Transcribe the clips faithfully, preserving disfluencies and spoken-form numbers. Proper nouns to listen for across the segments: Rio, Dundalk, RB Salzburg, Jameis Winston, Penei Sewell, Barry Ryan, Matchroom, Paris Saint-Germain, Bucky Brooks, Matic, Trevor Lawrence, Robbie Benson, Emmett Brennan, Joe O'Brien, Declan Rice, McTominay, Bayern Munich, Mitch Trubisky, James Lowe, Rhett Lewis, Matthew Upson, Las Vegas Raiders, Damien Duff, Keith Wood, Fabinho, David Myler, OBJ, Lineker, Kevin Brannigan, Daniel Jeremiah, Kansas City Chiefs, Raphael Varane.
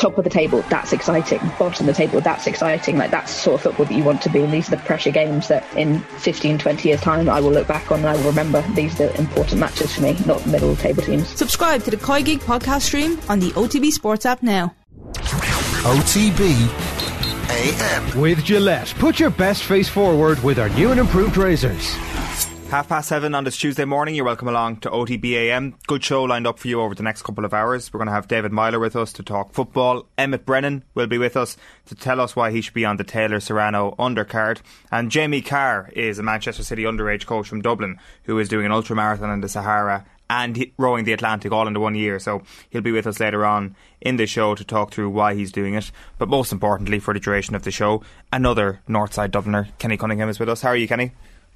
top of the table, that's exciting. Bottom of the table, that's exciting. Like, that's the sort of football that you want to be in. These are the pressure games that in fifteen, twenty years' time I will look back on and I will remember. These are important matches for me, not middle table teams. Subscribe to the Koi Gig podcast stream on the O T B Sports app now. O T B A M. With Gillette, put your best face forward with our new and improved razors. Half past seven on this Tuesday morning, you're welcome along to O T B A M. Good show lined up for you over the next couple of hours. We're going to have David Myler with us to talk football. Emmett Brennan will be with us to tell us why he should be on the Taylor Serrano undercard. And Jamie Carr is a Manchester City underage coach from Dublin who is doing an ultramarathon in the Sahara and rowing the Atlantic all into one year. So he'll be with us later on in the show to talk through why he's doing it. But most importantly, for the duration of the show, another Northside Dubliner, Kenny Cunningham, is with us. How are you, Kenny?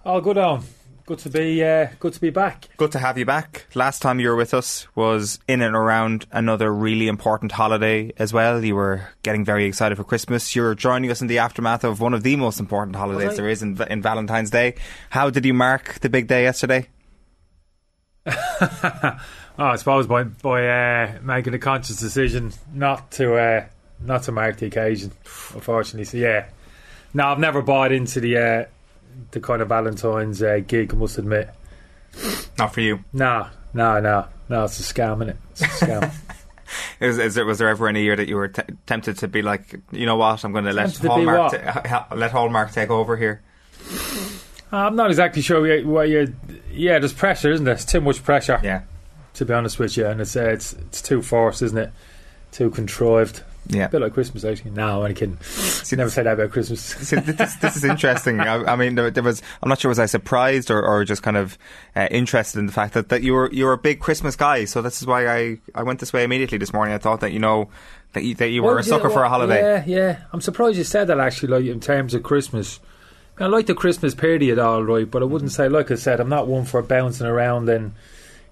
Oh, good on. Good to be uh, good to be back. Good to have you back. Last time you were with us was in and around another really important holiday as well. You were getting very excited for Christmas. You're joining us in the aftermath of one of the most important holidays I... there is in, in Valentine's Day. How did you mark the big day yesterday? oh, I suppose by by uh, making a conscious decision not to uh, not to mark the occasion, unfortunately. So yeah, no, I've never bought into the. Uh, the kind of Valentine's uh, gig, I must admit. Not for you. No, no, no. No, it's a scam, isn't it? It's a scam. is, is there, was there ever any year that you were t- tempted to be like, you know what, I'm going to let Hallmark to ta- let Hallmark take over here? I'm not exactly sure what you're... Yeah, there's pressure, isn't there? It's too much pressure. Yeah. To be honest with you. And it's uh, it's, it's too forced, isn't it? Too contrived. Yeah. A bit like Christmas, actually. No, I'm only kidding. See, never say that about Christmas. See, this, this is interesting. I, I mean, there, there was. I'm not sure, was I surprised or, or just kind of uh, interested in the fact that, that you were you're a big Christmas guy. So this is why I, I went this way immediately this morning. I thought that you know that you, that you were well, a sucker you know, for a holiday. Yeah, yeah. I'm surprised you said that actually. Like in terms of Christmas, I like the Christmas period, all right. But I wouldn't say, like I said, I'm not one for bouncing around and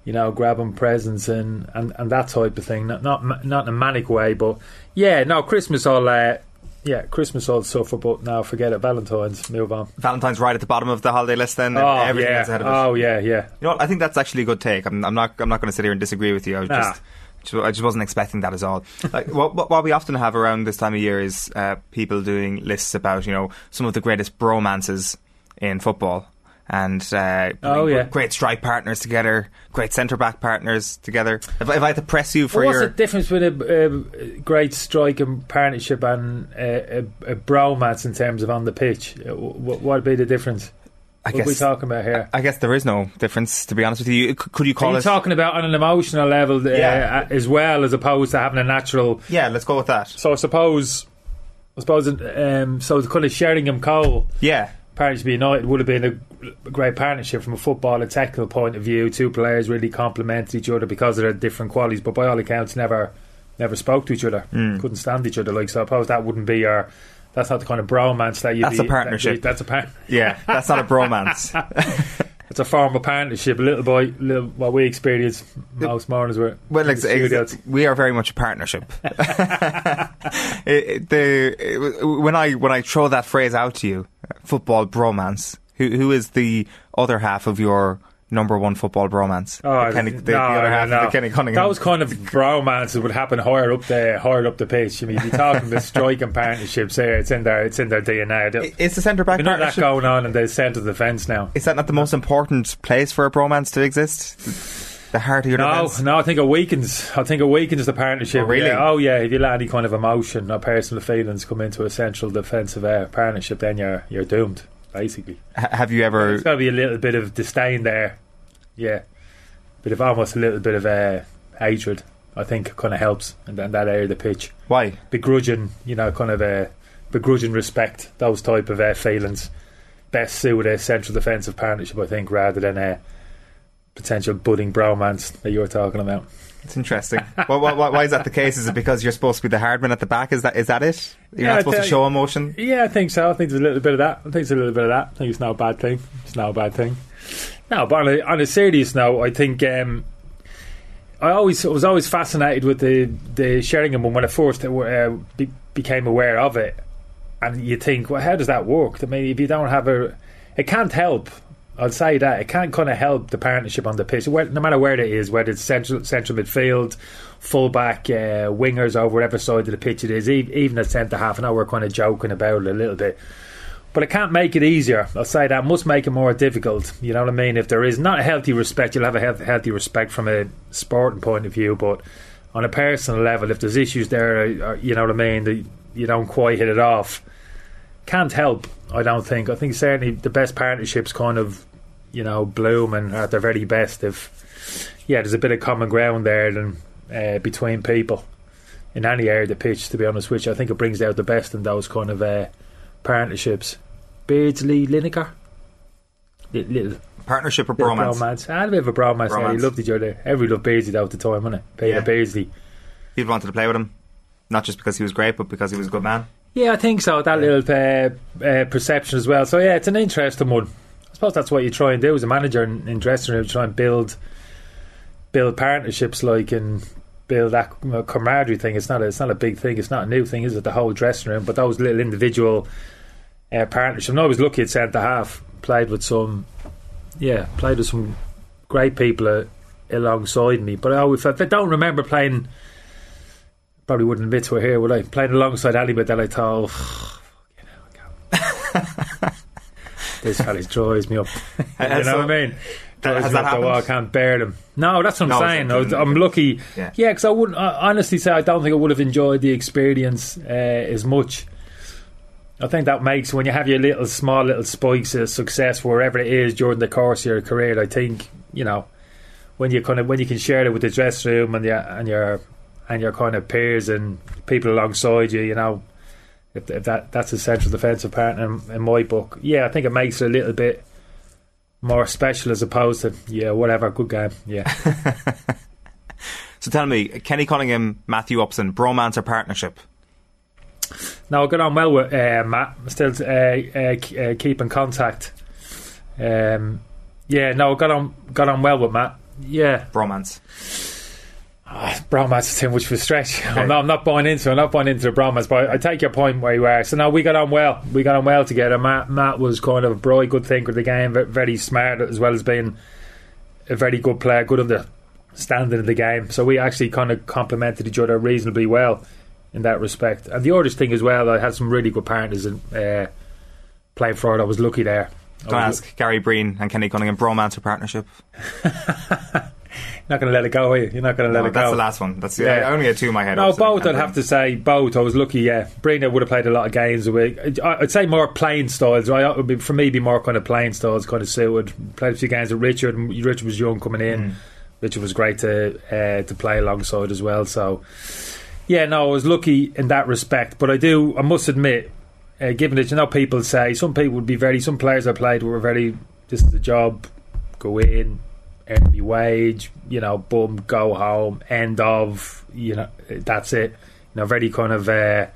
you know, grabbing presents and, and, and that type of thing. Not not not in a manic way, but yeah, no, Christmas all, uh, yeah, Christmas all suffer, but now forget it, Valentine's, move on. Valentine's right at the bottom of the holiday list then. Oh, everything yeah. ahead of it. Oh, yeah, yeah. You know what, I think that's actually a good take. I'm, I'm not I'm not going to sit here and disagree with you. I was nah. just... I just wasn't expecting that at all. Like, what, what we often have around this time of year is uh, people doing lists about, you know, some of the greatest bromances in football. And uh, oh, yeah. great strike partners together, great centre-back partners together. If, if I had to press you for well, what's your... What's the difference between a, a great striking partnership and a, a, a bromance in terms of on the pitch? What would be the difference? I what guess, are we talking about here? I guess there is no difference, to be honest with you. Could you call are you it... talking about on an emotional level yeah. uh, as well, as opposed to having a natural... Yeah, let's go with that. So I suppose... I suppose... Um, so it's kind of Sheringham Cole. Yeah. Partnership United would have been a great partnership from a football and technical point of view. Two players really complemented each other because of their different qualities, but by all accounts never never spoke to each other. Mm. Couldn't stand each other. Like, so I suppose that wouldn't be your... That's not the kind of bromance that you'd that's be... That's a partnership. Be, that's a partnership. Yeah, that's not a bromance. It's a form of partnership, a little by little, what we experience most mornings were well, ex- ex- we are very much a partnership. it, the, it, when I when I throw that phrase out to you, football bromance, who who is the other half of your number one football bromance? Oh, the Kenny, the, no, the other half no. of the Kenny Cunningham. Those kind of bromances would happen higher up the higher up the pitch. I mean, you're talking about striking partnerships here. It's in their it's in their D N A. It's the centre back. Not that going on in the centre of the fence now. Is that not the most important place for a bromance to exist? The heart of your no, defense? No, I think it weakens. I think it weakens the partnership. Oh, really? Yeah. Oh, yeah. If you let any kind of emotion or personal feelings come into a central defensive uh, partnership, then you're you're doomed, basically. H- have you ever... There's got to be a little bit of disdain there. Yeah. Bit of almost a little bit of uh, hatred, I think, kind of helps in that area of the pitch. Why? Begrudging, you know, kind of uh, begrudging respect, those type of uh, feelings. Best suit a central defensive partnership, I think, rather than... Uh, potential budding bromance that you were talking about. It's interesting. why, why, why is that the case? Is it because you're supposed to be the hard man at the back? Is that is that it? You're yeah, not supposed to show emotion? Yeah, I think so. I think there's a little bit of that. I think there's a little bit of that. I think it's not a bad thing. It's not a bad thing. No, but on a, on a serious note, I think um, I always I was always fascinated with the the Sheringham one when I first uh, be, became aware of it. And you think, well, how does that work? I mean, if you don't have a... It can't help I'll say that. It can kind of help the partnership on the pitch, where, no matter where it is, whether it's central central midfield, full-back, uh, wingers, or whatever side of the pitch it is, even at centre-half. I know we're kind of joking about it a little bit. But it can't make it easier. I'll say that. It must make it more difficult. You know what I mean? If there is not a healthy respect, you'll have a healthy respect from a sporting point of view, but on a personal level, if there's issues there, you know what I mean, you don't quite hit it off. Can't help, I don't think. I think certainly the best partnerships kind of, you know, bloom and are at their very best if, yeah, there's a bit of common ground there and, uh, between people in any area of the pitch, to be honest, which I think it brings out the best in those kind of uh, partnerships. Beardsley, Lineker? Little partnership or bromance? bromance? I had a bit of a bromance. bromance. Yeah, he loved each other. Everybody loved Beardsley though at the time, wasn't it? Peter yeah. Beardsley. People wanted to play with him, not just because he was great, but because he was a good man. Yeah, I think so. That yeah. little uh, uh, perception as well. So yeah, it's an interesting one. I suppose that's what you try and do as a manager in, in dressing room, try and build build partnerships like and build that camaraderie thing. It's not a, it's not a big thing. It's not a new thing, is it? The whole dressing room, but those little individual uh, partnerships. I'm always lucky at centre half. Played with some, yeah, played with some great people uh, alongside me. But I, if I don't remember playing. Probably wouldn't admit to it here, would I? Playing alongside Ali, but then I thought, oh, fucking hell, I can't. This fella drives me up. you know so, what I mean? That, has that happened? I can't bear them. No, that's what no, I'm saying. I was, I'm lucky. Yeah, because yeah, I wouldn't. I honestly say I don't think I would have enjoyed the experience uh, as much. I think that makes when you have your little small little spikes of success wherever it is during the course of your career. I think you know when you kind of when you can share it with the dressing room and your and your. and your kind of peers and people alongside you, you know, if, if that that's a central defensive partner in, in my book. Yeah, I think it makes it a little bit more special as opposed to, yeah, whatever, good game, yeah. So tell me, Kenny Cunningham, Matthew Upson, bromance or partnership? No, I got on well with uh, Matt. I'm still uh, uh, keep in contact. Um, yeah, no, I got on, got on well with Matt. Yeah. Bromance. Oh, bromance is too much for a stretch. Okay. I'm, not, I'm not buying into I'm not buying into the bromance, but I take your point where you are. So no, we got on well. We got on well together. Matt, Matt was kind of a bright, good thinker of the game, very smart as well as being a very good player, good understanding of the game. So we actually kind of complemented each other reasonably well in that respect. And the oddest thing as well, I had some really good partners in uh, playing forward. I was lucky there. Can I ask, Gary Breen and Kenny Cunningham, bromance or partnership? You're not going to let it go, are you? You're not going to no, let it that's go. That's the last one. That's the, yeah. I only had two in my head. No, both. I'd have to say both. I was lucky. Yeah, Bruno would have played a lot of games a week. I'd say more playing styles. Right, it would be, for me, it'd be more kind of playing styles, kind of suited. Played a few games with Richard. And Richard was young coming in. Mm. Richard was great to uh, to play alongside as well. So, yeah, no, I was lucky in that respect. But I do, I must admit, uh, given that you know people say some people would be very, some players I played were very. This is the job. Go in. Earn your wage, you know, boom, go home, end of, you know, that's it. You know, very kind of uh,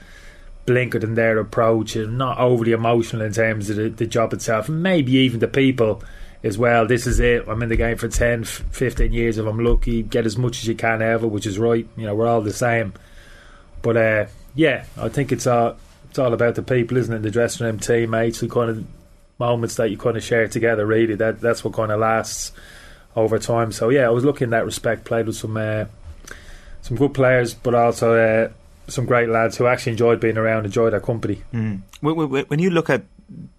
blinkered in their approach and not overly emotional in terms of the, the job itself. Maybe even the people as well. This is it. I'm in the game for ten, fifteen years if I'm lucky. Get as much as you can ever, which is right. You know, we're all the same. But, uh, yeah, I think it's all, it's all about the people, isn't it? The dressing room, teammates, the kind of moments that you kind of share together, really. That That's what kind of lasts over time. So yeah, I was lucky in that respect. Played with some uh, some good players, but also uh, some great lads who actually enjoyed being around, enjoyed our company. Mm. When you look at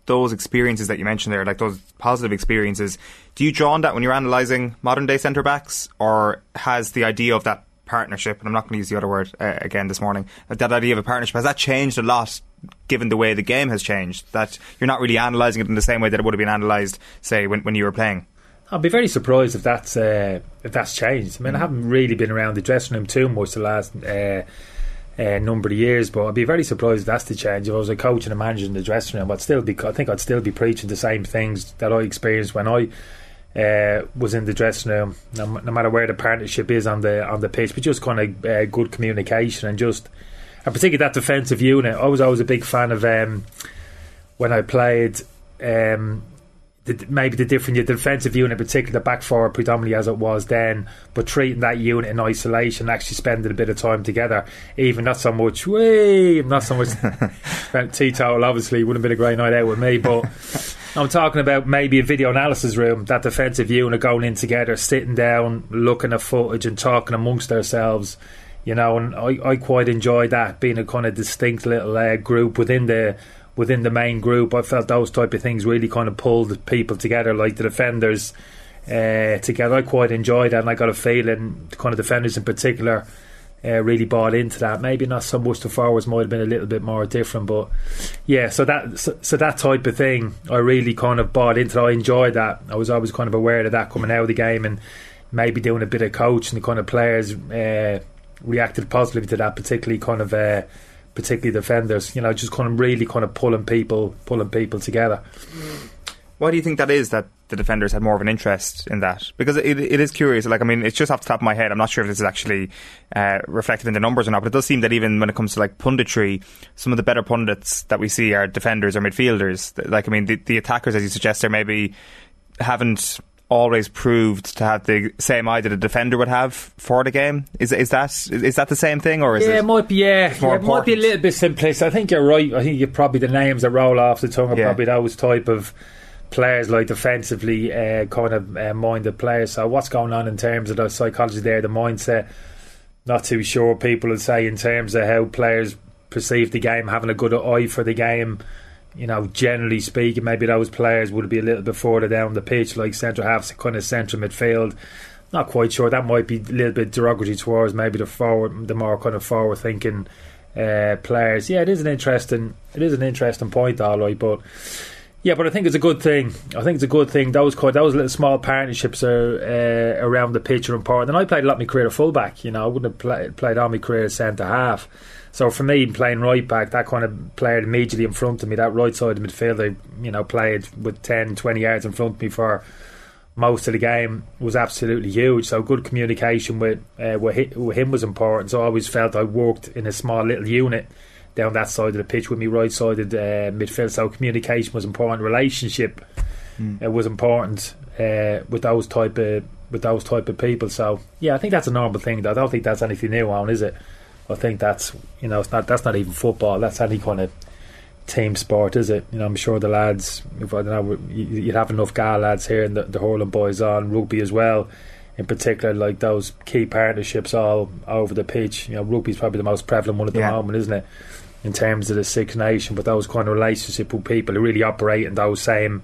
those experiences that you mentioned there, like those positive experiences, do you draw on that when you're analysing modern day centre backs, or has the idea of that partnership, and I'm not going to use the other word uh, again this morning, that idea of a partnership, has that changed a lot given the way the game has changed, that you're not really analysing it in the same way that it would have been analysed, say, when, when you were playing? I'd be very surprised if that's uh, if that's changed. I mean, I haven't really been around the dressing room too much the last uh, uh, number of years, but I'd be very surprised if that's the change. If I was a coach and a manager in the dressing room, I'd still be. I think I'd still be preaching the same things that I experienced when I uh, was in the dressing room. No, no matter where the partnership is on the on the pitch, but just kind of uh, good communication and just, and particularly that defensive unit. I was always a big fan of um, when I played. Um, Maybe the different your defensive unit, in particular the back four, predominantly as it was then, but treating that unit in isolation, actually spending a bit of time together, even not so much. Wee, not so much. Teetotal obviously wouldn't have been a great night out with me, but I'm talking about maybe a video analysis room, that defensive unit going in together, sitting down, looking at footage and talking amongst ourselves, you know. And I, I quite enjoy that, being a kind of distinct little uh, group within the within the main group. I felt those type of things really kind of pulled people together, like the defenders uh, together. I quite enjoyed that, and I got a feeling the kind of defenders in particular Uh, really bought into that. Maybe not so much the forwards, might have been a little bit more different, but yeah, so that so, so that type of thing I really kind of bought into. I enjoyed that. I was always kind of aware of that coming out of the game, and maybe doing a bit of coaching, the kind of players uh, reacted positively to that, particularly kind of uh, particularly defenders, you know, just kind of really kind of pulling people pulling people together. Why do you think that is, that the defenders had more of an interest in that? Because it it is curious. Like, I mean, it's just off the top of my head. I'm not sure if this is actually uh, reflected in the numbers or not, but it does seem that even when it comes to, like, punditry, some of the better pundits that we see are defenders or midfielders. Like, I mean, the, the attackers, as you suggest, are maybe haven't always proved to have the same eye that a defender would have for the game. Is is that is that the same thing, or is yeah, it? It might be. Yeah, yeah it might be a little bit simplistic. I think you're right. I think you're probably the names that roll off the tongue are yeah. probably those type of players, like defensively uh, kind of uh, minded players. So what's going on in terms of the psychology there, the mindset, not too sure. People will say in terms of how players perceive the game, having a good eye for the game, you know, generally speaking, maybe those players would be a little bit further down the pitch, like central halves, kind of central midfield. Not quite sure. That might be a little bit derogatory towards maybe the forward, the more kind of forward thinking uh, players. Yeah, it is an interesting it is an interesting point, all right, but yeah, but I think it's a good thing. I think it's a good thing. Those those little small partnerships are uh, around the pitch are important. And I played a lot of my career at fullback. You know, I wouldn't have play, played all my career at centre half. So for me, playing right back, that kind of player immediately in front of me, that right side of the midfield, I, you know, played with ten, twenty yards in front of me for most of the game, was absolutely huge. So good communication with uh, with him was important. So I always felt I worked in a small little unit down that side of the pitch with me right-sided uh, midfield. So communication was important, relationship mm. uh, was important uh, with those type of with those type of people. So yeah, I think that's a normal thing. I don't think that's anything new, Owen, is it? I think that's, you know, it's not that's not even football. That's any kind of team sport, is it? You know, I'm sure the lads, if I don't know, you'd have enough Gael lads here and the, the hurling boys on rugby as well. In particular, like those key partnerships all over the pitch. You know, rugby's probably the most prevalent one at the yeah. moment, isn't it? In terms of the Six Nations, but those kind of relationship with people who really operate in those same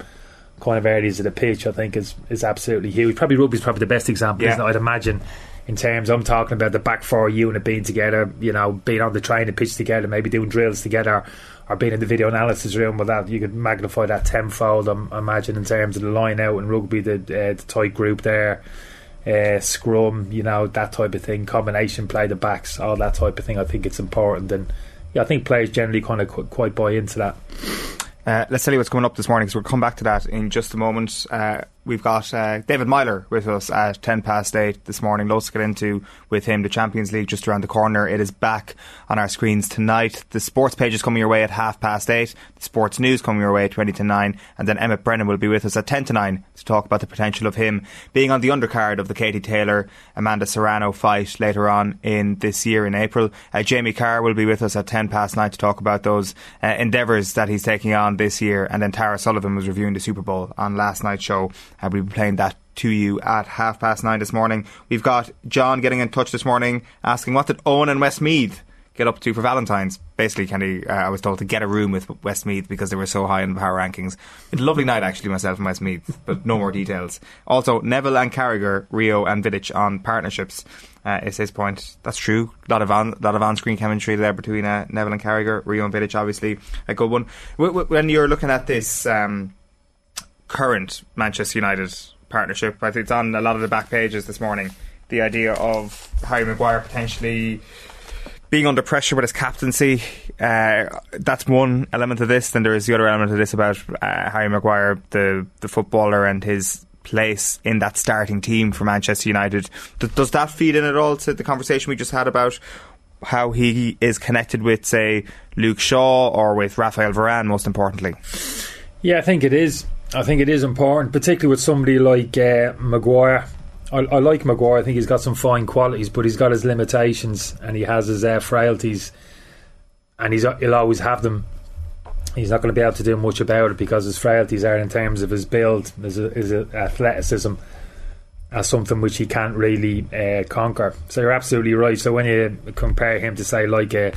kind of areas of the pitch, I think is is absolutely huge. Probably rugby's probably the best example, yeah. isn't it? I'd imagine, in terms, I'm talking about the back four unit being together, you know, being on the training pitch together, maybe doing drills together, or being in the video analysis room. Well, that you could magnify that tenfold, I'm, I imagine, in terms of the line out in rugby, the, uh, the tight group there, uh, scrum, you know, that type of thing, combination play, the backs, all that type of thing. I think it's important, and yeah, I think players generally kind of qu- quite buy into that. Uh, let's tell you what's coming up this morning, because we'll come back to that in just a moment. Uh, we've got uh, David Myler with us at ten past eight this morning. Loads to get into with him. The Champions League just around the corner. It is back on our screens tonight. The sports page is coming your way at half past eight. The sports news coming your way at twenty to nine. And then Emmett Brennan will be with us at ten to nine to talk about the potential of him being on the undercard of the Katie Taylor, Amanda Serrano fight later on in this year in April. Uh, Jamie Carr will be with us at ten past nine to talk about those uh, endeavours that he's taking on this year. And then Tara Sullivan was reviewing the Super Bowl on last night's show, and we'll be playing that to you at half past nine this morning. We've got John getting in touch this morning asking, what did Owen and Westmeath get up to for Valentine's? Basically, Kenny, uh, I was told to get a room with Westmeath because they were so high in the power rankings. It's a lovely night, actually, myself and Westmeath, but no more details. Also, Neville and Carragher, Rio and Vidic on partnerships uh, is his point. That's true. A lot of on, lot of on-screen chemistry there between uh, Neville and Carragher. Rio and Vidic, obviously, a good one. When you're looking at this um, current Manchester United partnership, I think it's on a lot of the back pages this morning, the idea of Harry Maguire potentially being under pressure with his captaincy. Uh, that's one element of this. Then there is the other element of this about uh, Harry Maguire, the, the footballer, and his place in that starting team for Manchester United. Th- does that feed in at all to the conversation we just had about how he is connected with, say, Luke Shaw or with Raphael Varane, most importantly? Yeah, I think it is. I think it is important, particularly with somebody like uh, Maguire. I, I like Maguire. I think he's got some fine qualities, but he's got his limitations and he has his uh, frailties, and he's, he'll always have them. he's not going to be able to do much about it because his frailties are in terms of his build, his, his athleticism, as something which he can't really uh, conquer. So you're absolutely right. So when you compare him to, say, like uh,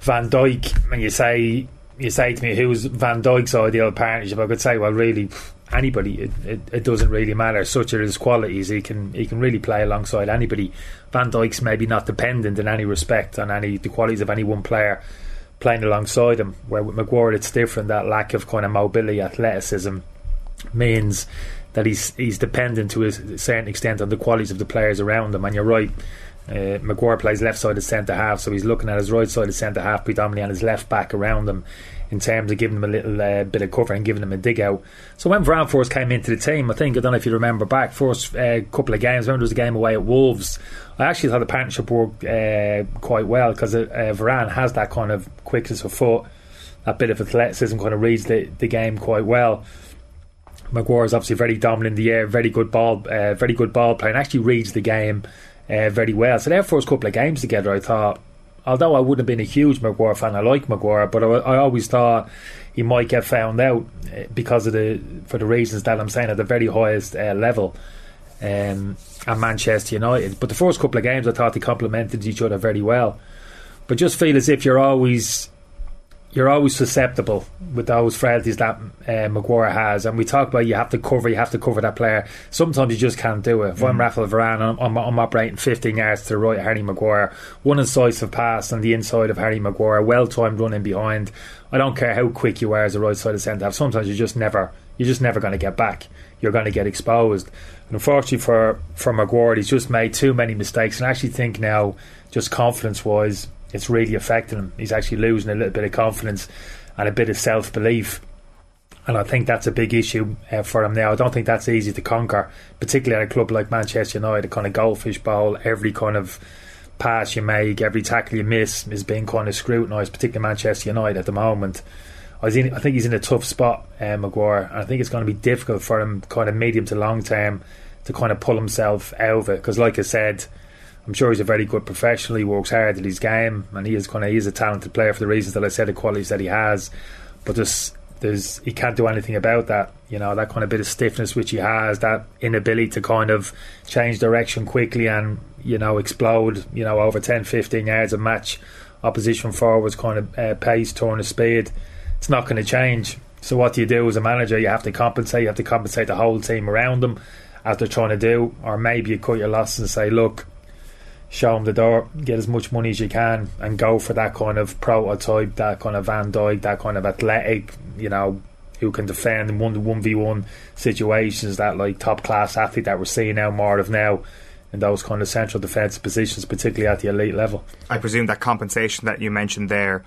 Van Dijk, and you say you say to me, who's Van Dijk's ideal partnership? I could say, well, really, anybody. It, it, it doesn't really matter. Such are his qualities. He can he can really play alongside anybody. Van Dijk's maybe not dependent in any respect on any the qualities of any one player playing alongside him. Where with Maguire, it's different. That lack of kind of mobility, athleticism, means that he's he's dependent to a certain extent on the qualities of the players around him. And you're right, uh, Maguire plays left sided centre half, so he's looking at his right sided centre half predominantly and his left back around him in terms of giving him a little uh, bit of cover and giving him a dig out. So when Varane first came into the team, I think, I don't know if you remember back, first uh, couple of games, I remember there was a game away at Wolves, I actually thought the partnership worked uh, quite well, because uh, Varane has that kind of quickness of foot, that bit of athleticism, kind of reads the, the game quite well. Maguire is obviously very dominant in the air, very good ball, uh, very good ball player, and actually reads the game uh, very well. So their first couple of games together, I thought, although I wouldn't have been a huge Maguire fan, I like Maguire, but I, I always thought he might get found out because of the for the reasons that I'm saying, at the very highest uh, level um, at Manchester United. But the first couple of games, I thought they complemented each other very well. But just feel as if you're always. You're always susceptible with those frailties that uh, Maguire has, and we talk about you have to cover, you have to cover that player. Sometimes you just can't do it. If mm-hmm. I'm Raphael Varane, I'm, I'm, I'm operating fifteen yards to the right of Harry Maguire, one incisive pass on the inside of Harry Maguire, well timed running behind. I don't care how quick you are as a right side of centre half. Sometimes you just never, you're just never going to get back. You're going to get exposed. And unfortunately for for Maguire, he's just made too many mistakes, and I actually think now, just confidence wise, it's really affecting him. He's actually losing a little bit of confidence and a bit of self-belief, and I think that's a big issue uh, for him now. I don't think that's easy to conquer, particularly at a club like Manchester United, a kind of goldfish bowl. Every kind of pass you make, every tackle you miss is being kind of scrutinised, particularly Manchester United at the moment. I think he's in a tough spot, uh, Maguire, and I think it's going to be difficult for him kind of medium to long term to kind of pull himself out of it, because like I said, I'm sure he's a very good professional. He works hard at his game, and he is kind of he is a talented player for the reasons that I said, the qualities that he has. But there's, there's he can't do anything about that. You know, that kind of bit of stiffness which he has, that inability to kind of change direction quickly and, you know, explode. You know, over ten, fifteen yards a match, opposition forwards kind of uh, pace, turn of speed. It's not going to change. So what do you do as a manager? You have to compensate. You have to compensate the whole team around them, as they're trying to do, or maybe you cut your losses and say, look, show him the door, get as much money as you can, and go for that kind of prototype, that kind of Van Dijk, that kind of athletic, you know, who can defend in one v one situations, that like top class athlete that we're seeing now more of now in those kind of central defensive positions, particularly at the elite level. I presume that compensation that you mentioned there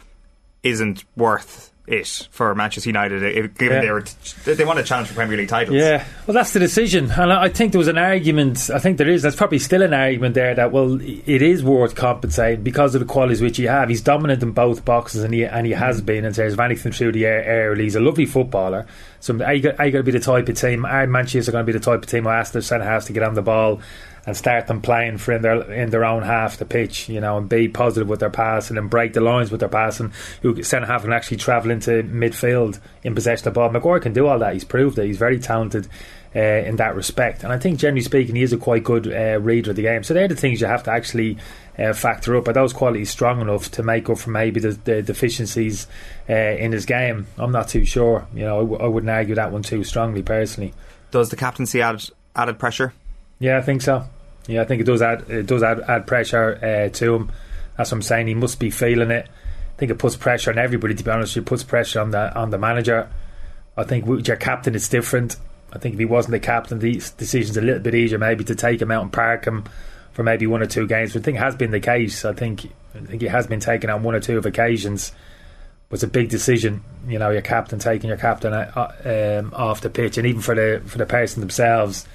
isn't worth it for Manchester United, if, given yeah. they, were t- they want a challenge for Premier League titles. Yeah, well, that's the decision, and I think there was an argument. I think there is. That's probably still an argument there that, well, it is worth compensating because of the qualities which he has. He's dominant in both boxes, and he and he has been in terms of anything through the air. air He's a lovely footballer. So are you going to be the type of team? Are Manchester going to be the type of team who ask their centre halves to get on the ball and start them playing for in their in their own half the pitch, you know, and be positive with their passing and break the lines with their passing, who centre half can actually travel into midfield in possession of the ball? Maguire can do all that. He's proved it. He's very talented uh, in that respect, and I think generally speaking he is a quite good uh, reader of the game. So they're the things you have to actually uh, factor up. Are those qualities strong enough to make up for maybe the, the deficiencies uh, in his game? I'm not too sure. You know, I, w- I wouldn't argue that one too strongly personally. Does the captaincy add added pressure? Yeah, I think so. Yeah, I think it does add it does add, add pressure uh, to him. That's what I'm saying. He must be feeling it. I think it puts pressure on everybody, to be honest. It puts pressure on the on the manager. I think with your captain, it's different. I think if he wasn't the captain, the decision's a little bit easier maybe to take him out and park him for maybe one or two games. But I think it has been the case. I think I think he has been taken on one or two of occasions. But it's a big decision, you know, your captain taking your captain um, off the pitch, and even for the for the person themselves.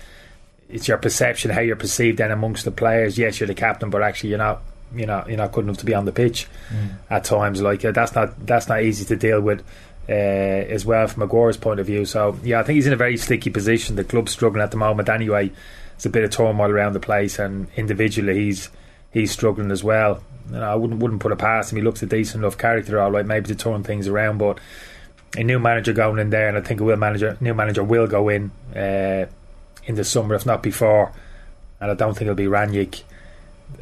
It's your perception, how you're perceived then amongst the players. Yes, you're the captain, but actually you're not, you know, you're not good enough to be on the pitch mm. at times. Like uh, that's not that's not easy to deal with uh, as well from Maguire's point of view. So yeah, I think he's in a very sticky position. The club's struggling at the moment anyway. It's a bit of turmoil around the place, and individually he's he's struggling as well. You know, I wouldn't wouldn't put it past him. He looks a decent enough character, all right, maybe to turn things around, but a new manager going in there, and I think a will manager, new manager will go in uh, in the summer, if not before. And I don't think it'll be Rangnick.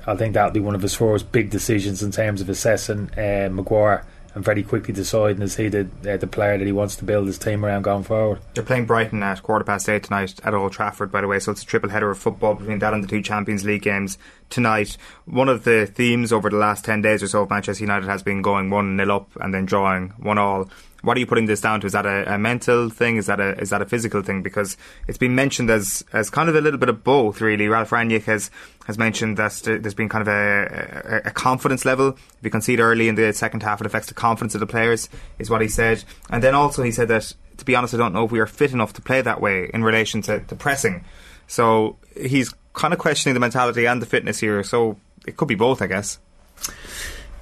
I think that'll be one of his first big decisions in terms of assessing uh, Maguire and very quickly deciding is he the, uh, the player that he wants to build his team around going forward. They're playing Brighton at quarter past eight tonight at Old Trafford, by the way, so it's a triple header of football between that and the two Champions League games tonight. One of the themes over the last ten days or so of Manchester United has been going one nil up and then drawing one all. What are you putting this down to? Is that a, a mental thing? Is that a is that a physical thing? Because it's been mentioned as as kind of a little bit of both, really. Ralf Rangnick has, has mentioned that there's been kind of a, a, a confidence level. If you concede early in the second half, it affects the confidence of the players, is what he said. And then also he said that, to be honest, I don't know if we are fit enough to play that way in relation to, to pressing. So he's kind of questioning the mentality and the fitness here. So it could be both, I guess.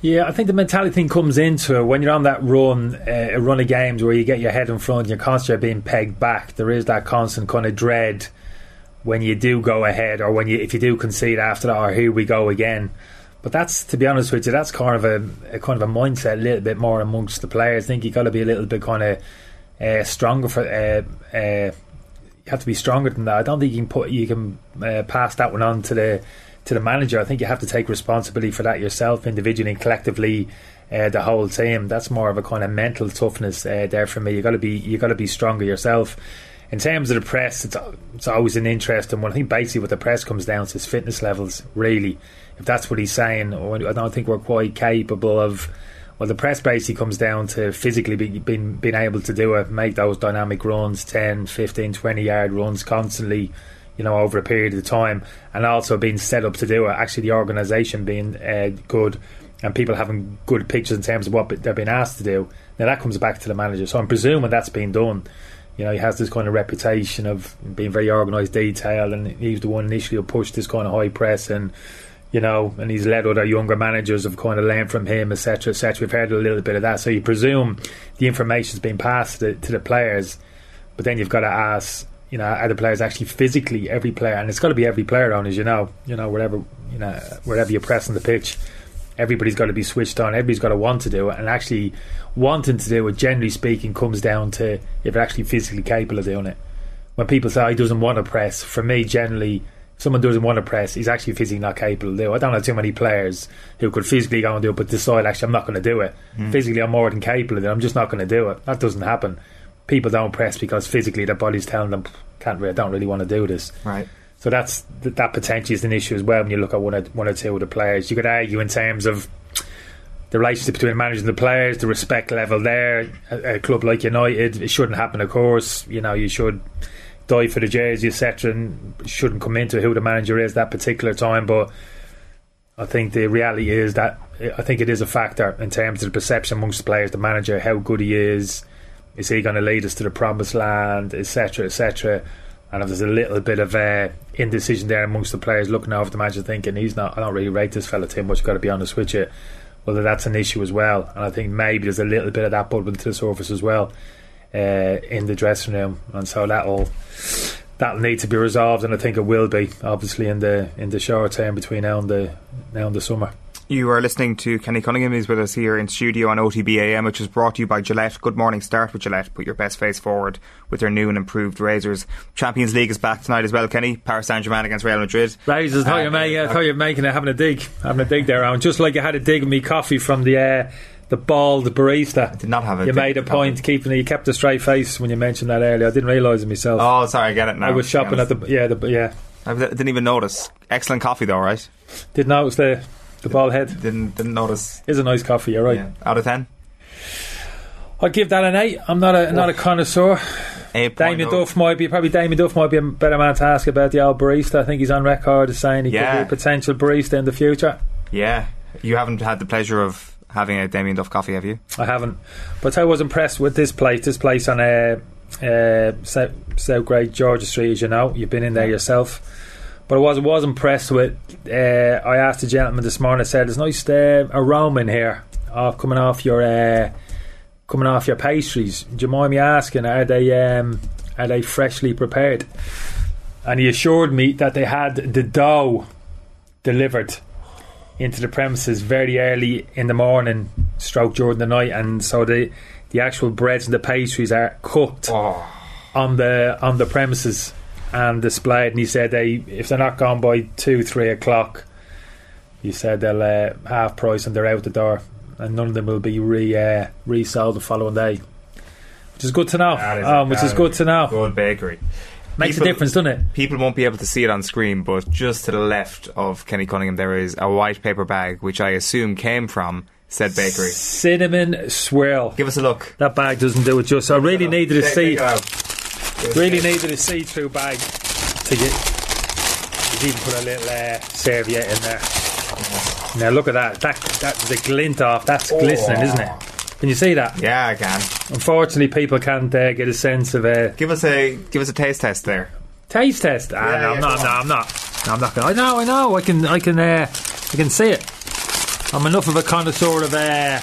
Yeah, I think the mentality thing comes into it when you're on that run, uh, a run of games where you get your head in front and you're constantly being pegged back. There is that constant kind of dread when you do go ahead, or when you if you do concede after that, or here we go again. But that's, to be honest with you, that's kind of a, a kind of a mindset a little bit more amongst the players. I think you got to be a little bit kind of uh, stronger for. Uh, uh, you have to be stronger than that. I don't think you can put you can uh, pass that one on to the. to the manager. I think you have to take responsibility for that yourself, individually and collectively, uh, the whole team. That's more of a kind of mental toughness uh, there for me. You got to be you got to be stronger yourself. In terms of the press, it's it's always an interesting one. I think basically what the press comes down to is fitness levels, really. If that's what he's saying, I don't think we're quite capable of. Well, the press basically comes down to physically be, being being able to do it, make those dynamic runs, ten, fifteen, twenty yard runs constantly, you know, over a period of time, and also being set up to do it. Actually, the organisation being uh, good and people having good pictures in terms of what they're being asked to do. Now, that comes back to the manager. So I'm presuming that's been done. You know, he has this kind of reputation of being very organised, detailed, and he was the one initially who pushed this kind of high press, and, you know, and he's led other younger managers have kind of learned from him, et cetera, et cetera. We've heard a little bit of that. So you presume the information's been passed to the, to the players, but then you've got to ask, you know, are the players actually physically, every player, and it's got to be every player on, as you know, you know, wherever, you know, wherever you're pressing the pitch, everybody's got to be switched on, everybody's got to want to do it, and actually wanting to do it, generally speaking, comes down to if you're actually physically capable of doing it. When people say, oh, he doesn't want to press, for me, generally, if someone doesn't want to press, he's actually physically not capable of doing it. I don't know too many players who could physically go and do it, but decide, actually, I'm not going to do it. Mm. Physically, I'm more than capable of it, I'm just not going to do it. That doesn't happen. People don't press because physically their body's telling them, "Can't really, don't really want to do this." Right. So that's that potentially is an issue as well when you look at one or, one or two of the players. You could argue in terms of the relationship between the managers and the players, the respect level there. A, a club like United, it shouldn't happen. Of course, you know you should die for the jersey, et cetera, and shouldn't come into who the manager is that particular time. But I think the reality is that I think it is a factor in terms of the perception amongst the players, the manager, how good he is. Is he going to lead us to the promised land, et cetera, et cetera? And if there's a little bit of uh, indecision there amongst the players looking over the manager, thinking he's not, I don't really rate this fella too much. Got to be honest with you. Whether that's an issue as well, and I think maybe there's a little bit of that bubbling to the surface as well uh, in the dressing room, and so that'll that'll need to be resolved, and I think it will be obviously in the in the short term between now and the now and the summer. You are listening to Kenny Cunningham. He's with us here in studio on O T B A M, which is brought to you by Gillette. Good morning. Start with Gillette. Put your best face forward with their new and improved razors. Champions League is back tonight as well, Kenny. Paris Saint-Germain against Real Madrid. Razors, I thought, uh, you, made, I thought uh, you were making it, having a dig. Having a dig there, Owen. Just like you had a dig with me coffee from the uh, the bald barista. I did not have a You dig made a point, keeping it. You kept a straight face when you mentioned that earlier. I didn't realise it myself. Oh, sorry, I get it now. I was shopping at the... Yeah, the, yeah. I didn't even notice. Excellent coffee though, right? Didn't notice the... The ball head. Didn't didn't notice. It's a nice coffee, you're right. Yeah. Out of ten? I'd give that an eight. I'm not a not a connoisseur. eight. Damien Duff might be probably Damien Duff might be a better man to ask about the old barista. I think he's on record as saying he yeah. could be a potential barista in the future. Yeah. You haven't had the pleasure of having a Damien Duff coffee, have you? I haven't. But I was impressed with this place. This place on uh, uh, South, South Great Georgia Street, as you know. You've been in there yourself. But I was was impressed with. Uh, I asked a gentleman this morning. I said, "There's nice uh, aroma in here, off coming off your uh, coming off your pastries. Do you mind me asking? Are they um, are they freshly prepared?" And he assured me that they had the dough delivered into the premises very early in the morning, stroke during the night, and so the the actual breads and the pastries are cooked oh. on the on the premises and displayed. And he said they if they're not gone by two, three o'clock, he said they'll uh, half price and they're out the door, and none of them will be re uh, resold the following day, which is good to know. Is um, a, which is good to know. Good bakery. Makes people, a difference, doesn't it? People won't be able to see it on screen, but just to the left of Kenny Cunningham there is a white paper bag, which I assume came from said bakery. Cinnamon swirl. Give us a look. That bag doesn't do it justice. I really needed to see. Really needed a see-through bag to get. You even put a little uh, serviette in there. Now look at that. That that's the glint off. That's oh. glistening, isn't it? Can you see that? Yeah, I can. Unfortunately, people can't uh, get a sense of a. Uh, give us a give us a taste test there. Taste test. Yeah, ah, no, yeah, I'm not, no, I'm not. No, I'm not. Gonna, I know. I know. I can. I can. Uh, I can see it. I'm enough of a connoisseur of uh,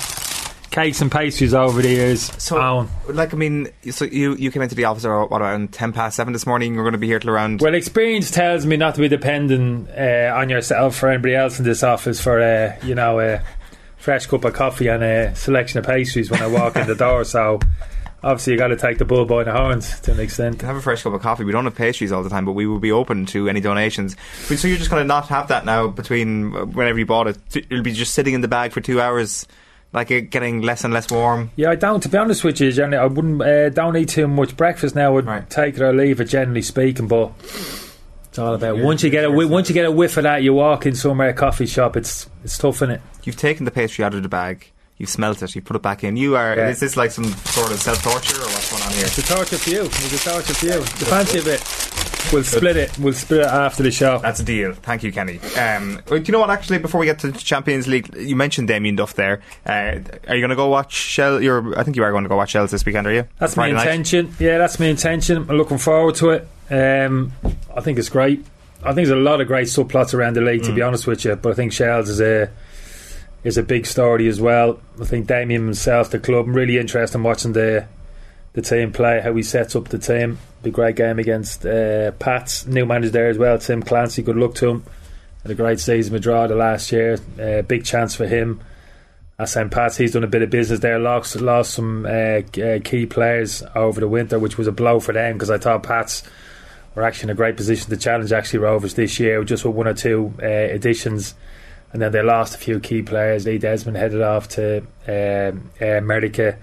cakes and pastries over the years. So, um, like, I mean, so you you came into the office at what, around ten past seven this morning. You're going to be here till around. Well, experience tells me not to be dependent uh, on yourself or anybody else in this office for uh, you know. Uh, fresh cup of coffee and a selection of pastries when I walk in the door, so obviously you got to take the bull by the horns to an extent. Have a fresh cup of coffee. We don't have pastries all the time, but we will be open to any donations. So you're just going to not have that now between whenever you bought it. It'll be just sitting in the bag for two hours, like it getting less and less warm. Yeah, I don't, to be honest with you, generally I wouldn't uh, don't eat too much breakfast now. I'd right. take it or leave it, generally speaking, but it's all about yeah, once you get a wh- once you get a whiff of that, you walk in somewhere, a coffee shop. It's it's tough, isn't it? You've taken the pastry out of the bag, you've smelt it, you put it back in. You are yeah. Is this like some sort of self torture or what's going on here? It's a torture for you. It's a torture for you. The fancy of it. We'll split it. We'll split it after the show. That's a deal. Thank you, Kenny. Um, do you know what? Actually, before we get to Champions League, you mentioned Damien Duff there. Uh, are you going to go watch Shell? You're, I think you are going to go watch Shell this weekend, are you? That's Friday my intention. Night? Yeah, that's my intention. I'm looking forward to it. Um, I think it's great. I think there's a lot of great subplots around the league, to mm. be honest with you. But I think Shells is a is a big story as well. I think Damien himself, the club, I'm really interested in watching the the team play, how he sets up the team. Big great game against uh, Pats. New manager there as well, Tim Clancy. Good luck to him. Had a great season with Drogheda last year. Uh, big chance for him. At Saint Pat's, he's done a bit of business there. Lost lost some uh, key players over the winter, which was a blow for them, because I thought Pats we're actually in a great position to challenge actually Rovers this year, just with one or two uh, additions, and then they lost a few key players. Lee Desmond headed off to um, America.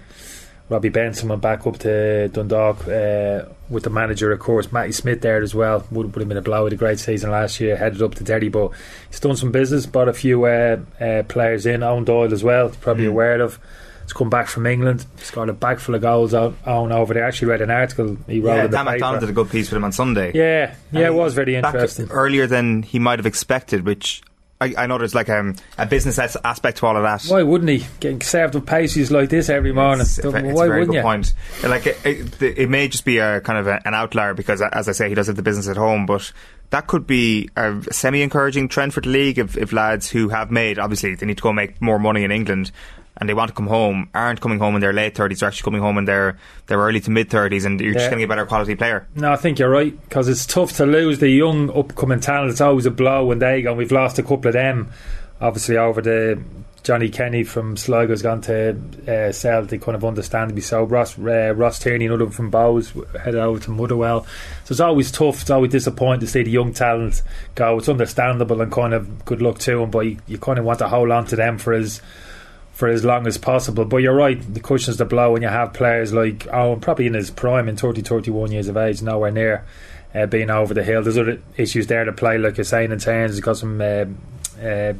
Robbie Benson went back up to Dundalk uh, with the manager, of course. Matty Smith there as well, would, would have been a blow with a great season last year, headed up to Derry, but he's done some business, brought a few uh, uh, players in. Owen Doyle as well, probably mm. aware of. He's come back from England, scored a bag full of goals on, on over there. I actually read an article he wrote. Yeah, Dan McDonald did a good piece with him on Sunday. Yeah, yeah, and it was very interesting. Earlier than he might have expected, which I, I know there's like um, a business aspect to all of that. Why wouldn't he? Getting served with pastries like this every morning. It's, it's Why a very wouldn't good you? Point. Like it, it, it may just be a kind of a, an outlier, because, as I say, he does have the business at home, but that could be a semi-encouraging trend for the league if, if lads who have made, obviously, they need to go make more money in England, and they want to come home, aren't coming home in their late thirties, they're actually coming home in their, their early to mid thirties, and you're yeah. just going to get a better quality player. No, I think you're right, because it's tough to lose the young upcoming talent. It's always a blow when they go, and we've lost a couple of them obviously over the Johnny Kenny from Sligo's gone to uh, Celtic, kind of understandably so. Ross, uh, Ross Tierney, another one from Bowes, headed over to Motherwell. So it's always tough, it's always disappointing to see the young talent go. It's understandable, and kind of good luck to them, but you, you kind of want to hold on to them for his for as long as possible. But you're right, the cushion's the blow when you have players like Owen, probably in his prime, in thirty, thirty-one years of age, nowhere near uh, being over the hill. There's other issues there to play, like you're saying, in terms he's got some uh, uh,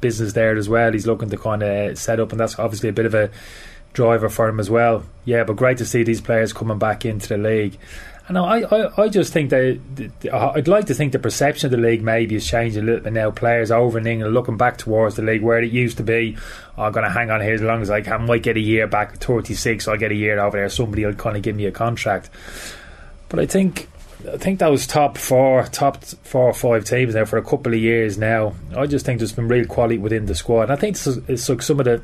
business there as well he's looking to kind of set up, and that's obviously a bit of a driver for him as well. Yeah, but great to see these players coming back into the league. And I, I, I just think that I'd like to think the perception of the league maybe is changing a little bit now. Players over in England looking back towards the league, where it used to be, oh, I'm going to hang on here as long as I can. I might get a year back, thirty-six, I'll get a year over there, somebody will kind of give me a contract. But I think I think those top four, top four or five teams there for a couple of years now, I just think there's been real quality within the squad. And I think it's like some of the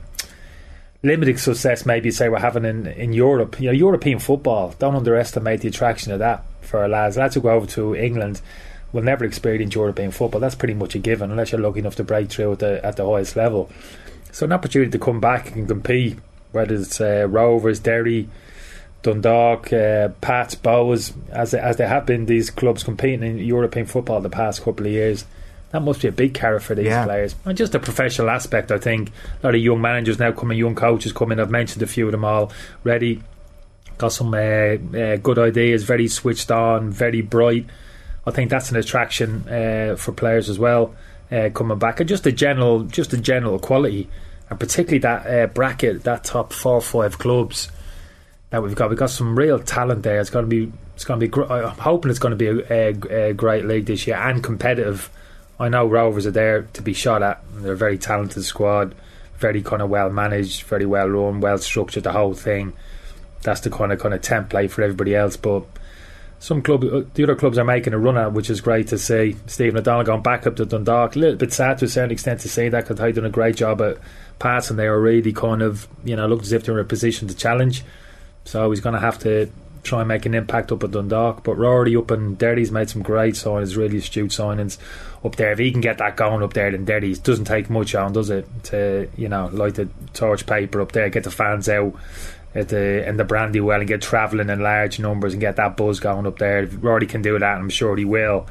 limited success maybe say we're having in, in Europe, you know, European football, don't underestimate the attraction of that for our lads. Lads who go over to England will never experience European football. That's pretty much a given, unless you're lucky enough to break through at the, at the highest level. So an opportunity to come back and compete whether it's uh, Rovers, Derry, Dundalk, uh, Pats, Bows, as they, as they have been, these clubs competing in European football the past couple of years. That must be a big carrot for these yeah. players. And just the professional aspect, I think. A lot of young managers now coming, young coaches coming. I've mentioned a few of them all already. Got some uh, uh, good ideas, very switched on, very bright. I think that's an attraction uh, for players as well, uh, coming back. And just the general, just the general quality, and particularly that uh, bracket, that top four or five clubs that we've got. We've got some real talent there. It's going to be, it's going to be. Gr- I'm hoping it's going to be a, a, a great league this year and competitive. I know Rovers are there to be shot at. They're a very talented squad, very kind of well managed, very well run, well structured, the whole thing. That's the kind of kind of template for everybody else. But some club, the other clubs are making a run at, which is great to see. Stephen O'Donnell going back up to Dundalk. A little bit sad to a certain extent to see that, because they've done a great job at passing. They were really kind of, you know, looked as if they were in a position to challenge. So he's going to have to try and make an impact up at Dundalk. But Rory up in Derry's made some great signings, really astute signings up there. If he can get that going up there, then Derry's doesn't take much on, does it, to, you know, light the torch paper up there, get the fans out at the in the Brandywell and get travelling in large numbers and get that buzz going up there. If Rory can do that, and I'm sure he will,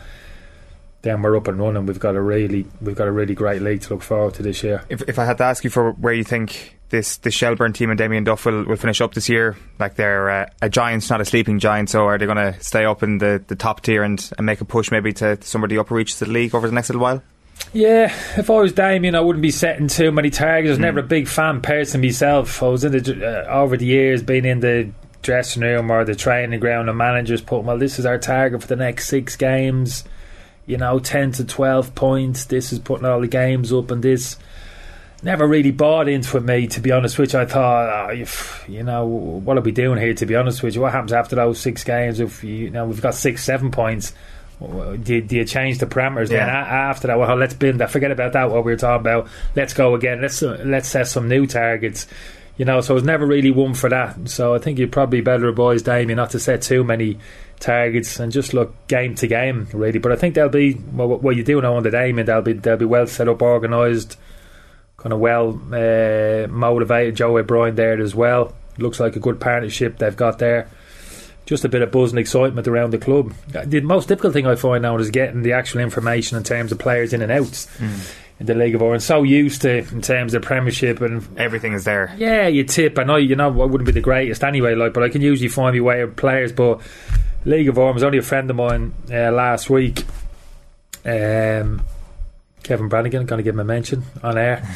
then we're up and running. We've got a really we've got a really great league to look forward to this year. If, if I had to ask you for where you think this the Shelburne team and Damien Duff will, will finish up this year, like they're uh, a giant's not a sleeping giant, so are they going to stay up in the, the top tier and, and make a push maybe to some of the upper reaches of the league over the next little while? Yeah, if I was Damien, I wouldn't be setting too many targets. I was mm. never a big fan person myself. I was in the uh, over the years being in the dressing room or the training ground and managers putting, well, this is our target for the next six games, you know, ten to twelve points, this is putting all the games up, and this never really bought into it, me, to be honest, which I thought, oh, if, you know, what are we doing here, to be honest with you? What happens after those six games if, you know, we've got six, seven points? Do you, do you change the parameters yeah. then after that? Well, let's build that. Forget about that, what we were talking about. Let's go again. Let's let's set some new targets. You know, so I was never really one for that. So I think you're probably better advised, Damien, not to set too many targets and just look game to game, really. But I think they'll be, well, what you do know under Damien, they'll be they'll be well set up, organised, kind of well uh, motivated. Joe O'Brien there as well. Looks like a good partnership they've got there. Just a bit of buzz and excitement around the club. The most difficult thing I find now is getting the actual information in terms of players in and outs mm. in the League of Ireland. So used to in terms of Premiership and everything is there. Yeah, you tip. I know, you know, I wouldn't be the greatest anyway, like, but I can usually find my way of players. But League of Ireland was only a friend of mine uh, last week. Um, Kevin Brannigan, going to give him a mention on air.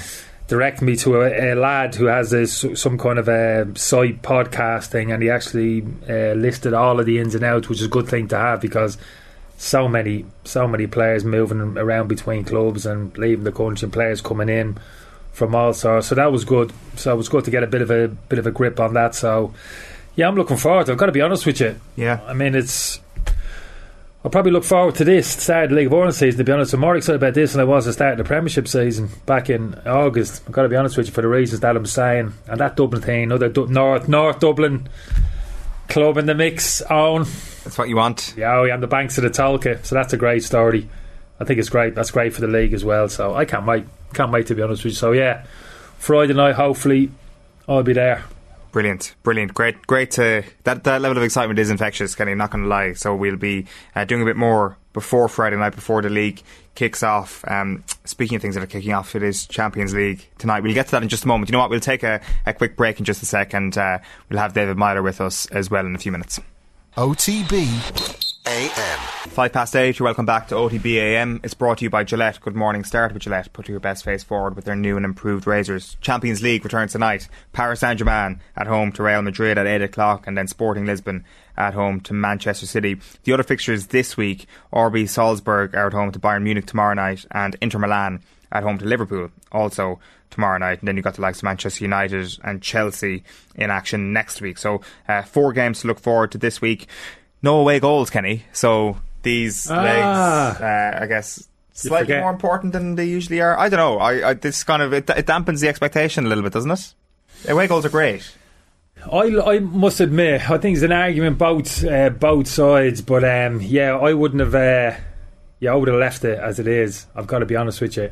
Direct me to a, a lad who has a, some kind of a site podcast thing, and he actually uh, listed all of the ins and outs, which is a good thing to have, because so many so many players moving around between clubs and leaving the country, and players coming in from all sorts. So that was good. So it was good to get a bit of a bit of a grip on that. So yeah, I'm looking forward to it. I've got to be honest with you. Yeah, I mean, it's. I'll probably look forward to this start of the League of Ireland season, to be honest. I'm more excited about this than I was at the start of the Premiership season back in August. I've got to be honest with you, for the reasons that I'm saying. And that Dublin thing, another du- North North Dublin club in the mix, Owen. That's what you want. Yeah, on the banks of the Tolka. So that's a great story. I think it's great. That's great for the league as well. So I can't wait. Can't wait, to be honest with you. So yeah, Friday night, hopefully, I'll be there. Brilliant, brilliant, great, great to that. That level of excitement is infectious, Kenny. Not going to lie. So we'll be uh, doing a bit more before Friday night, before the league kicks off. Um, speaking of things that are kicking off, it is Champions League tonight. We'll get to that in just a moment. You know what? We'll take a, a quick break in just a second. Uh, we'll have David Myler with us as well in a few minutes. O T B A M Five past eight, you're welcome back to O T B A M. It's brought to you by Gillette. Good morning. Start with Gillette. Put your best face forward with their new and improved razors. Champions League returns tonight. Paris Saint-Germain at home to Real Madrid at eight o'clock, and then Sporting Lisbon at home to Manchester City. The other fixtures this week, R B Salzburg are at home to Bayern Munich tomorrow night, and Inter Milan at home to Liverpool also tomorrow night. And then you've got the likes of Manchester United and Chelsea in action next week. So uh, four games to look forward to this week. No away goals, Kenny. So these ah. legs, uh, I guess, slightly more important than they usually are. I don't know. I, I this kind of it, it dampens the expectation a little bit, doesn't it? Away goals are great. I, I must admit, I think it's an argument both uh, both sides. But um, yeah, I wouldn't have. Uh, yeah, I would have left it as it is. I've got to be honest with you,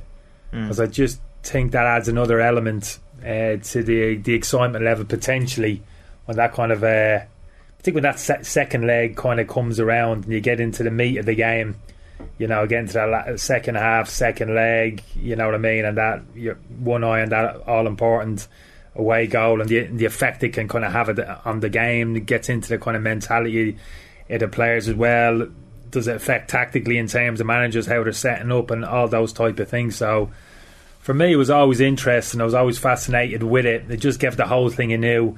because mm. I just think that adds another element uh, to the the excitement level potentially when that kind of, uh, I think when that se- second leg kind of comes around and you get into the meat of the game, you know, get into that second half, second leg, you know what I mean, and that your one eye on that all important away goal and the, the effect it can kind of have on the game. It gets into the kind of mentality of the players as well. Does it affect tactically in terms of managers, how they're setting up and all those type of things? So for me, it was always interesting. I was always fascinated with it. It just gave the whole thing a new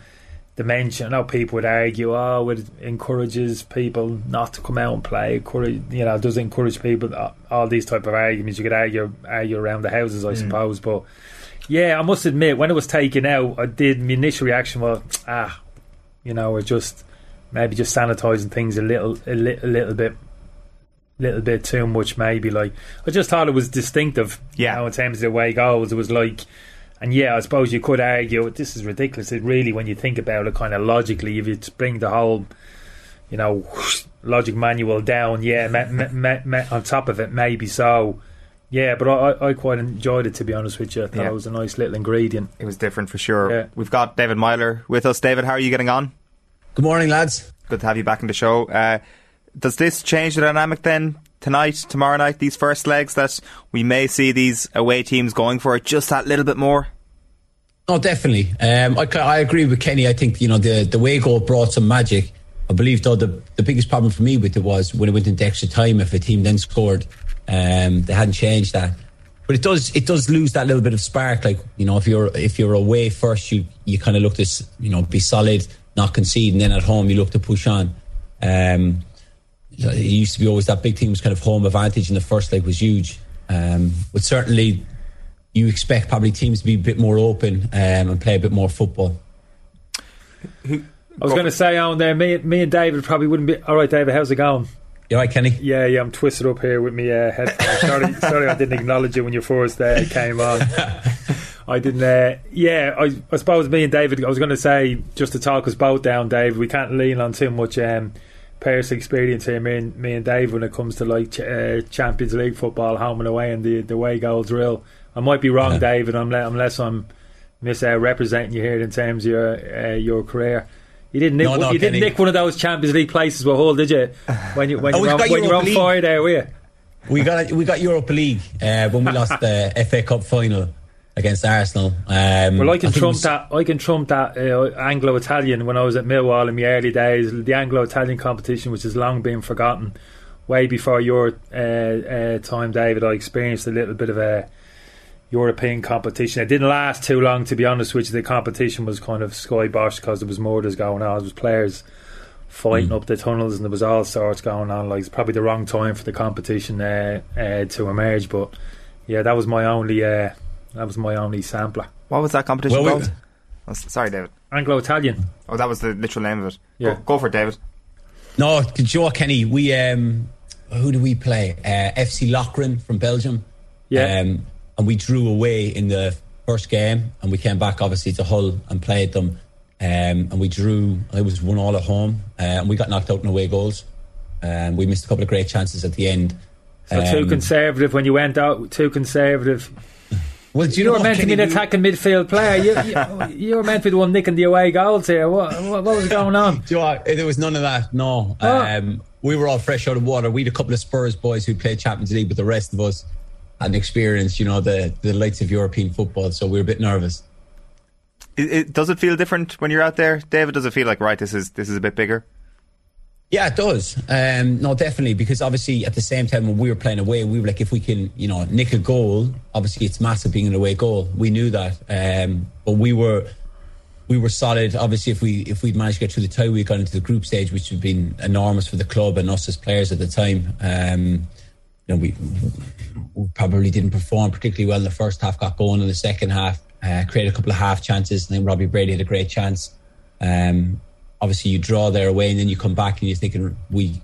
dimension. I know people would argue, oh, it encourages people not to come out and play. Encourage, you know, it does encourage people, all these type of arguments. You could argue, argue around the houses, I mm. suppose. But yeah, I must admit, when it was taken out, I did, my initial reaction was, ah, you know, we're just maybe just sanitising things a little, a, li- a little bit. little bit too much maybe. Like, I just thought it was distinctive, yeah, you know, in terms of the way goals. It was like, and yeah, I suppose you could argue this is ridiculous, it really, when you think about it kind of logically, if you bring the whole, you know, whoosh, logic manual down, yeah, me, me, me, me, on top of it, maybe so. Yeah, but I, I quite enjoyed it, to be honest with you. I thought yeah. it was a nice little ingredient. It was different for sure. Yeah. We've got David Myler with us. David, how are you getting on? Good morning, lads. Good to have you back in the show. uh Does this change the dynamic then tonight, tomorrow night, these first legs, that we may see these away teams going for it just that little bit more? Oh, definitely. Um, I, I agree with Kenny. I think, you know, the, the way goal brought some magic. I believe, though, the, the biggest problem for me with it was when it went into extra time, if a team then scored, um, they hadn't changed that. But it does it does lose that little bit of spark. Like, you know, if you're if you're away first, you, you kind of look to, you know, be solid, not concede, and then at home you look to push on. Um It used to be always that big team was kind of home advantage in the first leg was huge. Um, but certainly you expect probably teams to be a bit more open um, and play a bit more football. I was going to say on there, me, me and David probably wouldn't be... All right, David, how's it going? You all right, Kenny? Yeah, yeah, I'm twisted up here with my uh, headphones. Sorry, sorry I didn't acknowledge you when you first uh, came on. I didn't... Uh, yeah, I, I suppose me and David, I was going to say, just to talk us both down, Dave, we can't lean on too much... Um, personal experience here, me and, me and Dave, when it comes to like ch- uh, Champions League football, home and away, and the the away goal drill. I might be wrong, yeah. David, unless I'm misrepresenting you here in terms of your uh, your career. You didn't nick, no, no, you didn't nick one of those Champions League places with Hull, did you? When you when oh, you're on, when you're on fire there, were you? We got we got Europa League uh, when we lost the F A Cup final against Arsenal. Um, well, I can I trump that. I can trump that uh, Anglo-Italian when I was at Millwall in my early days. The Anglo-Italian competition, which has long been forgotten, way before your uh, uh, time, David. I experienced a little bit of a European competition. It didn't last too long, to be honest. Which the competition was kind of skybosh because there was murders going on. There was players fighting mm. up the tunnels, and there was all sorts going on. Like, it's probably the wrong time for the competition uh, uh, to emerge. But yeah, that was my only. Uh, That was my only sampler. What was that competition well, called? Oh, sorry, David. Anglo-Italian. Oh, that was the literal name of it. Yeah. Go, go for it, David. No, Joe Kenny, we, um, who do we play? Uh, F C Lokeren from Belgium. Yeah. Um, and we drew away in the first game, and we came back, obviously, to Hull and played them. Um, and we drew, it was one all at home, uh, and we got knocked out in away goals. And um, we missed a couple of great chances at the end. So um, too conservative when you went out, too conservative... Well, do you, you know were meant to be an attacking midfield player. You, you, you were meant to be the one nicking the away goals here. What, what, what was going on? Do you know what? There was none of that. No, oh. um, we were all fresh out of water. We had a couple of Spurs boys who played Champions League, but the rest of us hadn't experienced, you know, the the lights of European football. So we were a bit nervous. It, it, does it feel different when you're out there, David? Does it feel like right? This is this is a bit bigger. Yeah, it does. Um, no, definitely, because obviously at the same time when we were playing away, we were like, if we can, you know, nick a goal, obviously it's massive being an away goal. We knew that, um, but we were we were solid. Obviously, if we if we'd managed to get through the tie, we got into the group stage, which would have been enormous for the club and us as players at the time. Um, you know, we, we probably didn't perform particularly well in the first half. Got going in the second half, uh, created a couple of half chances, and then Robbie Brady had a great chance. Um, Obviously, you draw there away, and then you come back, and you're thinking we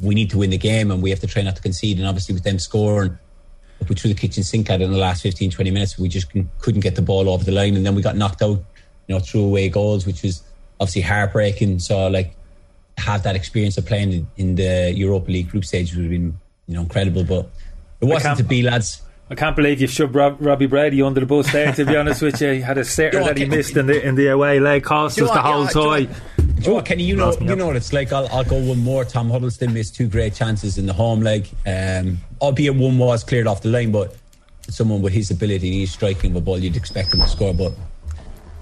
we need to win the game, and we have to try not to concede. And obviously, with them scoring, we threw the kitchen sink at it in the last fifteen, twenty minutes. We just couldn't get the ball over the line, and then we got knocked out, you know, threw away goals, which was obviously heartbreaking. So, like, have that experience of playing in, in the Europa League group stage would have been, you know, incredible. But it wasn't to be, lads. I can't believe you've shoved Rob, Robbie Brady under the bus there, to be honest with you. He had a sitter that he missed in the in the away leg, cost us the whole tie. Joe, Kenny, you know, you know what it's like. I'll, I'll go one more. Tom Huddleston missed two great chances in the home leg, um, albeit one was cleared off the line, but someone with his ability and his striking of a ball, you'd expect him to score, but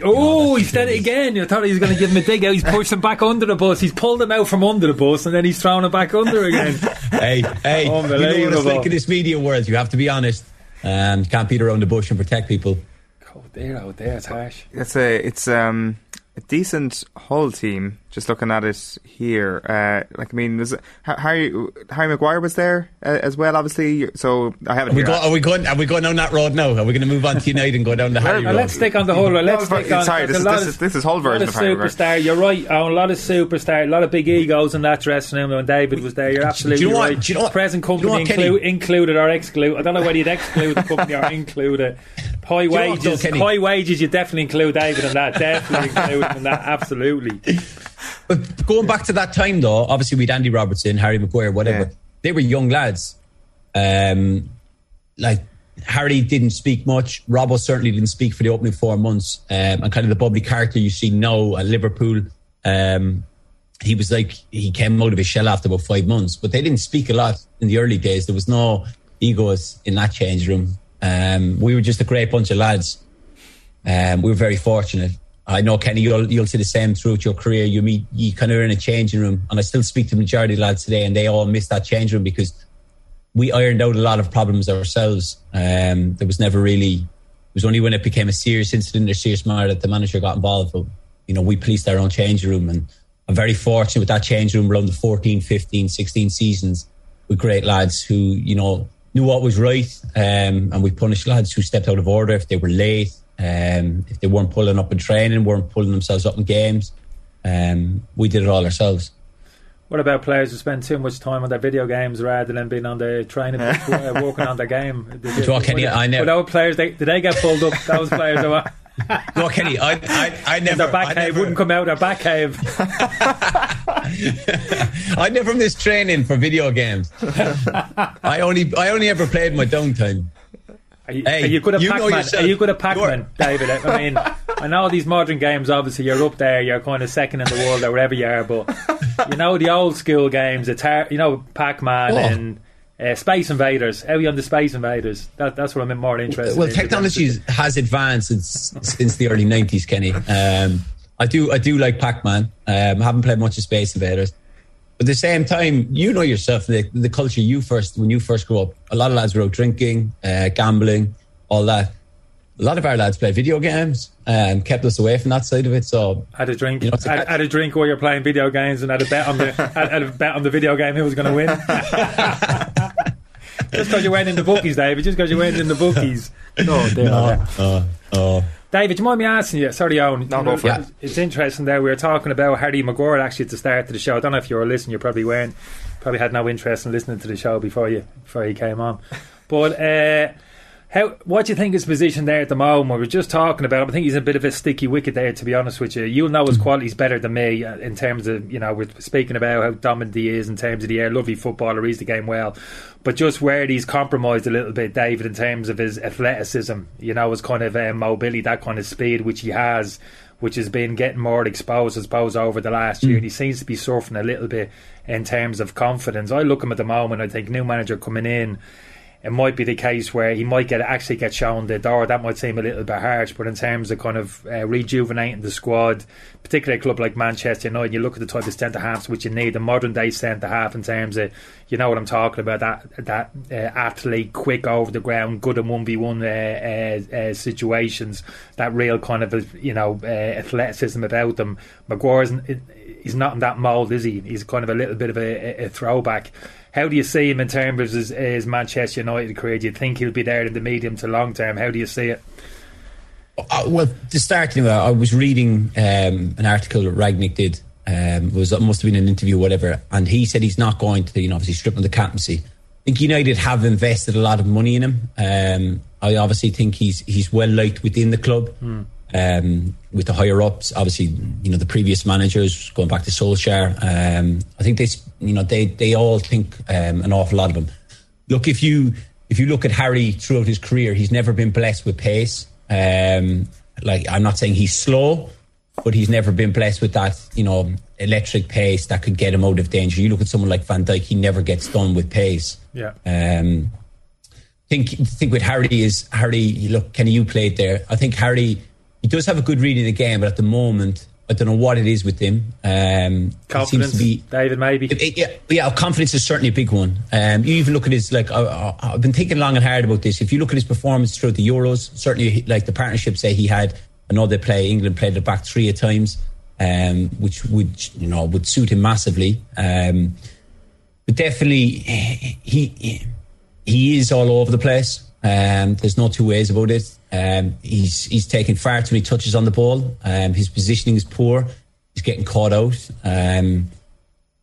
you know, oh, he's done it again. I thought he was going to give him a dig out. He's pushed him back under the bus. He's pulled him out from under the bus, and then he's thrown him back under again. Hey, hey, unbelievable. You know what it's like in this media world. You have to be honest. Um, can't beat around the bush and protect people. Oh there, oh there, it's harsh. It's a, it's um, a decent Hull team. Just looking at it here, uh, like I mean, was it, Harry Harry Maguire was there uh, as well, obviously. So I haven't. Are we, go, are we going? Are we going down that road now? Are we going to move on to United and go down the Harry road? Let's stick on the Hull road. Let's no, stick on. Sorry, this is, this, of, is, this is Hull version of Harry. Superstar, you're right. Oh, a lot of superstar, a lot of big egos in that dressing room. When David was there, you're absolutely do you know right. What, do you know what, present company you know inclu- included or excluded? I don't know whether you'd exclude the company or include it. High you wages, though, high wages. You definitely include David in that. Definitely include him in that. Absolutely. But going back to that time though, obviously we'd Andy Robertson, Harry Maguire, whatever. Yeah. They were young lads. Um, like Harry didn't speak much. Robbo certainly didn't speak for the opening four months. Um, and kind of the bubbly character you see now at Liverpool. Um, he was like he came out of his shell after about five months. But they didn't speak a lot in the early days. There was no egos in that change room. Um, we were just a great bunch of lads. Um, we were very fortunate. I know, Kenny, you'll, you'll see the same throughout your career. You meet, you kind of are in a changing room. And I still speak to the majority of lads today and they all miss that changing room because we ironed out a lot of problems ourselves. Um, there was never really... It was only when it became a serious incident or serious matter that the manager got involved. But, you know, we policed our own changing room. And I'm very fortunate with that changing room around the fourteen, fifteen, sixteen seasons with great lads who, you know, knew what was right. Um, and we punished lads who stepped out of order if they were late. Um, if they weren't pulling up in training, weren't pulling themselves up in games, um, we did it all ourselves. What about players who spend too much time on their video games rather than being on the training pitch, working on their game? Did, did, Kenny, did, I never. But those players, they, did they get pulled up? Those players, they were. No, Kenny, I, I, I never. Their back I cave never, wouldn't come out. Their back cave. I never missed training for video games. I only, I only ever played my downtime. Are you, hey, are you good at you Pac-Man? Are you good at Pac-Man, David? I mean, I know these modern games, obviously, you're up there, you're kind of second in the world or wherever you are, but you know the old school games, it's hard, you know, Pac-Man oh. and uh, Space Invaders. How are you on the Space Invaders? That, that's what I'm more interested well, in. Well, technology has advanced since, since the early nineties, Kenny. Um, I do I do like Pac-Man. Um, I haven't played much of Space Invaders. But at the same time, you know yourself, the, the culture you first, when you first grew up, a lot of lads were out drinking, uh, gambling, all that. A lot of our lads played video games and kept us away from that side of it. So had a drink, you know, had, had a drink while you're playing video games and had a bet on the, had, had a bet on the video game who was going to win. Just because you went in the bookies, David, just because you went in the bookies. Oh, dear. No, oh, oh. David, do you mind me asking you? Sorry, Owen. No, go for it. It's interesting there. We were talking about Harry Maguire actually at the start of the show. I don't know if you were listening. You probably weren't. Probably had no interest in listening to the show before you before he came on. But uh, how? What do you think his position there at the moment? We were just talking about him. I think he's in a bit of a sticky wicket there, to be honest with you. You'll know his qualities better than me in terms of, you know, we're speaking about how dominant he is in terms of the air. Lovely footballer. He's the game well. But just where he's compromised a little bit, David, in terms of his athleticism, you know, his kind of um, mobility, that kind of speed which he has, which has been getting more exposed, I suppose, over the last mm. year. And he seems to be suffering a little bit in terms of confidence. I look at him at the moment, I think new manager coming in, it might be the case where he might get actually get shown the door. That might seem a little bit harsh, but in terms of kind of uh, rejuvenating the squad, particularly a club like Manchester United, you look at the type of centre-halves which you need, the modern-day centre-half in terms of, you know what I'm talking about, that that uh, athlete, quick over the ground, good in one v one uh, uh, uh, situations, that real kind of, you know, uh, athleticism about them. Maguire's he's not in that mould, is he? He's kind of a little bit of a, a throwback. How do you see him in terms of his, his Manchester United career? Do you think he'll be there in the medium to long term? How do you see it? Uh, well, to start, I was reading um, an article that Rangnick did. Um, it was it must have been an interview or whatever, and he said he's not going to, you know, obviously strip him the captaincy. I think United have invested a lot of money in him. Um, I obviously think he's he's well liked within the club, mm. um, with the higher ups. Obviously, you know, the previous managers going back to Solskjaer. Um, I think they, you know, they they all think um, an awful lot of him. Look, if you if you look at Harry throughout his career, he's never been blessed with pace. Um, like, I'm not saying he's slow, but he's never been blessed with that, you know, electric pace that could get him out of danger. You look at someone like Van Dijk, he never gets done with pace. Yeah. Um, think think with Harry is Harry. Look, Kenny, you played there. I think Harry, he does have a good read of the game, but at the moment, I don't know what it is with him. Um, confidence, seems to be, David, maybe. It, it, yeah, yeah, confidence is certainly a big one. Um, you even look at his, like, I, I've been thinking long and hard about this. If you look at his performance throughout the Euros, certainly, like, the partnership, say, he had, I know they play, England played the back three at times, um, which would, you know, would suit him massively. Um, but definitely, he he is all over the place. Um, there's no two ways about it. Um, he's he's taking far too many touches on the ball. Um, his positioning is poor. He's getting caught out. Um,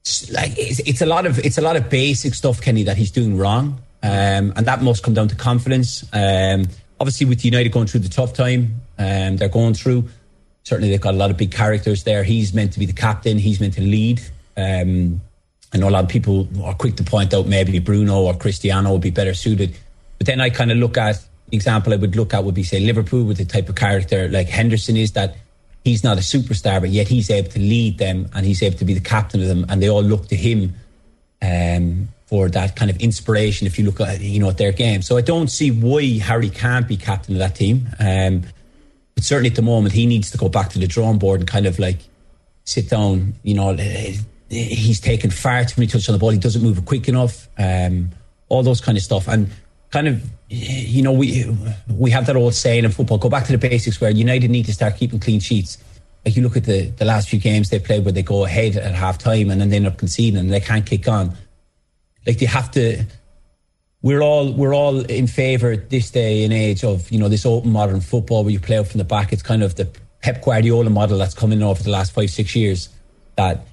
it's like it's, it's a lot of it's a lot of basic stuff, Kenny, that he's doing wrong, um, and that must come down to confidence. Um, obviously, with United going through the tough time, um, they're going through. Certainly, they've got a lot of big characters there. He's meant to be the captain. He's meant to lead. Um, I know a lot of people are quick to point out maybe Bruno or Cristiano would be better suited. But then I kind of look at, the example I would look at would be, say, Liverpool, with the type of character like Henderson is, that he's not a superstar, but yet he's able to lead them and he's able to be the captain of them. And they all look to him um, for that kind of inspiration if you look at, you know, at their game. So I don't see why Harry can't be captain of that team. Um, but certainly at the moment, he needs to go back to the drawing board and kind of like sit down. You know, he's taken far too many touches on the ball. He doesn't move quick enough. Um, all those kind of stuff. And kind of, you know, we we have that old saying in football, go back to the basics, where United need to start keeping clean sheets. Like, you look at the, the last few games they played where they go ahead at half time and then they end up conceding and they can't kick on. Like, they have to, we're all we're all in favour this day and age of, you know, this open modern football where you play out from the back. It's kind of the Pep Guardiola model that's coming over the last five, six years, that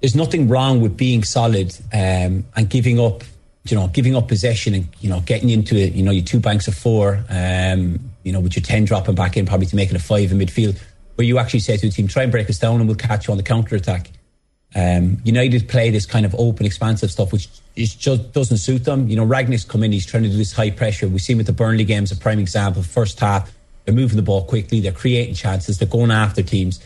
there's nothing wrong with being solid um, and giving up, you know, giving up possession and, you know, getting into it, you know, your two banks of four, um, you know, with your ten dropping back in probably to make it a five in midfield, where you actually say to the team, try and break us down and we'll catch you on the counter-attack. Um, United play this kind of open, expansive stuff, which is just doesn't suit them. You know, Rangnick's come in, he's trying to do this high pressure. We've seen with the Burnley games, a prime example, first half, they're moving the ball quickly, they're creating chances, they're going after teams,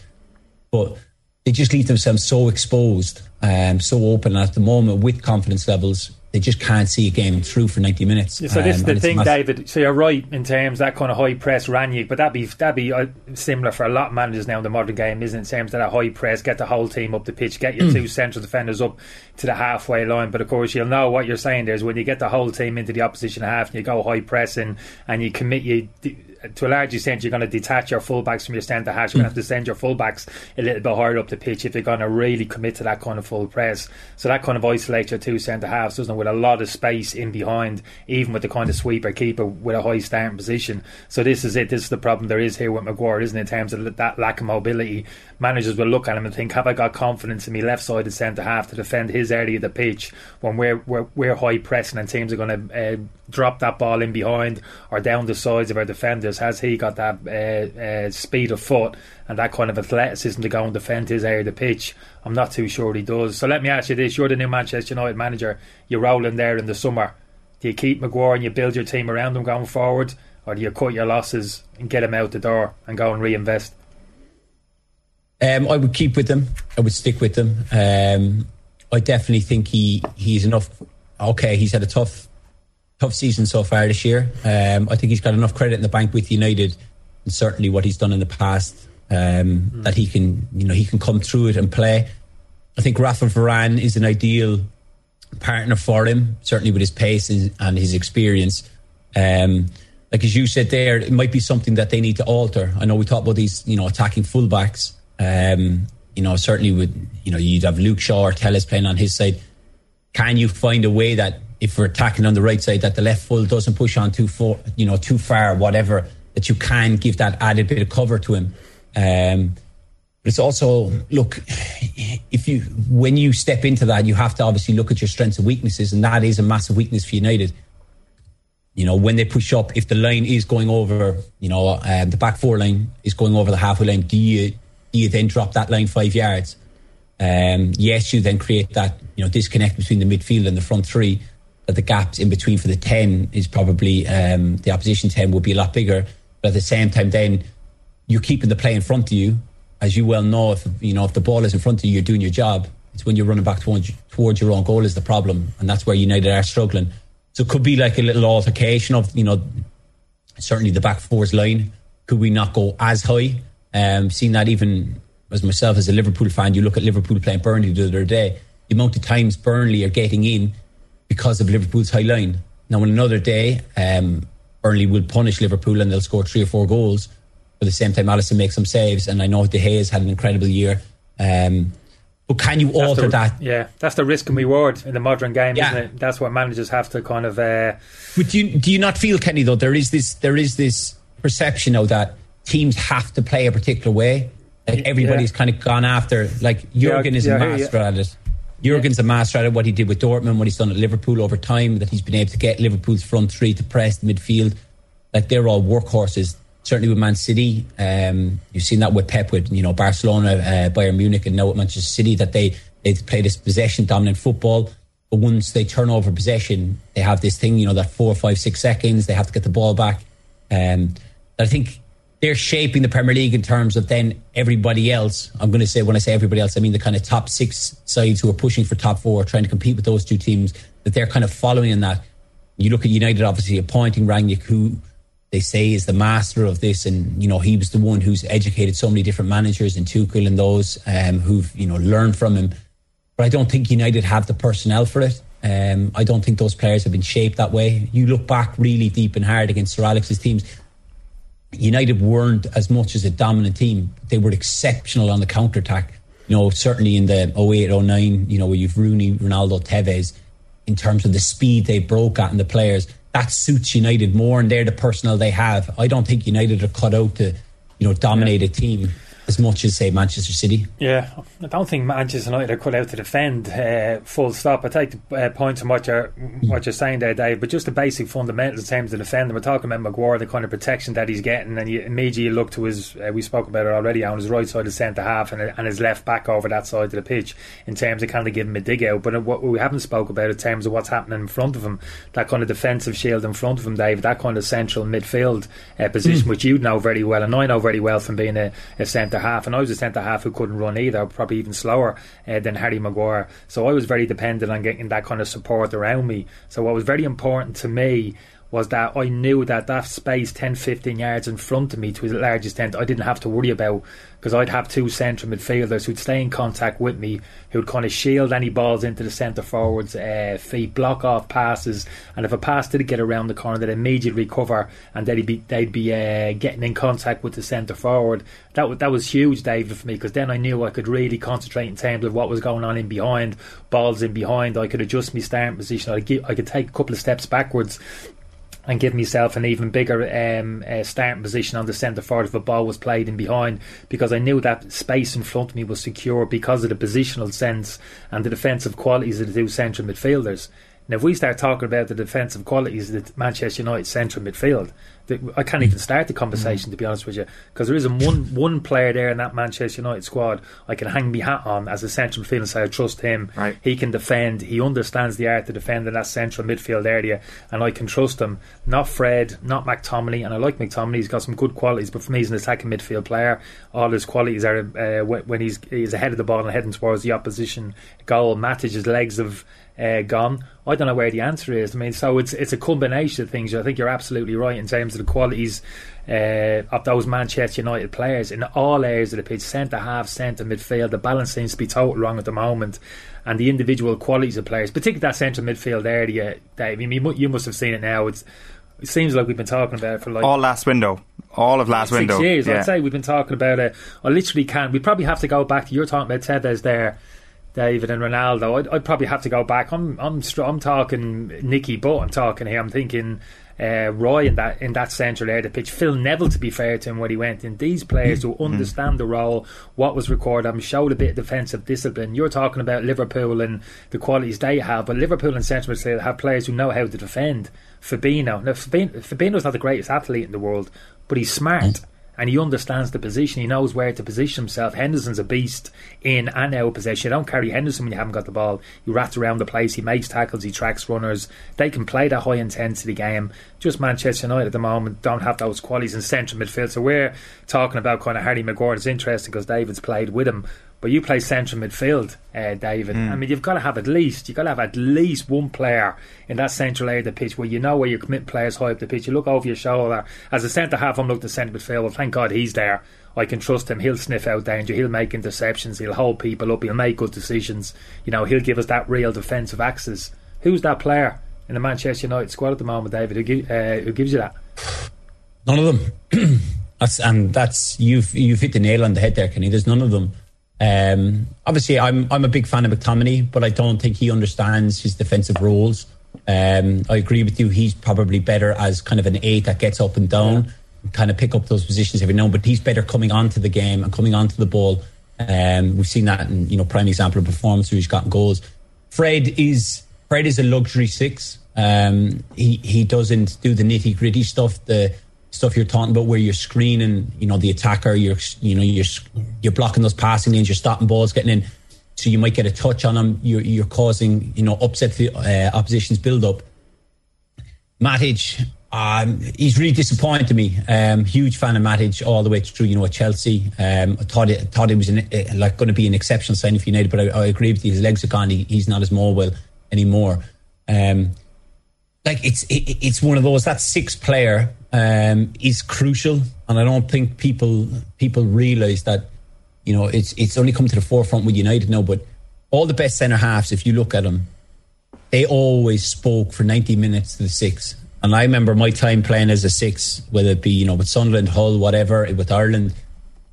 but they just leave themselves so exposed, um, so open. And at the moment, with confidence levels, they just can't see a game through for ninety minutes. Yeah, so this um, is the thing, massive. David. So you're right in terms of that kind of high press Rangnick, but that'd be that'd be uh, similar for a lot of managers now in the modern game, isn't it? In terms of that high press, get the whole team up the pitch, get your mm. two central defenders up to the halfway line. But of course, you'll know what you're saying there is when you get the whole team into the opposition half and you go high pressing and you commit you. D- to a large extent, you're going to detach your fullbacks from your centre halves. You're going to have to send your fullbacks a little bit higher up the pitch if you're going to really commit to that kind of full press. So that kind of isolates your two centre halves, doesn't it? With a lot of space in behind, even with the kind of sweeper keeper with a high starting position. So this is it. This is the problem there is here with Maguire, isn't it? In terms of that lack of mobility, managers will look at him and think, "Have I got confidence in me left-sided centre half to defend his area of the pitch when we're we're, we're high pressing and teams are going to uh, drop that ball in behind or down the sides of our defenders?" Has he got that uh, uh, speed of foot and that kind of athleticism to go and defend his area of the pitch? I'm not too sure he does. So let me ask you this. You're the new Manchester United manager. You're rolling there in the summer. Do you keep Maguire and you build your team around him going forward, or do you cut your losses and get him out the door and go and reinvest? Um, I would keep with him. I would stick with him. Um, I definitely think he he's enough. Okay, he's had a tough Tough season so far this year. Um, I think he's got enough credit in the bank with United, and certainly what he's done in the past, um, mm. that he can, you know, he can come through it and play. I think Raphael Varane is an ideal partner for him, certainly with his pace and his experience. Um, like as you said there, it might be something that they need to alter. I know we talked about these, you know, attacking fullbacks. Um, you know, certainly with, you know, you'd have Luke Shaw or Telles playing on his side. Can you find a way that, if we're attacking on the right side, that the left full doesn't push on too far, you know, too far, whatever, that you can give that added bit of cover to him. Um, but it's also, look, if you when you step into that, you have to obviously look at your strengths and weaknesses, and that is a massive weakness for United. You know, when they push up, if the line is going over, you know, um, the back four line is going over the halfway line, do you, do you then drop that line five yards? Um, yes, you then create that, you know, disconnect between the midfield and the front three. the gaps in between for the ten is probably, um, the opposition ten will be a lot bigger. But at the same time, then you're keeping the play in front of you. As you well know, if you know if the ball is in front of you, you're doing your job. It's when you're running back towards, towards your own goal is the problem. And that's where United are struggling. So it could be like a little altercation of, you know, certainly the back four's line. Could we not go as high? Um, seeing that even as myself as a Liverpool fan, you look at Liverpool playing Burnley the other day. The amount of times Burnley are getting in because of Liverpool's high line. Now on another day, um, Burnley will punish Liverpool and they'll score three or four goals. But at the same time, Alisson makes some saves, and I know De Gea has had an incredible year. Um, but can you alter the, that? Yeah, that's the risk and reward in the modern game, yeah. Isn't it? That's what managers have to kind of. Uh... But do you, do you not feel, Kenny? Though there is this, there is this perception now that teams have to play a particular way. Like everybody's yeah. kind of gone after. Like Jurgen yeah, is yeah, a master yeah. at it. Jurgen's a master at it, what he did with Dortmund, what he's done at Liverpool over time, that he's been able to get Liverpool's front three to press the midfield. Like they're all workhorses, certainly with Man City. Um, you've seen that with Pep, with you know Barcelona, uh, Bayern Munich, and now with Manchester City, that they, they play this possession-dominant football. But once they turn over possession, they have this thing, you know, that four, five, six seconds, they have to get the ball back. Um, I think they're shaping the Premier League in terms of then everybody else. I'm going to say, when I say everybody else, I mean the kind of top six sides who are pushing for top four, trying to compete with those two teams, that they're kind of following in that. You look at United, obviously, appointing Rangnick, who they say is the master of this. And, you know, he was the one who's educated so many different managers and Tuchel and those um, who've, you know, learned from him. But I don't think United have the personnel for it. Um, I don't think those players have been shaped that way. You look back really deep and hard against Sir Alex's teams. United weren't as much as a dominant team. They were exceptional on the counter-attack. You know, certainly in the oh eight, oh nine, you know, where you've Rooney, Ronaldo, Tevez, in terms of the speed they broke at and the players, that suits United more, and they're the personnel they have. I don't think United are cut out to, you know, dominate a team as much as, say, Manchester City. Yeah, I don't think Manchester United are cut out to defend, uh, full stop. I take the uh, points on what you're, what you're saying there, Dave, but just the basic fundamentals in terms of defending. We're talking about Maguire, the kind of protection that he's getting, and you immediately look to his, uh, we spoke about it already, on his right side of centre-half and, and his left back over that side of the pitch in terms of kind of giving him a dig-out. But what we haven't spoke about in terms of what's happening in front of him, that kind of defensive shield in front of him, Dave, that kind of central midfield uh, position, mm. which you know very well, and I know very well from being a, a centre half, and I was a centre half who couldn't run either, probably even slower uh, than Harry Maguire. So I was very dependent on getting that kind of support around me. So what was very important to me was that I knew that that space ten to fifteen yards in front of me, to the largest extent, I didn't have to worry about, because I'd have two central midfielders who'd stay in contact with me, who'd kind of shield any balls into the centre forwards' uh, feet, block off passes, and if a pass didn't get around the corner, they'd immediately recover, and they'd be they'd be uh, getting in contact with the centre forward. That was, that was huge, David, for me, because then I knew I could really concentrate in terms of what was going on in behind, balls in behind. I could adjust my starting position. I could, I could take a couple of steps backwards and give myself an even bigger um, uh, starting position on the centre forward if a ball was played in behind, because I knew that space in front of me was secure because of the positional sense and the defensive qualities of the two central midfielders. Now, if we start talking about the defensive qualities of the Manchester United central midfield, I can't even start the conversation, to be honest with you, because there isn't one, one player there in that Manchester United squad I can hang my hat on as a central midfielder and say I trust him. Right. He can defend. He understands the art of defending that central midfield area, and I can trust him. Not Fred, not McTominay, and I like McTominay. He's got some good qualities, but for me, he's an attacking midfield player. All his qualities are uh, when he's he's ahead of the ball and heading towards the opposition goal. Matic, his legs have Uh, gone. I don't know where the answer is. I mean, so it's it's a combination of things. I think you're absolutely right in terms of the qualities uh, of those Manchester United players in all areas of the pitch, centre half, centre midfield. The balance seems to be total wrong at the moment, and the individual qualities of players, particularly that central midfield area, Dave. I mean, you must have seen it now. It's It seems like we've been talking about it for like all last window, all of last six window. Six years, yeah. I'd say we've been talking about it. I literally can't. We probably have to go back to, you're talking about Tevez there, David, and Ronaldo. I'd, I'd probably have to go back. I'm I'm I'm talking Nicky Butt. I'm talking here. I'm thinking uh, Roy in that in that central area of the pitch. Phil Neville, to be fair to him, when he went in. These players who understand the role, what was required of them, showed a bit of defensive discipline. You're talking about Liverpool and the qualities they have, but Liverpool and central midfield have players who know how to defend. Fabinho. Now, Fabinho, Fabinho's not the greatest athlete in the world, but he's smart. and he understands the position. He knows where to position himself. Henderson's a beast in and out of possession. You don't carry Henderson when you haven't got the ball. He rats around the place. He makes tackles. He tracks runners. They can play that high-intensity game. Just Manchester United at the moment don't have those qualities in central midfield. So we're talking about kind of Harry Maguire. It's interesting because David's played with him. But you play central midfield, uh, David. Mm. I mean, you've got to have at least you've got to have at least one player in that central area of the pitch where you know where your commit players high up the pitch. You look over your shoulder. As a centre half, I'm looking at centre midfield. Well, thank God he's there. I can trust him. He'll sniff out danger. He'll make interceptions. He'll hold people up. He'll make good decisions. You know, he'll give us that real defensive axis. Who's that player in the Manchester United squad at the moment, David? Who, give, uh, who gives you that? None of them. that's and that's you've you've hit the nail on the head there, Kenny. There's none of them. Um, obviously I'm I'm a big fan of McTominay, but I don't think he understands his defensive roles. um, I agree with you, he's probably better as kind of an eight that gets up and down, yeah. and kind of pick up those positions every now and then, but he's better coming onto the game and coming onto the ball. Um, we've seen that in, you know, prime example of performance where he's gotten goals. Fred is Fred is a luxury six. um, he, he doesn't do the nitty gritty stuff, the stuff you're talking about where you're screening, you know, the attacker, you're, you know, you're you're blocking those passing lanes, you're stopping balls getting in, so you might get a touch on them, you're, you're causing, you know, upset the uh, opposition's build-up. Matic, um, he's really disappointed me. Um, huge fan of Matic all the way through, you know, at Chelsea. Um, I thought it, thought it was an, like going to be an exceptional signing for United, but I, I agree with you, his legs are gone, he, he's not as mobile anymore. Um, like it's it, it's one of those, that sixth player Um, is crucial, and I don't think people people realise that. You know, it's it's only come to the forefront with United now, but all the best centre halves, if you look at them, they always spoke for ninety minutes to the six. And I remember my time playing as a six, whether it be, you know, with Sunderland, Hull, whatever, with Ireland,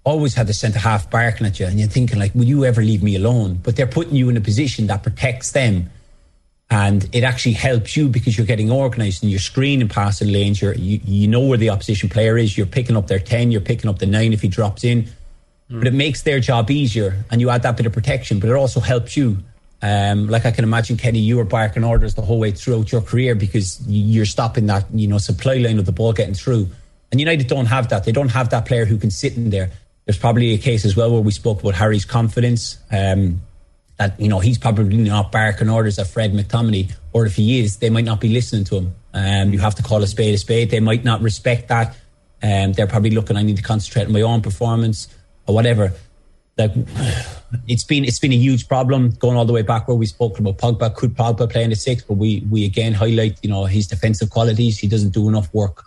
always had the centre half barking at you, and you're thinking like, will you ever leave me alone? But they're putting you in a position that protects them. And it actually helps you because you're getting organised and you're screening passing lanes. You're, you you know where the opposition player is. You're picking up their ten. You're picking up the nine if he drops in. Mm. But it makes their job easier and you add that bit of protection. But it also helps you. Um, like I can imagine, Kenny, you were barking orders the whole way throughout your career because you're stopping that, you know, supply line of the ball getting through. And United don't have that. They don't have that player who can sit in there. There's probably a case as well where we spoke about Harry's confidence. Um That, you know, he's probably not barking orders at Fred McTominay, or if he is, they might not be listening to him. Um, you have to call a spade a spade. They might not respect that. Um, they're probably looking, I need to concentrate on my own performance or whatever. Like, it's been it's been a huge problem going all the way back where we spoke about Pogba. Could Pogba play in the six? But we we again highlight, you know, his defensive qualities. He doesn't do enough work,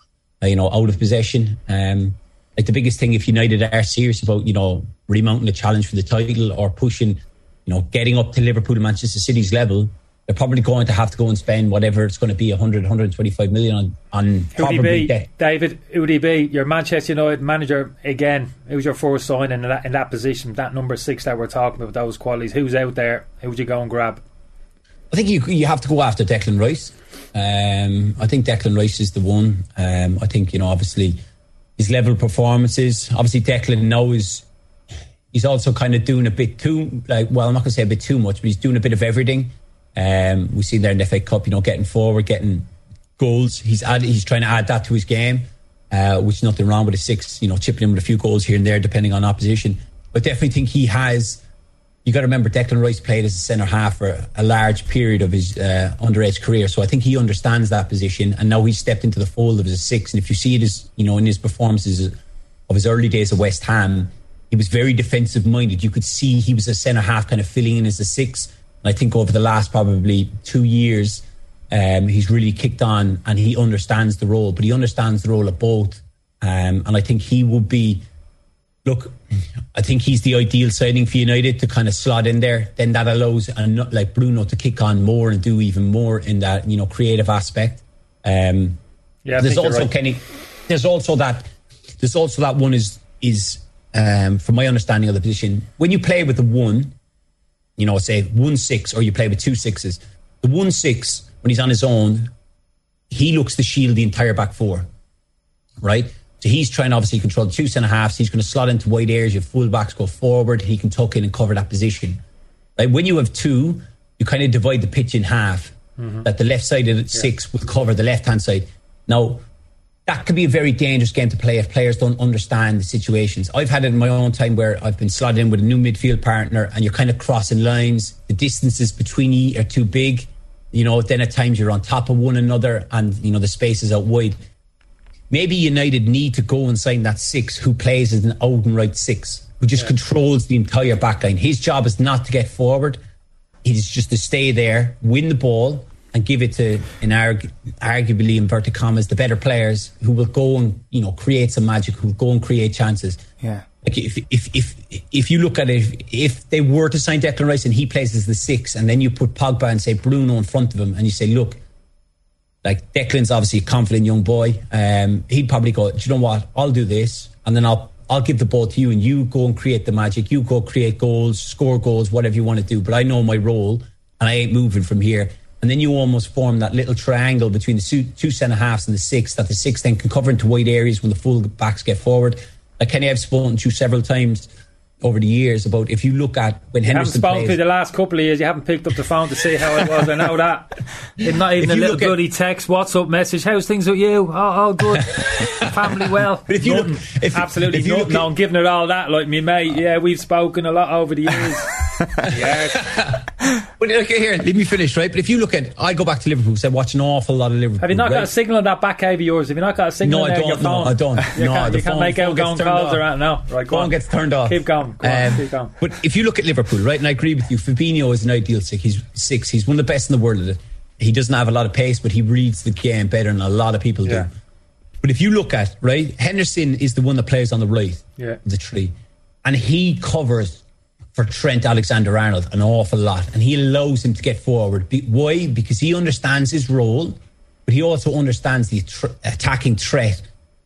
uh, you know, out of possession. Um, like the biggest thing, if United are serious about, you know, remounting the challenge for the title or pushing, you know, getting up to Liverpool and Manchester City's level, they're probably going to have to go and spend whatever it's going to be, one hundred, one hundred twenty-five million on, on probably... Who would he be, debt. David, who would he be? Your Manchester United manager, again, who's your first signing in that, in that position, that number six that we're talking about, those qualities? Who's out there? Who would you go and grab? I think you you have to go after Declan Rice. Um, I think Declan Rice is the one. Um, I think, you know, obviously, his level of performances, obviously Declan knows... He's also kind of doing a bit too, like, well, I'm not going to say a bit too much, but he's doing a bit of everything. Um, we've seen there in the F A Cup, you know, getting forward, getting goals. He's add, he's trying to add that to his game, uh, which is nothing wrong with a six, you know, chipping in with a few goals here and there, depending on opposition. But definitely think he has, you got to remember, Declan Rice played as a centre half for a large period of his uh, underage career. So I think he understands that position. And now he's stepped into the fold of his six. And if you see it as, you know, in his performances of his early days at West Ham, he was very defensive-minded. You could see he was a centre-half kind of filling in as a six. And I think over the last probably two years, um, he's really kicked on and he understands the role. But he understands the role of both. Um, and I think he would be... Look, I think he's the ideal signing for United to kind of slot in there. Then that allows an, like Bruno to kick on more and do even more in that, you know, creative aspect. Um, yeah, there's also, right. Kenny, there's also that... There's also that one is... is Um, from my understanding of the position, when you play with the one, you know, say one six, or you play with two sixes, the one six, when he's on his own, he looks to shield the entire back four, right? So he's trying to obviously control the two centre halves. He's going to slot into wide areas. Your full backs go forward. He can tuck in and cover that position. Like when you have two, you kind of divide the pitch in half. Mm-hmm. That the left side of the six yeah. will cover the left hand side. Now, that could be a very dangerous game to play if players don't understand the situations. I've had it in my own time where I've been slotted in with a new midfield partner and you're kind of crossing lines. The distances between you are too big. You know, then at times you're on top of one another and, you know, the space is out wide. Maybe United need to go and sign that six who plays as an out and right six, who just yeah. controls the entire back line. His job is not to get forward. It's just to stay there, win the ball, and give it to, in arg- arguably, inverted commas, the better players who will go and, you know, create some magic, who will go and create chances. Yeah. Like if if if if you look at it, if, if they were to sign Declan Rice and he plays as the six, and then you put Pogba and say Bruno in front of him, and you say, look, like Declan's obviously a confident young boy. Um, he'd probably go, do you know what? I'll do this, and then I'll I'll give the ball to you, and you go and create the magic. You go create goals, score goals, whatever you want to do. But I know my role, and I ain't moving from here. And then you almost form that little triangle between the two centre-halves and the six, that the six then can cover into wide areas when the full-backs get forward. Like Kenny, I've spoken to you several times over the years about if you look at when you Henderson plays... I haven't spoken to you the last couple of years. You haven't picked up the phone to see how it was. I know that. It's not even a little bloody at, text, WhatsApp message. How's things with you? Oh, oh good. Family well. But if you look, if, Absolutely if you nothing. Look at, no, I'm giving it all that, like me mate. Yeah, we've spoken a lot over the years. Yeah. But look here, let me finish, right? But if you look at, I go back to Liverpool because I watch an awful lot of Liverpool. Have you not right? got a signal on that back cave of yours? Have you not got a signal on no, your phone? No, I don't. You no, can't, you can't make outgoing calls around now. Right, go phone on. Gets turned off. Keep going. Go um, on, keep going. But if you look at Liverpool, right, and I agree with you, Fabinho is an ideal six. He's six. He's one of the best in the world at it. He doesn't have a lot of pace, but he reads the game better than a lot of people yeah. do. But if you look at, right, Henderson is the one that plays on the right, yeah. the three, and he covers for Trent Alexander-Arnold an awful lot, and he allows him to get forward. Be- why? Because he understands his role, but he also understands the tr- attacking threat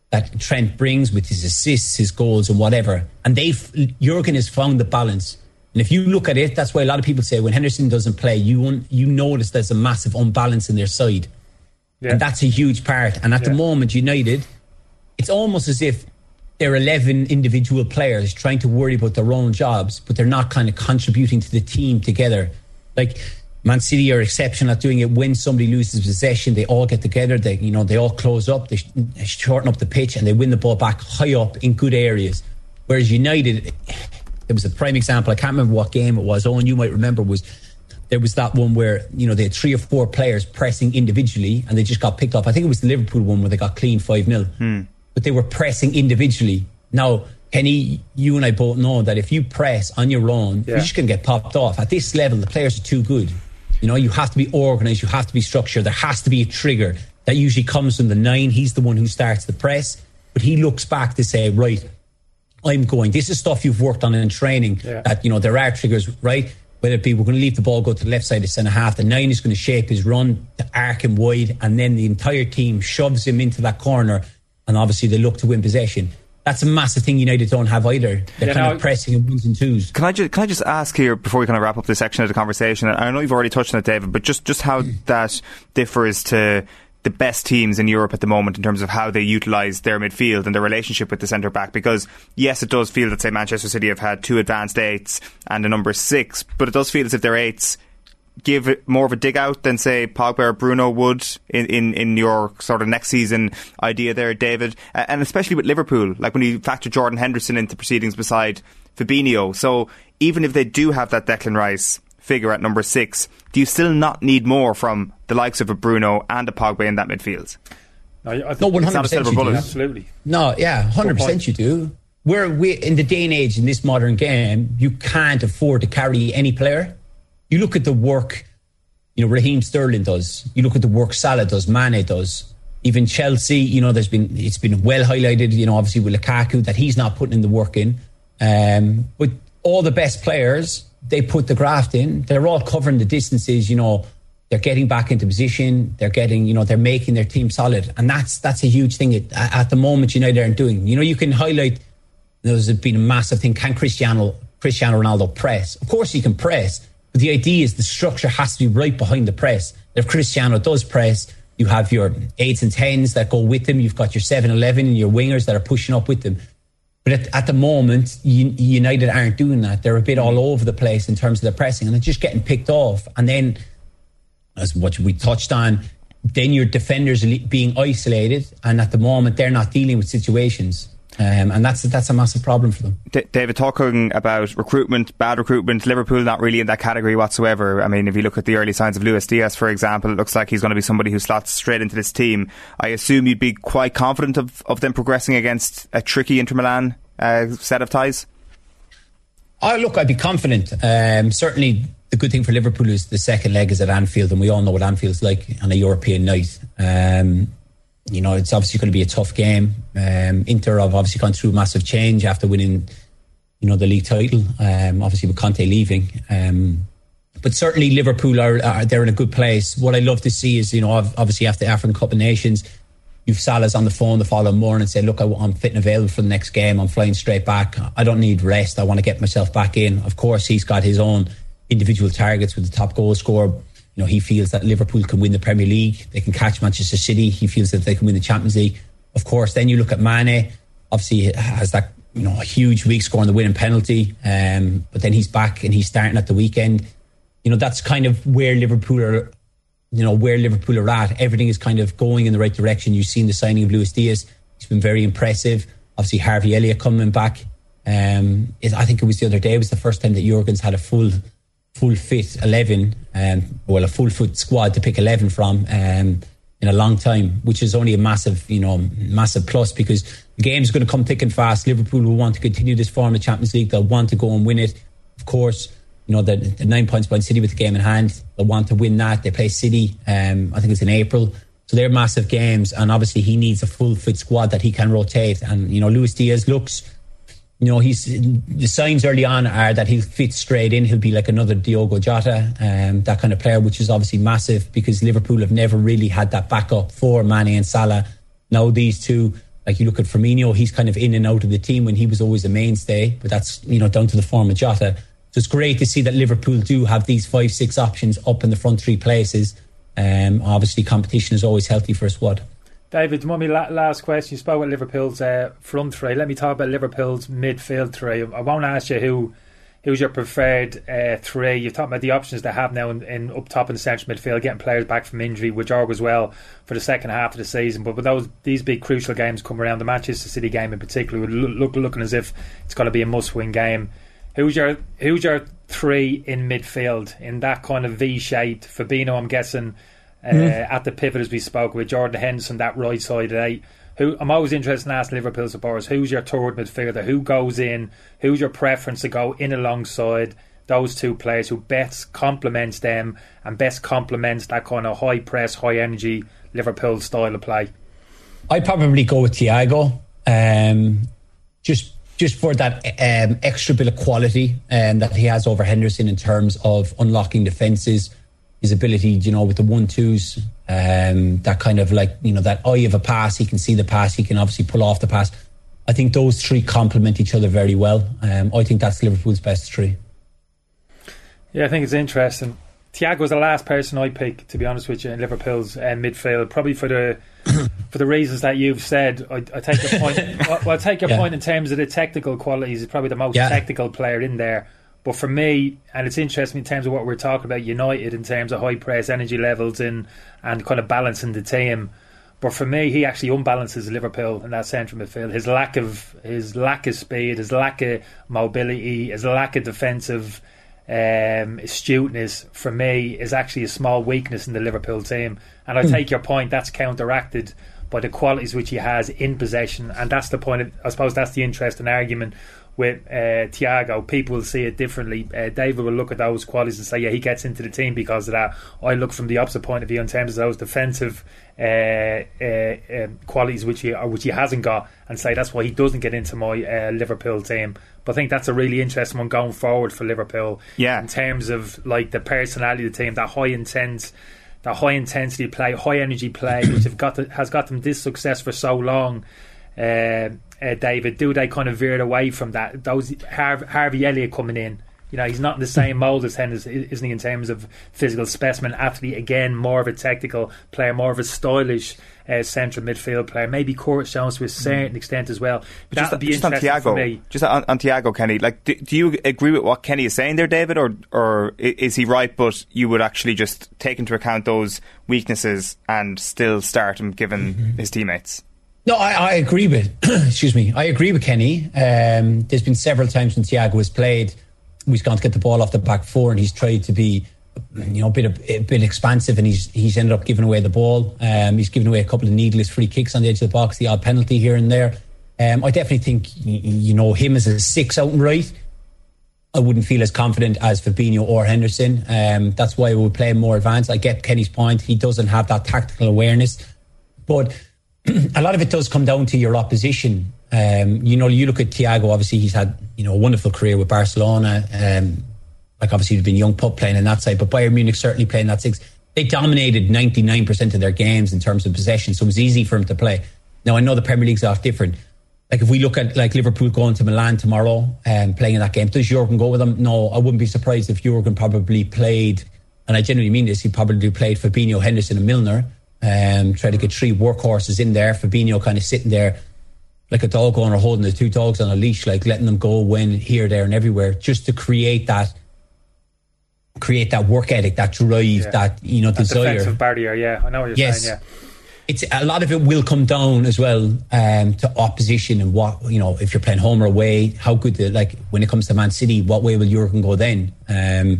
that Trent brings with his assists, his goals and whatever. And they've Jurgen has found the balance. And if you look at it, that's why a lot of people say when Henderson doesn't play, you un- you notice there's a massive unbalance in their side. Yeah. And that's a huge part. And at yeah. the moment, United, it's almost as if they're eleven individual players trying to worry about their own jobs, but they're not kind of contributing to the team together. Like Man City are exceptional at doing it. When somebody loses possession, they all get together. They, you know, they all close up, they shorten up the pitch, and they win the ball back high up in good areas. Whereas United, there was a prime example. I can't remember what game it was. Owen, you might remember was there was that one where, you know, they had three or four players pressing individually, and they just got picked up. I think it was the Liverpool one where they got clean five nil. Hmm. But they were pressing individually. Now, Kenny, you and I both know that if you press on your own, yeah. you're just going to get popped off. At this level, the players are too good. You know, you have to be organised, you have to be structured. There has to be a trigger. That usually comes from the nine. He's the one who starts the press. But he looks back to say, right, I'm going. This is stuff you've worked on in training. Yeah. That, you know, there are triggers, right? Whether it be we're going to leave the ball, go to the left side of centre-half. The nine is going to shape his run, the arc him wide. And then the entire team shoves him into that corner. And obviously they look to win possession. That's a massive thing United don't have either. They're yeah, kind no, of pressing in ones and twos. Can I just can I just ask here before we kind of wrap up this section of the conversation? I know you've already touched on it, David, but just, just how that differs to the best teams in Europe at the moment in terms of how they utilise their midfield and their relationship with the centre-back. Because, yes, it does feel that, say, Manchester City have had two advanced eights and a number six, but it does feel as if their eights give it more of a dig out than, say, Pogba or Bruno would in, in, in your sort of next season idea there, David. And especially with Liverpool, like when you factor Jordan Henderson into proceedings beside Fabinho. So even if they do have that Declan Rice figure at number six, do you still not need more from the likes of a Bruno and a Pogba in that midfield? No, I think no one hundred percent it's not a silver bullet. Absolutely. No, yeah, one hundred percent you do. We're, we, in the day and age in this modern game, you can't afford to carry any player. You look at the work, you know, Raheem Sterling does. You look at the work Salah does, Mane does. Even Chelsea, you know, there's been, it's been well highlighted, you know, obviously with Lukaku, that he's not putting in the work in. Um, but all the best players, they put the graft in. They're all covering the distances, you know, they're getting back into position. They're getting, you know, they're making their team solid. And that's, that's a huge thing at, at the moment United aren't doing. You know, you can highlight, there's been a massive thing. Can Cristiano, Cristiano Ronaldo press? Of course he can press. But the idea is the structure has to be right behind the press. If Cristiano does press, you have your eights and tens that go with them. You've got your seven eleven and your wingers that are pushing up with them. But at, at the moment, United aren't doing that. They're a bit all over the place in terms of their pressing. And they're just getting picked off. And then, as what we touched on, then your defenders are being isolated, and at the moment they're not dealing with situations. Um, and that's that's a massive problem for them. D- David, talking about recruitment, bad recruitment, Liverpool not really in that category whatsoever. I mean, if you look at the early signs of Luis Diaz, for example, it looks like he's going to be somebody who slots straight into this team. I assume you'd be quite confident of, of them progressing against a tricky Inter Milan uh, set of ties? Oh, look, I'd be confident. Um, certainly, the good thing for Liverpool is the second leg is at Anfield, and we all know what Anfield's like on a European night. Um You know, it's obviously going to be a tough game. Um, Inter have obviously gone through massive change after winning, you know, the league title. Um, obviously with Conte leaving, um, but certainly Liverpool are, are they're in a good place. What I love to see is, you know, obviously after the African Cup of Nations, you've Salah's on the phone the following morning and say, look, I, I'm fit and available for the next game. I'm flying straight back. I don't need rest. I want to get myself back in. Of course, he's got his own individual targets with the top goal scorer. You know, he feels that Liverpool can win the Premier League. They can catch Manchester City. He feels that they can win the Champions League. Of course, then you look at Mane. Obviously, he has that, you know, huge week scoring the winning penalty. Um, but then he's back and he's starting at the weekend. You know, that's kind of where Liverpool are. You know, where Liverpool are at. Everything is kind of going in the right direction. You've seen the signing of Luis Diaz. He's been very impressive. Obviously, Harvey Elliott coming back. Um, it, I think it was the other day. It was the first time that Jurgen's had a full. full fit eleven, um, well, a full foot squad to pick eleven from um, in a long time, which is only a massive, you know, massive plus, because the game's going to come thick and fast. Liverpool will want to continue this form of Champions League. They'll want to go and win it. Of course, you know, the, the nine points behind City with the game in hand. They'll want to win that. They play City, um, I think it's in April. So they're massive games, and obviously he needs a full fit squad that he can rotate. And, you know, Luis Diaz looks... You know, he's the signs early on are that he'll fit straight in. He'll be like another Diogo Jota, um, that kind of player, which is obviously massive because Liverpool have never really had that backup for Mane and Salah. Now these two, like you look at Firmino, he's kind of in and out of the team when he was always a mainstay, but that's, you know, down to the form of Jota. So it's great to see that Liverpool do have these five, six options up in the front three places. Um, obviously, competition is always healthy for a squad. David, my last question. You spoke about Liverpool's uh, front three. Let me talk about Liverpool's midfield three. I won't ask you who who's your preferred uh, three. You've talked about the options they have now in, in up top and central midfield, getting players back from injury, which argues well for the second half of the season. But with those these big crucial games come around, the Manchester City game in particular, would look looking as if it's going to be a must-win game. Who's your who's your three in midfield in that kind of V-shaped? Fabinho, I'm guessing. Uh, mm. At the pivot, as we spoke with Jordan Henderson, that right side at eight. Who I'm always interested in asking Liverpool supporters: who's your third midfielder? Who goes in? Who's your preference to go in alongside those two players? Who best complements them and best complements that kind of high press, high energy Liverpool style of play? I'd probably go with Thiago, um, just just for that um, extra bit of quality um, that he has over Henderson in terms of unlocking defences. His ability, you know, with the one-twos, um, that kind of like, you know, that eye of a pass. He can see the pass. He can obviously pull off the pass. I think those three complement each other very well. Um, I think that's Liverpool's best three. Yeah, I think it's interesting. Thiago was the last person I picked, to be honest with you, in Liverpool's uh, midfield, probably for the for the reasons that you've said. I, I take your point. I, well, I take your yeah. point in terms of the technical qualities. He's probably the most yeah. technical player in there. But for me, and it's interesting in terms of what we're talking about, United in terms of high press, energy levels in, and kind of balancing the team. But for me, he actually unbalances Liverpool in that central midfield. His lack of his lack of speed, his lack of mobility, his lack of defensive um, astuteness, for me, is actually a small weakness in the Liverpool team. And I mm. take your point, that's counteracted by the qualities which he has in possession. And that's the point, of, I suppose that's the interesting argument with uh, Thiago. People will see it differently. Uh, David will look at those qualities and say, yeah, he gets into the team because of that. I look from the opposite point of view in terms of those defensive uh, uh, um, qualities which he, which he hasn't got, and say that's why he doesn't get into my uh, Liverpool team. But I think that's a really interesting one going forward for Liverpool. Yeah. In terms of like the personality of the team, that high intense, that high intensity play, high energy play, which have got to, has got them this success for so long. Uh, Uh, David, do they kind of veer away from that? Those Harvey, Harvey Elliott coming in You know, he's not in the same mould as Henderson, isn't he, in terms of physical specimen, athlete, again, more of a technical player, more of a stylish uh, central midfield player. Maybe Court's shown to a certain extent as well. But just, be just on Thiago, for me. Just on, on Thiago, Kenny, like, do, do you agree with what Kenny is saying there, David, or, or is he right, but you would actually just take into account those weaknesses and still start him given mm-hmm. his teammates? No, I, I agree with, excuse me, I agree with Kenny. Um, there's been several times when Thiago has played, he's gone to get the ball off the back four, and he's tried to be, you know, a bit of, a bit expansive, and he's he's ended up giving away the ball. Um, he's given away a couple of needless free kicks on the edge of the box, the odd penalty here and there. Um, I definitely think, you know, him as a six out and right, I wouldn't feel as confident as Fabinho or Henderson. Um, that's why we would play him more advanced. I get Kenny's point; he doesn't have that tactical awareness, but a lot of it does come down to your opposition. Um, you know, you look at Thiago, obviously he's had, you know, a wonderful career with Barcelona. Um, like obviously he'd been young pup playing on that side, but Bayern Munich certainly playing that six. They dominated ninety-nine percent of their games in terms of possession, so it was easy for him to play. Now, I know the Premier League's off different. Like if we look at like Liverpool going to Milan tomorrow and playing in that game, does Jurgen go with them? No, I wouldn't be surprised if Jurgen probably played, and I genuinely mean this, he probably played Fabinho, Henderson and Milner. Um, try to get three workhorses in there. Fabinho kind of sitting there like a dog owner holding the two dogs on a leash, like letting them go when here, there and everywhere, just to create that create that work ethic, that drive, yeah. that, you know, that desire. Defensive barrier, yeah. I know what you're yes. saying, yeah. It's, a lot of it will come down as well um, to opposition and what, you know, if you're playing home or away, how good, the, like when it comes to Man City, what way will Jurgen go then? Um,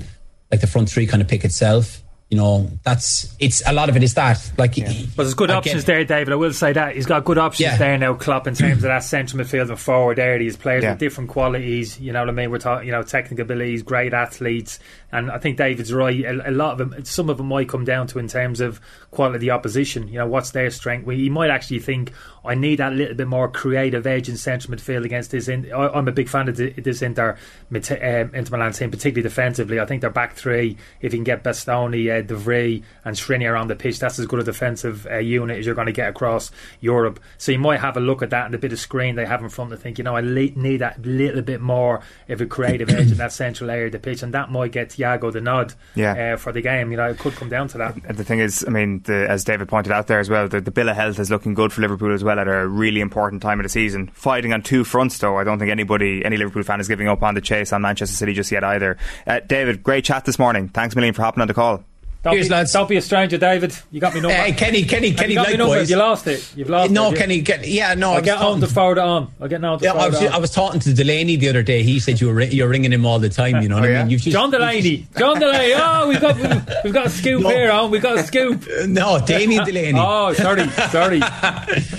like the front three kind of pick itself. You know, that's it's a lot of it is that. Like, yeah. he, but there's good I options there, David. I will say that he's got good options yeah. there now, Klopp, in terms of that central midfield and forward area. He's players yeah. with different qualities. You know what I mean? We're talking, you know, technical abilities, great athletes, and I think David's right. A, a lot of them, some of them might come down to in terms of quality opposition. You know, what's their strength? Well, you might actually think, I need that little bit more creative edge in central midfield against this. In, I, I'm a big fan of this Inter, Inter Milan team, particularly defensively. I think they're back three. If you can get Bastoni, uh, De Vrij and Skriniar on the pitch, that's as good a defensive uh, unit as you're going to get across Europe. So you might have a look at that and a bit of screen they have in front and think, you know, I le- need that little bit more of a creative edge in that central area of the pitch, and that might get Thiago the nod yeah. uh, for the game. You know, it could come down to that. And the thing is, I mean, the, as David pointed out there as well, the, the bill of health is looking good for Liverpool as well at a really important time of the season. Fighting on two fronts though, I don't think anybody, any Liverpool fan is giving up on the chase on Manchester City just yet either. Uh, David, great chat this morning. Thanks a million for hopping on the call. Don't, Here's be, lads. Don't be a stranger, David. You got me number. Hey, Kenny, Kenny, Kenny, you likewise. You lost it. You've lost no, it. No, Kenny, get, yeah, no. I'll get on the forward arm. I'll get on the yeah, forward I was, arm. I was talking to Delaney the other day. He said you were you're ringing him all the time. You know oh, what yeah? I mean? You've just, John Delaney. Just, John Delaney. Oh, we've got we've, we've got a scoop no. here. On we've got a scoop. No, Damien Delaney. Oh, sorry, sorry.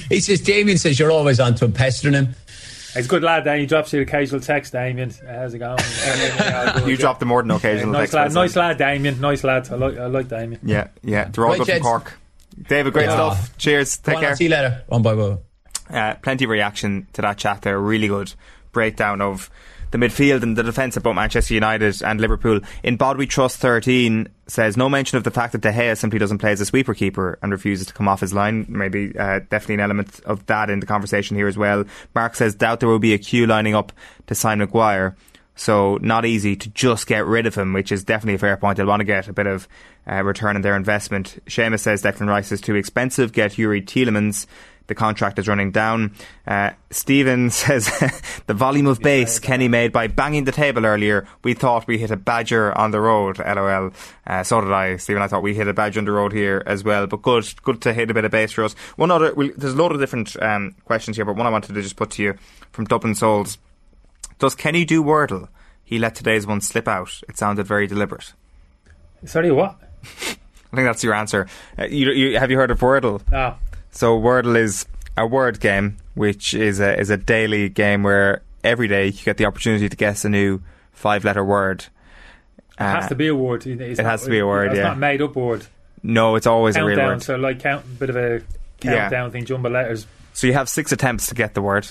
He says Damien says you're always on to him, pestering him. He's a good lad, Damien. He drops you an occasional text, Damien. How's it going? You dropped him more than occasional yeah, nice text. Lad, nice lad, Damien. Nice lad. I like, I like Damien. Yeah, yeah. They're all right, good from Cork. David, great yeah. stuff. Cheers. Take One, care. See you later. One bye bye. Uh, plenty of reaction to that chat there. Really good breakdown of the midfield and the defence about Manchester United and Liverpool. In Bod We Trust thirteen says, no mention of the fact that De Gea simply doesn't play as a sweeper keeper and refuses to come off his line. Maybe uh, definitely an element of that in the conversation here as well. Mark says, doubt there will be a queue lining up to sign Maguire. So not easy to just get rid of him, which is definitely a fair point. They'll want to get a bit of uh, return on their investment. Seamus says, Declan Rice is too expensive. Get Yuri Tielemans. The contract is running down. Uh, Stephen says, the volume of bass Kenny made by banging the table earlier. We thought we hit a badger on the road, LOL. Uh, so did I, Stephen. I thought we hit a badger on the road here as well. But good good to hit a bit of bass for us. One other, we'll, there's a lot of different um, questions here, but one I wanted to just put to you from Dublin Souls. Does Kenny do Wordle? He let today's one slip out. It sounded very deliberate. Sorry, what? I think that's your answer. Uh, you, you, have you heard of Wordle? No. So Wordle is a word game, which is a is a daily game where every day you get the opportunity to guess a new five-letter word. It uh, has to be a word. It's it not, has to be a word, it's yeah. It's not a made-up word. No, it's always countdown, a real word. So like count, a bit of a countdown yeah. thing, jumble letters. So you have six attempts to get the word,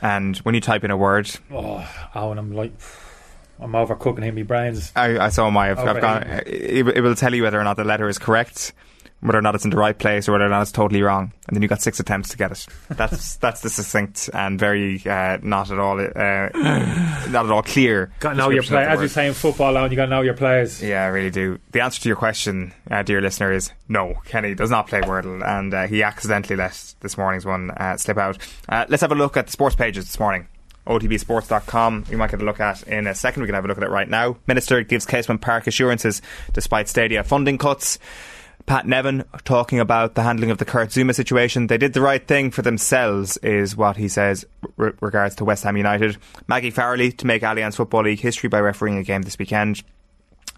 and when you type in a word... Oh, oh and I'm like... I'm overcooking in my brains. I, I saw my... I've, I've gone, it, it will tell you whether or not the letter is correct, whether or not it's in the right place or whether or not it's totally wrong. And then you got six attempts to get it. That's that's the succinct and very uh, not at all uh, not at all clear. Got to know your players. As you're saying, football on, you got to know your players. Yeah, I really do. The answer to your question, uh, dear listener, is no. Kenny does not play Wordle, and uh, he accidentally let this morning's one uh, slip out. Uh, let's have a look at the sports pages this morning. O T B sports dot com, we might get a look at in a second. We can have a look at it right now. Minister gives Casement Park assurances despite stadia funding cuts. Pat Nevin talking about the handling of the Kurt Zouma situation. They did the right thing for themselves, is what he says re- regards to West Ham United. Maggie Farrelly to make Allianz Football League history by refereeing a game this weekend.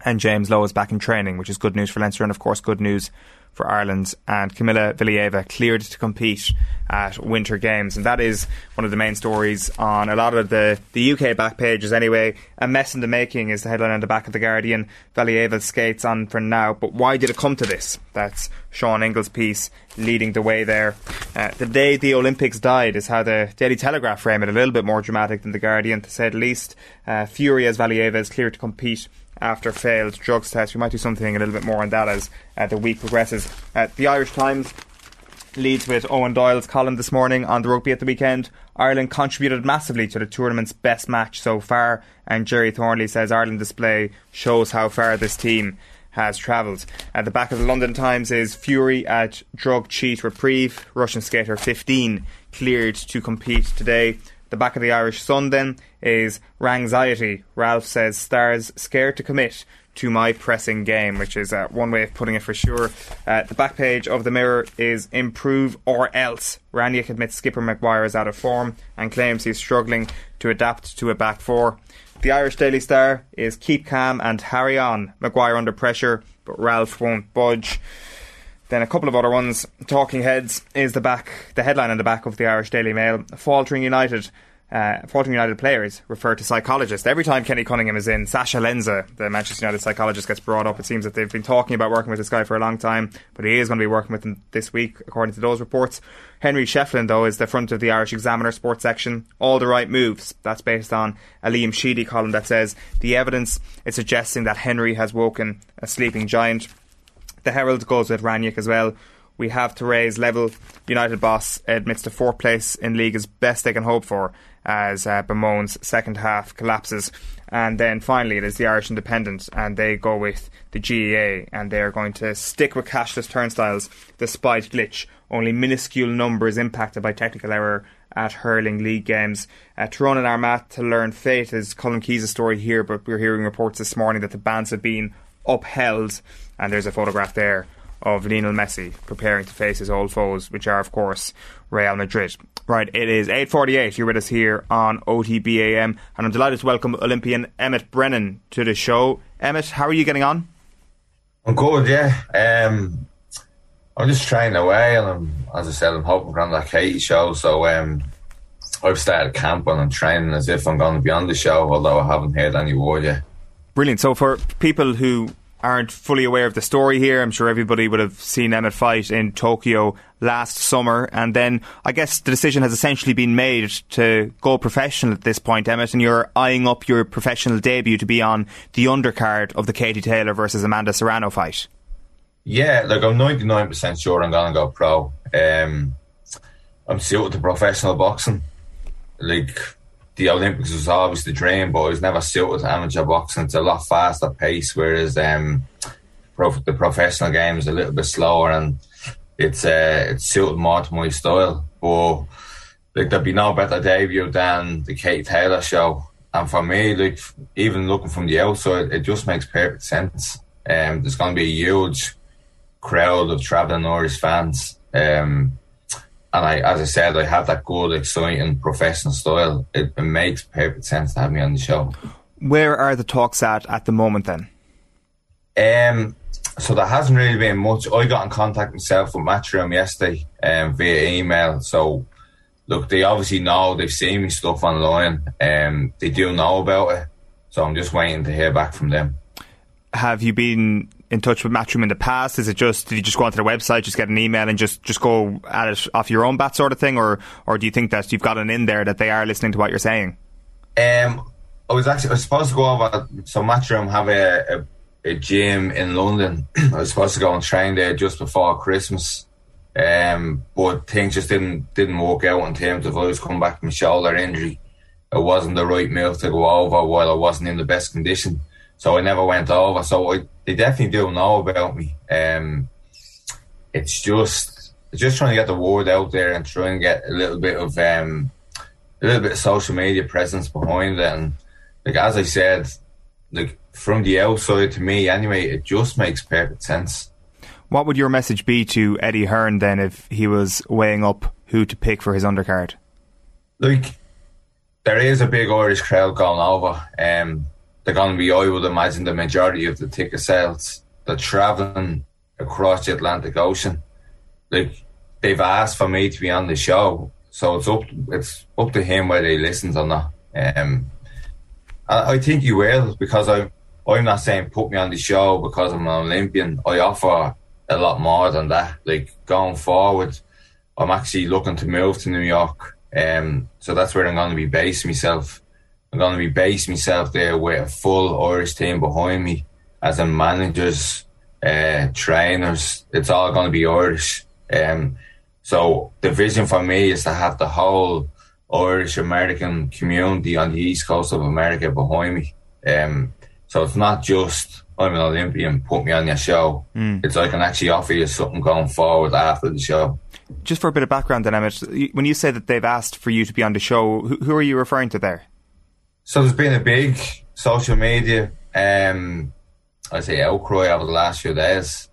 And James Lowe is back in training, which is good news for Leinster and, of course, good news for Ireland. And Camila Valieva cleared to compete at Winter Games. And that is one of the main stories on a lot of the, the U K back pages anyway. A mess in the making is the headline on the back of The Guardian. Valieva skates on for now. But why did it come to this? That's Sean Ingle's piece leading the way there. Uh, the day the Olympics died is how the Daily Telegraph framed it. A little bit more dramatic than The Guardian, to say the least. Uh, Fury as Valieva is cleared to compete after failed drugs test. We might do something a little bit more on that as uh, the week progresses. Uh, the Irish Times leads with Owen Doyle's column this morning on the rugby at the weekend. Ireland contributed massively to the tournament's best match so far, and Jerry Thornley says Ireland display shows how far this team has travelled. At the back of the London Times is Fury at drug cheat reprieve. Russian skater fifteen cleared to compete today. The back of the Irish Sun then is Rangxiety. Ralph says stars scared to commit to my pressing game, which is uh, one way of putting it for sure. Uh, the back page of the Mirror is improve or else. Rangnick admits skipper Maguire is out of form and claims he's struggling to adapt to a back four. The Irish Daily Star is keep calm and harry on. Maguire under pressure, but Ralph won't budge. Then a couple of other ones. Talking Heads is the back, the headline on the back of the Irish Daily Mail. Faltering United, uh, faltering United players refer to psychologists. Every time Kenny Cunningham is in, Sasha Lenza, the Manchester United psychologist, gets brought up. It seems that they've been talking about working with this guy for a long time, but he is going to be working with them this week, according to those reports. Henry Shefflin, though, is the front of the Irish Examiner sports section. All the right moves. That's based on a Liam Sheedy column that says the evidence is suggesting that Henry has woken a sleeping giant. The Herald goes with Rangnick as well. We have to raise level. United boss admits to fourth place in league is best they can hope for as uh, bemoans second half collapses. And then finally it is the Irish Independent, and they go with the G A A, and they are going to stick with cashless turnstiles despite glitch. Only minuscule number is impacted by technical error at hurling league games. Uh, Tyrone and Armagh to learn fate is Colin Keyes' story here, but we're hearing reports this morning that the bans have been upheld. And there's a photograph there of Lionel Messi preparing to face his old foes, which are, of course, Real Madrid. Right, it is eight forty-eight. You're with us here on O T B A M. And I'm delighted to welcome Olympian Emmett Brennan to the show. Emmett, how are you getting on? I'm good, yeah. Um, I'm just training away. And I'm, as I said, I'm hoping for on that Katie show. So um, I've started camp and I'm training as if I'm going to be on the show, although I haven't heard any word yet. Brilliant. So for people who aren't fully aware of the story here, I'm sure everybody would have seen Emmett fight in Tokyo last summer, and then I guess the decision has essentially been made to go professional at this point, Emmett, and you're eyeing up your professional debut to be on the undercard of the Katie Taylor versus Amanda Serrano fight. Yeah, like I'm ninety-nine percent sure I'm going to go pro. Um, I'm suited to professional boxing. Like, the Olympics was always the dream, but it was never suited to amateur boxing. It's a lot faster pace, whereas um, prof- the professional game is a little bit slower, and it's uh, it's suited more to my style. But like, there'd be no better debut than the Katie Taylor show. And for me, like, even looking from the outside, it just makes perfect sense. Um, there's going to be a huge crowd of travelling Irish fans. Um, And I, as I said, I have that good, exciting, professional style. It, it makes perfect sense to have me on the show. Where are the talks at at the moment then? Um, so there hasn't really been much. I got in contact myself with Matchroom yesterday um, via email. So, look, they obviously know. They've seen me stuff online. Um, they do know about it. So I'm just waiting to hear back from them. Have you been in touch with Matchroom in the past? Is it just, did you just go onto the website, just get an email and just, just go at it off your own bat sort of thing? Or or do you think that you've got an in there that they are listening to what you're saying? Um, I was actually I was supposed to go over, so Matchroom have a, a a gym in London. I was supposed to go and train there just before Christmas, um, but things just didn't didn't work out in terms of I was coming back from a shoulder injury. It wasn't the right move to go over while I wasn't in the best condition, so I never went over. So I, they definitely do know about me. Um, it's just just trying to get the word out there and trying to get a little bit of um, a little bit of social media presence behind it. And like as I said, like from the outside to me, anyway, it just makes perfect sense. What would your message be to Eddie Hearn then if he was weighing up who to pick for his undercard? Like, there is a big Irish crowd going over. Um, they're going to be, I would imagine, the majority of the ticket sales. They're travelling across the Atlantic Ocean. Like, they've asked for me to be on the show, so it's up it's up to him whether he listens or not. Um, I think he will, because I, I'm not saying put me on the show because I'm an Olympian. I offer a lot more than that. Like, going forward, I'm actually looking to move to New York. Um, so that's where I'm going to be basing myself. I'm going to be basing myself there with a full Irish team behind me, as in managers, uh, trainers. It's all going to be Irish. Um, so the vision for me is to have the whole Irish American community on the East Coast of America behind me. Um, so it's not just I'm an Olympian, put me on your show. Mm. It's I can actually offer you something going forward after the show. Just for a bit of background then, Emmett, when you say that they've asked for you to be on the show, who, who are you referring to there? So there's been a big social media, um, I'd say, outcry over the last few days.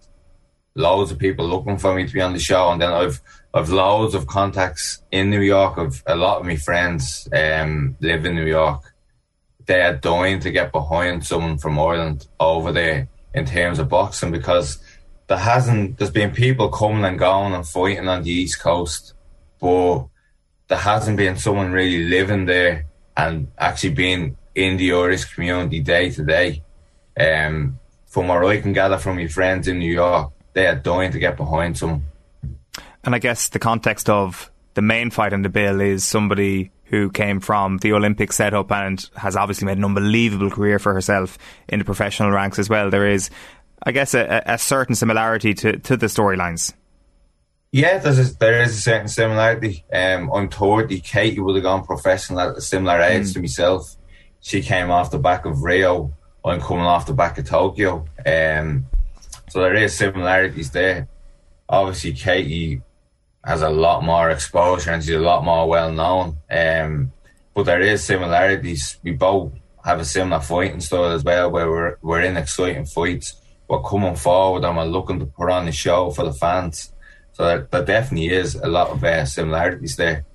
Loads of people looking for me to be on the show, and then I've I've loads of contacts in New York. Of a lot of my friends um, live in New York. They are dying to get behind someone from Ireland over there in terms of boxing, because there hasn't. There's been people coming and going and fighting on the East Coast, but there hasn't been someone really living there and actually being in the Irish community day to day. Um, from what I can gather from my friends in New York, they are dying to get behind someone. And I guess the context of the main fight on the bill is somebody who came from the Olympic setup and has obviously made an unbelievable career for herself in the professional ranks as well. There is, I guess, a, a certain similarity to, to the storylines. Yeah, there is, there is a certain similarity. Um, I'm told that Katie would have gone professional at a similar age mm. to myself. She came off the back of Rio. I'm coming off the back of Tokyo. Um, so there is similarities there. Obviously, Katie has a lot more exposure and she's a lot more well-known. Um, but there is similarities. We both have a similar fighting style as well, where we're, we're in exciting fights. We're coming forward and we're looking to put on a show for the fans. So there, there definitely is a lot of uh, similarities there.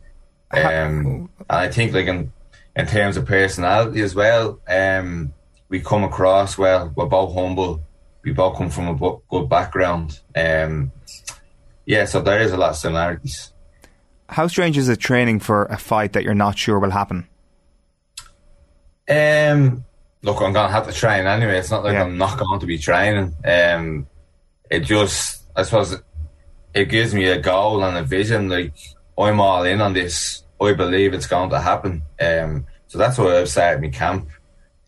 Um, and I think like in, in terms of personality as well, um, we come across well. We're both humble. We both come from a good background. Um, yeah, so there is a lot of similarities. How strange is it training for a fight that you're not sure will happen? Um, look, I'm going to have to train anyway. It's not like yeah. I'm not going to be training. Um, it just, I suppose, it gives me a goal and a vision. Like, I'm all in on this. I believe it's going to happen. Um, so that's why I've started my camp.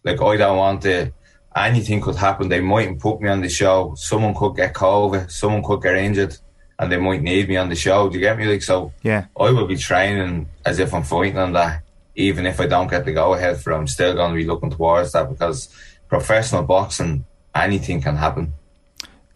Like, I don't want to... Anything could happen. They mightn't put me on the show. Someone could get COVID. Someone could get injured, and they might need me on the show. Do you get me? Like, so, yeah. I will be training as if I'm fighting on that, even if I don't get the go ahead for it. I'm still going to be looking towards that, because professional boxing, anything can happen.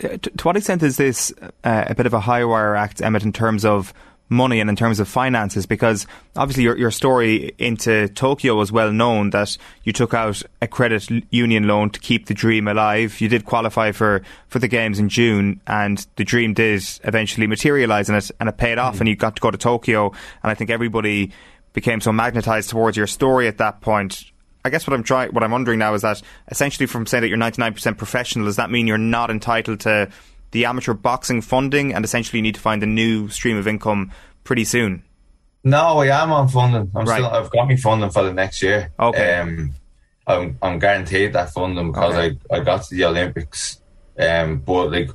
To, to what extent is this uh, a bit of a high wire act, Emmett, in terms of money and in terms of finances? Because obviously your your story into Tokyo was well known, that you took out a credit union loan to keep the dream alive. You did qualify for, for the games in June, and the dream did eventually materialise in it, and it paid off, mm. and you got to go to Tokyo, and I think everybody became so magnetised towards your story at that point. I guess what I'm trying, what I'm wondering now is that essentially from saying that you're ninety-nine percent professional, does that mean you're not entitled to the amateur boxing funding, and essentially you need to find a new stream of income pretty soon? No, I am on funding. I'm right. still, I've got me funding for the next year. Okay. Um, I'm, I'm guaranteed that funding, because okay. I, I got to the Olympics. Um, but like,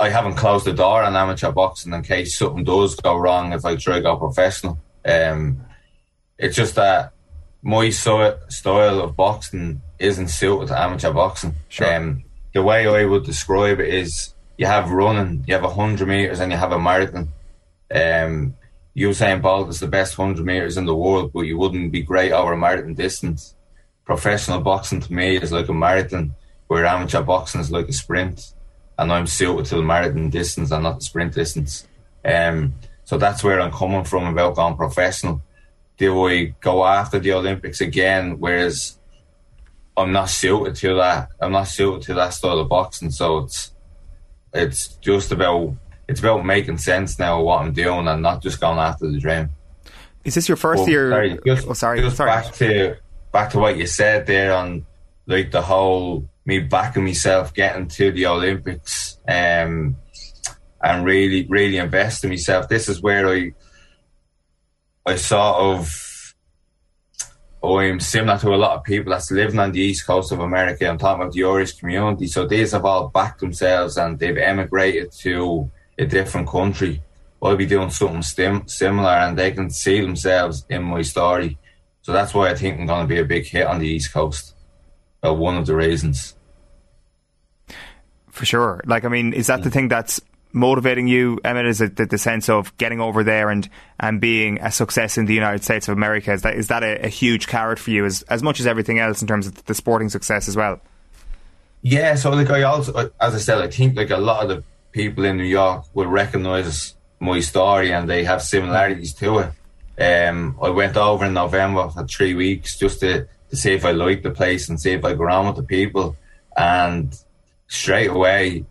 I haven't closed the door on amateur boxing in case something does go wrong if I try to go professional. Um, it's just that my so- style of boxing isn't suited to amateur boxing. Sure. Um, the way I would describe it is you have running, you have one hundred metres and you have a marathon. Um, Usain Bolt is the best one hundred metres in the world, but you wouldn't be great over a marathon distance. Professional boxing to me is like a marathon, where amateur boxing is like a sprint. And I'm suited to the marathon distance and not the sprint distance. Um, so that's where I'm coming from about going professional. Do I go after the Olympics again? Whereas I'm not suited to that. I'm not suited to that style of boxing. So it's it's just about it's about making sense now of what I'm doing and not just going after the dream. Is this your first well, year? Sorry, just, oh, sorry. Just sorry. Back to back to what you said there on like the whole me backing myself getting to the Olympics um, and really, really invest in myself. This is where I I sort of, I'm similar to a lot of people that's living on the East Coast of America. I'm talking about the Irish community. So these have all backed themselves and they've emigrated to a different country. I'll be doing something stim- similar and they can see themselves in my story. So that's why I think I'm going to be a big hit on the East Coast. Well, one of the reasons. For sure. Like, I mean, is that the thing that's motivating you, Emmett? Is it the, the sense of getting over there and, and being a success in the United States of America? Is that is that a, a huge carrot for you as, as much as everything else in terms of the sporting success as well? Yeah, so like I also, as I said, I think like a lot of the people in New York will recognise my story and they have similarities to it. Um, I went over in November for three weeks just to to see if I liked the place and see if I got on with the people. And straight away,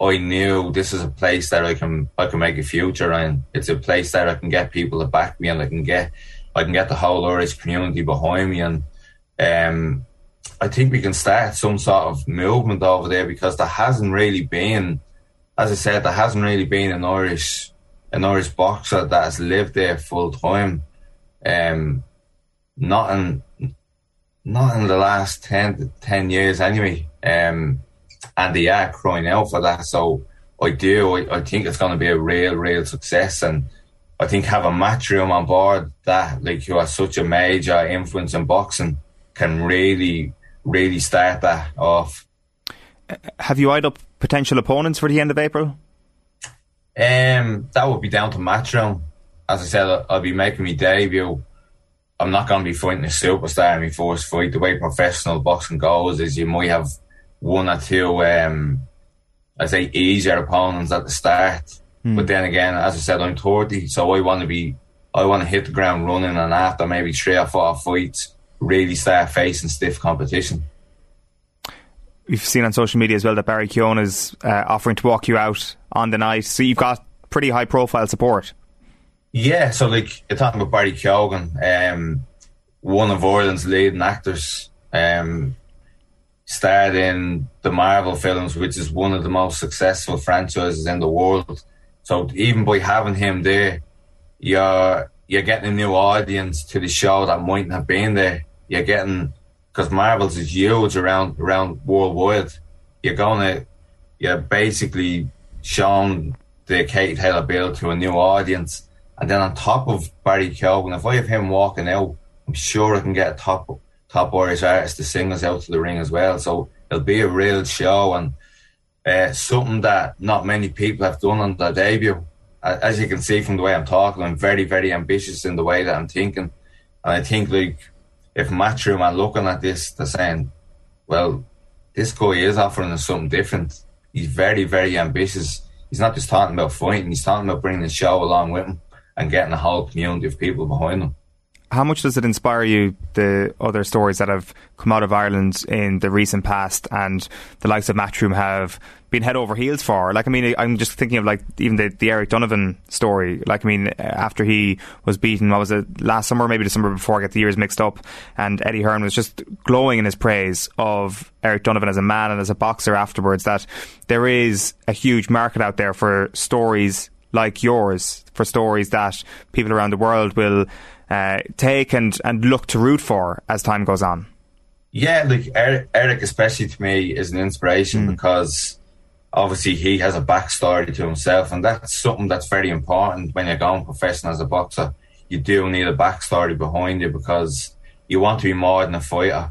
I knew this is a place that I can I can make a future in. It's a place that I can get people to back me and I can get I can get the whole Irish community behind me. And um, I think we can start some sort of movement over there because there hasn't really been, as I said, there hasn't really been an Irish an Irish boxer that has lived there full time. Um, not in... Not in the last ten, ten years anyway. Um, and they are crying out for that. So I do. I, I think it's going to be a real, real success. And I think having Matchroom on board that, like, who has such a major influence in boxing, can really, really start that off. Have you eyed up potential opponents for the end of April? Um, that would be down to Matchroom. As I said, I'll be making my debut. I'm not going to be fighting a superstar in my first fight. The way professional boxing goes is you might have one or two, um, I'd say, easier opponents at the start. Mm. But then again, as I said, I'm thirty, so I want to be, I want to hit the ground running and after maybe three or four fights, really start facing stiff competition. We've seen on social media as well that Barry Keown is uh, offering to walk you out on the night. So you've got pretty high profile support. Yeah, so like you're talking about Barry Keoghan, um, one of Ireland's leading actors, um, starred in the Marvel films, which is one of the most successful franchises in the world. So even by having him there, you're you're getting a new audience to the show that mightn't have been there. You're getting, because Marvel's is huge around around worldwide. You're gonna you're basically showing the Katie Taylor Bill to a new audience. And then on top of Barry Keoghan, if I have him walking out, I'm sure I can get a top top Irish artist to sing us out to the ring as well. So it'll be a real show and uh, something that not many people have done on their debut. As you can see from the way I'm talking, I'm very, very ambitious in the way that I'm thinking. And I think like if Matchroom are looking at this, they're saying, well, this guy is offering us something different. He's very, very ambitious. He's not just talking about fighting, he's talking about bringing the show along with him and getting a whole community of people behind them. How much does it inspire you, the other stories that have come out of Ireland in the recent past and the likes of Matchroom have been head over heels for? Like, I mean, I'm just thinking of, like, even the, the Eric Donovan story. Like, I mean, after he was beaten, what was it, last summer, maybe the summer before, I get the years mixed up, and Eddie Hearn was just glowing in his praise of Eric Donovan as a man and as a boxer afterwards, that there is a huge market out there for stories like yours, for stories that people around the world will uh, take and, and look to root for as time goes on. Yeah, like Eric, Eric especially to me is an inspiration mm. because obviously he has a backstory to himself, and that's something that's very important when you're going professional as a boxer. You do need a backstory behind you because you want to be more than a fighter.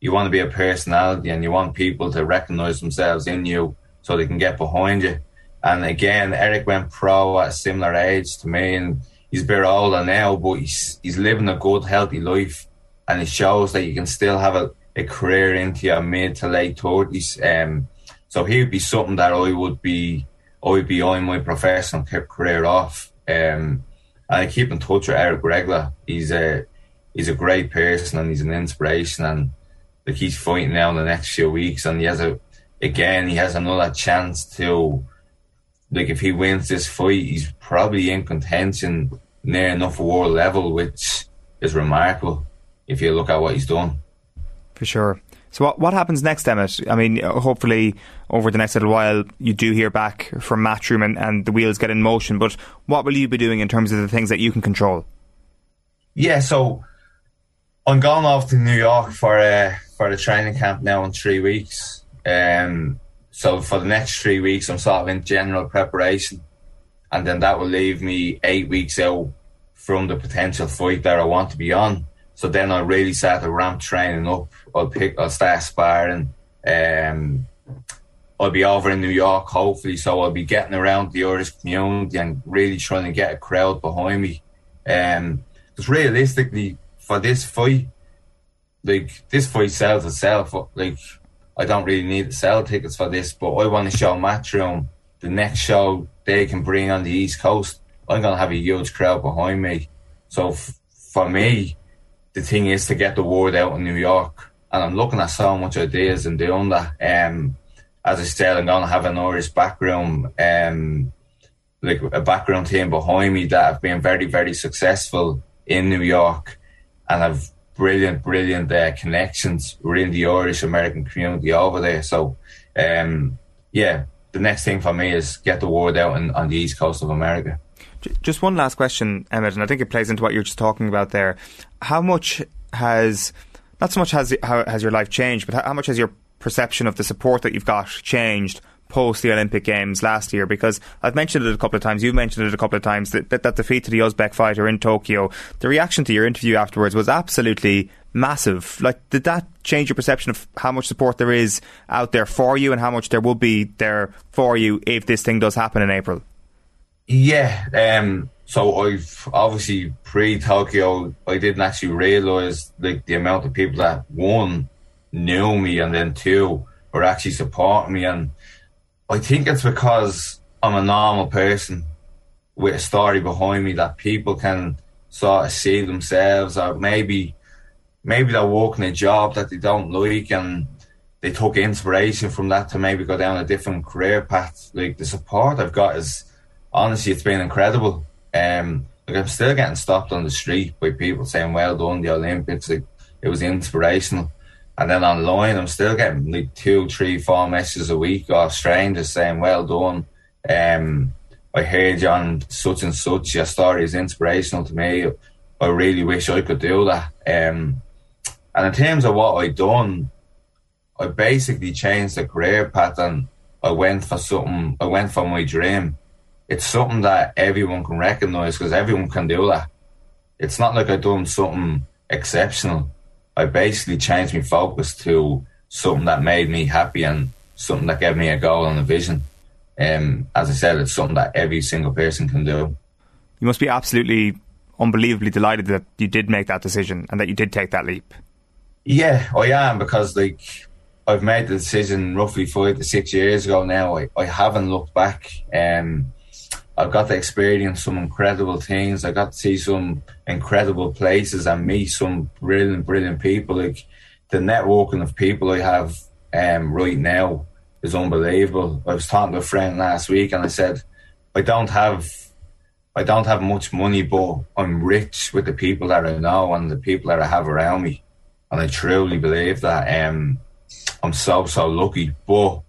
you want to be a personality and you want people to recognise themselves in you so they can get behind you. And again, Eric went pro at a similar age to me, and he's a bit older now, but he's, he's living a good, healthy life, and it shows that you can still have a, a career into your mid to late thirties. Um, so he would be something that I would be, I would be on my professional career off. Um, and I keep in touch with Eric Regler. He's a, he's a great person, and he's an inspiration, and like, he's fighting now in the next few weeks, and he has a, again, he has another chance to, like, if he wins this fight, he's probably in contention near enough world level, which is remarkable if you look at what he's done. For sure. So what what happens next, Emmett? I mean, hopefully over the next little while you do hear back from Matchroom and, and the wheels get in motion, but what will you be doing in terms of the things that you can control? Yeah, so I'm going off to New York for uh, for the training camp now in three weeks. Um So for the next three weeks, I'm sort of in general preparation, and then that will leave me eight weeks out from the potential fight that I want to be on. So then I really start to ramp training up. I'll pick, I'll start sparring. Um, I'll be over in New York, hopefully, so I'll be getting around the Irish community and really trying to get a crowd behind me. Um, because realistically, for this fight, like, this fight sells itself. Like, I don't really need to sell tickets for this, but I want to show Matchroom the next show they can bring on the East Coast. I'm going to have a huge crowd behind me. So f- for me, the thing is to get the word out in New York. And I'm looking at so much ideas and doing that. Um, as I said, I'm going to have an Irish backroom, um, like a background team behind me that have been very, very successful in New York and have brilliant, brilliant uh, connections within the Irish-American community over there. So, um, yeah, the next thing for me is get the word out in, on the East Coast of America. Just one last question, Emmett, and I think it plays into what you were just talking about there. How much has, not so much has, how has your life changed, but how much has your perception of the support that you've got changed post the Olympic Games last year? Because I've mentioned it a couple of times, you've mentioned it a couple of times, that, that, that defeat to the Uzbek fighter in Tokyo, the reaction to your interview afterwards was absolutely massive. Like, did that change your perception of how much support there is out there for you and how much there will be there for you if this thing does happen in April? Yeah, um, so I've obviously pre-Tokyo, I didn't actually realise like the amount of people that one knew me and then two were actually supporting me. And I think it's because I'm a normal person with a story behind me that people can sort of see themselves, or maybe maybe they're working a job that they don't like and they took inspiration from that to maybe go down a different career path. Like, the support I've got is, honestly, it's been incredible. Um, like, I'm still getting stopped on the street by people saying, well done, the Olympics. Like, it was inspirational. And then online, I'm still getting like two, three, four messages a week of strangers saying, well done. Um, I heard you on such and such. Your story is inspirational to me. I really wish I could do that. Um, and in terms of what I've done, I basically changed the career path and I went for something. I went for my dream. It's something that everyone can recognise because everyone can do that. It's not like I've done something exceptional. I basically changed my focus to something that made me happy and something that gave me a goal and a vision. Um, as I said, it's something that every single person can do. You must be absolutely unbelievably delighted that you did make that decision and that you did take that leap. Yeah, I am, because like I've made the decision roughly five to six years ago now. I, I haven't looked back. Um, I've got to experience some incredible things. I got to see some incredible places and meet some brilliant, brilliant people. Like, the networking of people I have um, right now is unbelievable. I was talking to a friend last week, and I said, "I don't have, I don't have much money, but I'm rich with the people that I know and the people that I have around me." And I truly believe that. Um, I'm so, so lucky. But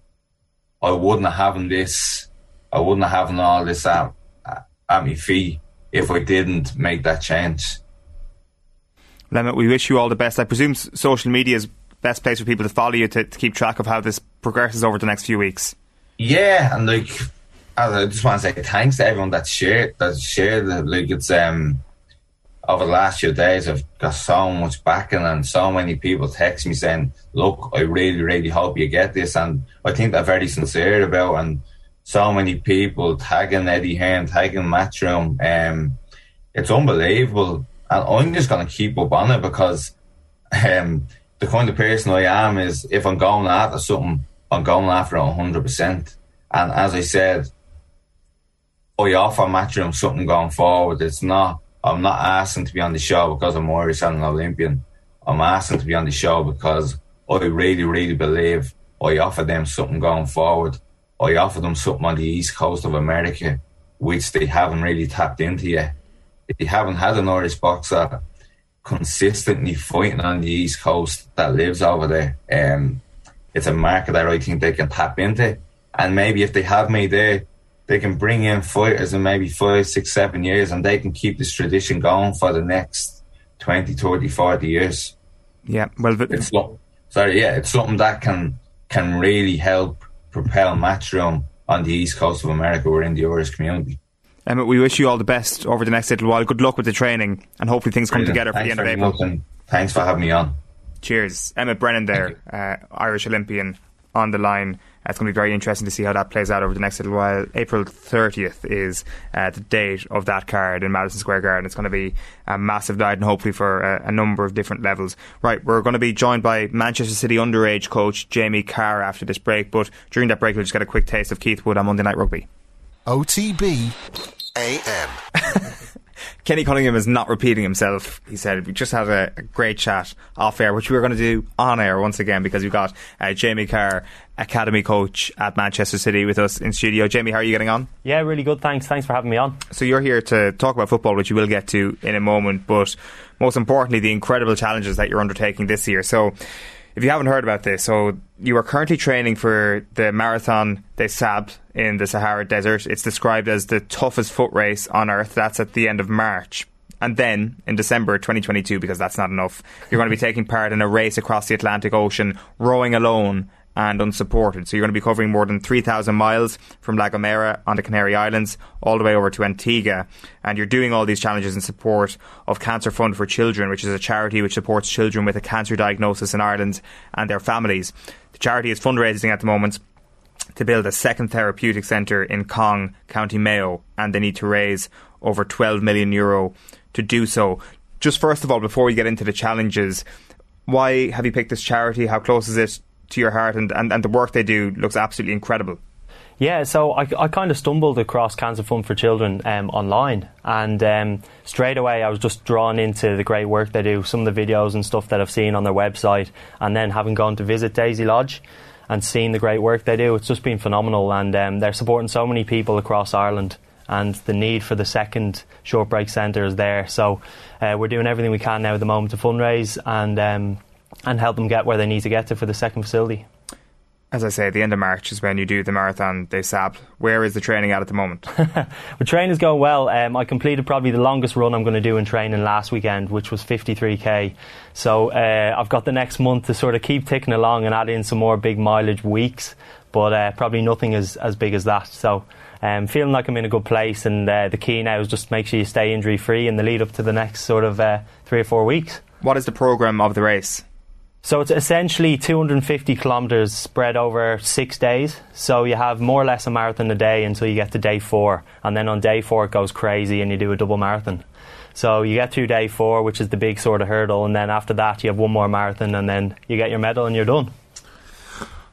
I wouldn't have having this. I wouldn't have having all this at, at my feet if I didn't make that change. Emmett, we wish you all the best. I presume social media is the best place for people to follow you to, to keep track of how this progresses over the next few weeks. Yeah, and like, I just want to say thanks to everyone that's shared, that's shared. Like, it's um, over the last few days, I've got so much backing and so many people text me saying, look, I really, really hope you get this. And I think they're very sincere about it. And so many people tagging Eddie Hearn, tagging Matchroom. Um, it's unbelievable. And I'm just going to keep up on it because um, the kind of person I am is if I'm going after something, I'm going after it one hundred percent. And as I said, I offer Matchroom something going forward. It's not... I'm not asking to be on the show because I'm Irish and an Olympian. I'm asking to be on the show because I really, really believe I offer them something going forward. I offer them something on the East Coast of America, which they haven't really tapped into yet. They haven't had an Irish boxer consistently fighting on the East Coast that lives over there. Um, it's a market that I think they can tap into. And maybe if they have me there, they can bring in fighters in maybe five, six, seven years and they can keep this tradition going for the next twenty, thirty, forty years. Yeah, well... But it's lo- sorry, yeah, it's something that can can really help propel Matchroom on the East Coast of America or in the Irish community. Emmett, we wish you all the best over the next little while. Good luck with the training and hopefully things Brilliant. come together for thanks the end of April. Thanks for having me on. Cheers. Emmett Brennan there, uh, Irish Olympian on the line. It's going to be very interesting to see how that plays out over the next little while. April thirtieth is uh, the date of that card in Madison Square Garden. It's going to be a massive night and hopefully for a, a number of different levels. Right, we're going to be joined by Manchester City underage coach Jamie Carr after this break, but during that break we'll just get a quick taste of Keith Wood on Monday Night Rugby. O T B A M Kenny Cunningham is not repeating himself, he said. We just had a, a great chat off air, which we were going to do on air once again because we've got uh, Jamie Carr, academy coach at Manchester City, with us in studio. Jamie, how are you getting on? Yeah, really good, thanks. Thanks for having me on. So you're here to talk about football, which you will get to in a moment, but most importantly, the incredible challenges that you're undertaking this year. So if you haven't heard about this, so you are currently training for the Marathon des Sables in the Sahara Desert. It's described as the toughest foot race on earth. That's at the end of March. And then in December twenty twenty-two, because that's not enough, you're going to be taking part in a race across the Atlantic Ocean, rowing alone and unsupported. So you're going to be covering more than three thousand miles from La Gomera on the Canary Islands all the way over to Antigua. And you're doing all these challenges in support of Cancer Fund for Children, which is a charity which supports children with a cancer diagnosis in Ireland and their families. The charity is fundraising at the moment to build a second therapeutic centre in Cong, County Mayo, and they need to raise over twelve million euro to do so. Just first of all, before we get into the challenges, why have you picked this charity? How close is it to your heart? And, and, and the work they do looks absolutely incredible. Yeah, so I, I kind of stumbled across Cancer Fund for Children um, online, and um, straight away I was just drawn into the great work they do, some of the videos and stuff that I've seen on their website, and then having gone to visit Daisy Lodge and seeing the great work they do, it's just been phenomenal. And um, they're supporting so many people across Ireland, and the need for the second short break centre is there. So uh, we're doing everything we can now at the moment to fundraise and um, and help them get where they need to get to for the second facility. As I say, the end of March is when you do the Marathon des Sables. Where is the training at at the moment? The training's going well. Um, I completed probably the longest run I'm going to do in training last weekend, which was fifty-three k. So uh, I've got the next month to sort of keep ticking along and add in some more big mileage weeks, but uh, probably nothing as, as big as that. So I'm um, feeling like I'm in a good place, and uh, the key now is just make sure you stay injury free in the lead up to the next sort of uh, three or four weeks. What is the programme of the race? So it's essentially two hundred fifty kilometres spread over six days. So you have more or less a marathon a day until you get to day four. And then on day four it goes crazy and you do a double marathon. So you get through day four, which is the big sort of hurdle. And then after that you have one more marathon and then you get your medal and you're done.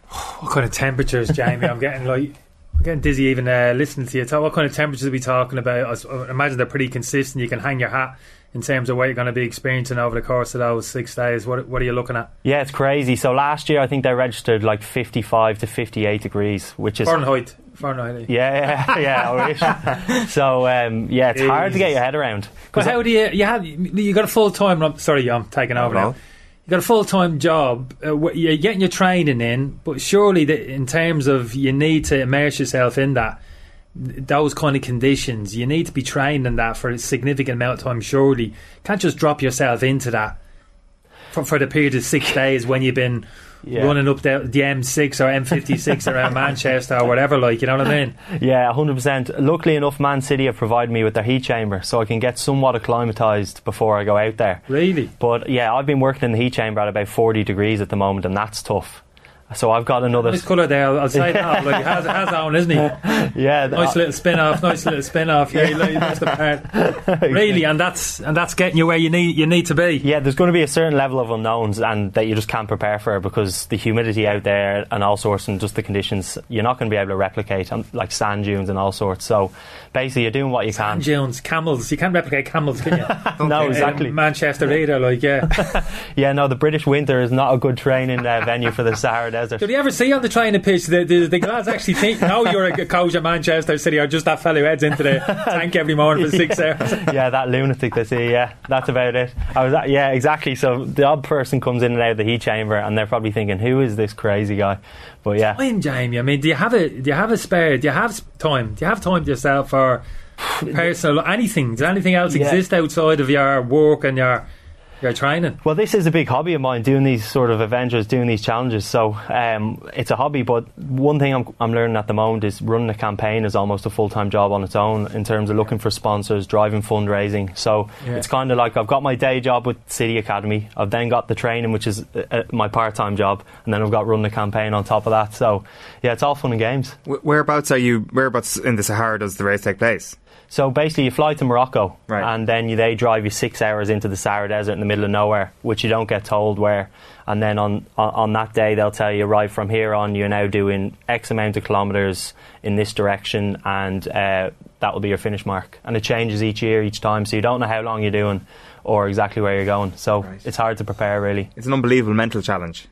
What kind of temperatures, Jamie? I'm getting like... I'm getting dizzy even uh, listening to you talk. What kind of temperatures are we talking about? I imagine they're pretty consistent. You can hang your hat in terms of what you're going to be experiencing over the course of those six days. What what are you looking at? Yeah, it's crazy. So last year I think they registered like fifty-five to fifty-eight degrees, which is... Fahrenheit. Fahrenheit. Yeah, yeah, yeah. I wish. So, um, yeah, it's Jeez. hard to get your head around. But how I, do you... You have you got a full-time... Sorry, I'm taking over now. You got a full-time job, uh, you're getting your training in, but surely the, in terms of you need to immerse yourself in that, those kind of conditions, you need to be trained in that for a significant amount of time, surely. You can't just drop yourself into that for, for the period of six days when you've been yeah. running up the, the M six or M fifty-six around Manchester or whatever, like, you know what I mean? Yeah, one hundred percent. Luckily enough, Man City have provided me with their heat chamber, so I can get somewhat acclimatised before I go out there. Really? But yeah, I've been working in the heat chamber at about forty degrees at the moment, and that's tough. So I've got another nice colour there, I'll say that. Like, has, has on, isn't he? Yeah, the, nice little spin off, nice little spin off. Yeah, yeah. That's the part. Really, and that's and that's getting you where you need you need to be. Yeah, there's going to be a certain level of unknowns, and that you just can't prepare for, because the humidity out there and all sorts, and just the conditions, you're not going to be able to replicate, like sand dunes and all sorts. So basically, you're doing what you sand can. Sand dunes, camels. You can't replicate camels, can you? No, exactly. Um, Manchester either, like yeah. Yeah, no, the British winter is not a good training uh, venue for the Sahara. Did you ever see on the training pitch the, the, the lads actually think, no, you're a coach at Manchester City, or just that fellow who heads into the tank every morning for six yeah. hours? Yeah, that lunatic they see, yeah, that's about it. I was at, yeah, exactly. So the odd person comes in and out of the heat chamber, and they're probably thinking, who is this crazy guy? But yeah. Time, Jamie. I mean, do you have a do you have a spare? Do you have time? Do you have time to yourself or personal anything? Does anything else yeah. exist outside of your work and your? You're training. Well, this is a big hobby of mine, doing these sort of adventures, doing these challenges. So um, it's a hobby, but one thing I'm, I'm learning at the moment is running a campaign is almost a full-time job on its own, in terms of looking for sponsors, driving fundraising. So yeah. it's kind of like I've got my day job with City Academy, I've then got the training, which is uh, my part-time job, and then I've got running a campaign on top of that. So yeah, it's all fun and games. Whereabouts are you? Whereabouts in the Sahara does the race take place? So basically you fly to Morocco, right. and then you, they drive you six hours into the Sahara Desert in the middle of nowhere, which you don't get told where. And then on, on, on that day they'll tell you, right, from here on you're now doing X amount of kilometres in this direction, and uh, that will be your finish mark. And it changes each year, each time, so you don't know how long you're doing or exactly where you're going. So right. it's hard to prepare, really. It's an unbelievable mental challenge.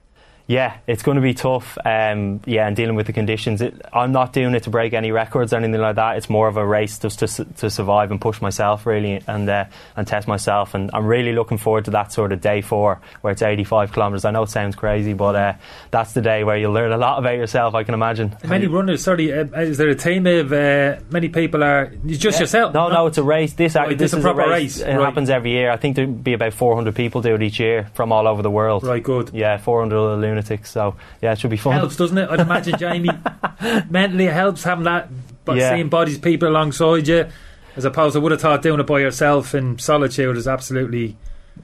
Yeah, it's going to be tough, um, yeah, and dealing with the conditions. It, I'm not doing it to break any records or anything like that. It's more of a race just to, to survive and push myself, really, and uh, and test myself. And I'm really looking forward to that sort of day four, where it's eighty-five kilometres. I know it sounds crazy, but uh, that's the day where you'll learn a lot about yourself, I can imagine. Many runners, sorry, uh, is there a team of uh, many people are, just yeah. yourself? No, no, no, it's a race. This, right, this, this is a proper race. race. It right. happens every year. I think there'll be about four hundred people do it each year from all over the world. Right, good. Yeah, four hundred lunar. So yeah, it should be fun. Helps, doesn't it? I'd imagine, Jamie. Mentally, it helps having that, but yeah. seeing bodies, people alongside you, as opposed to, I would have thought doing it by yourself in solitude is absolutely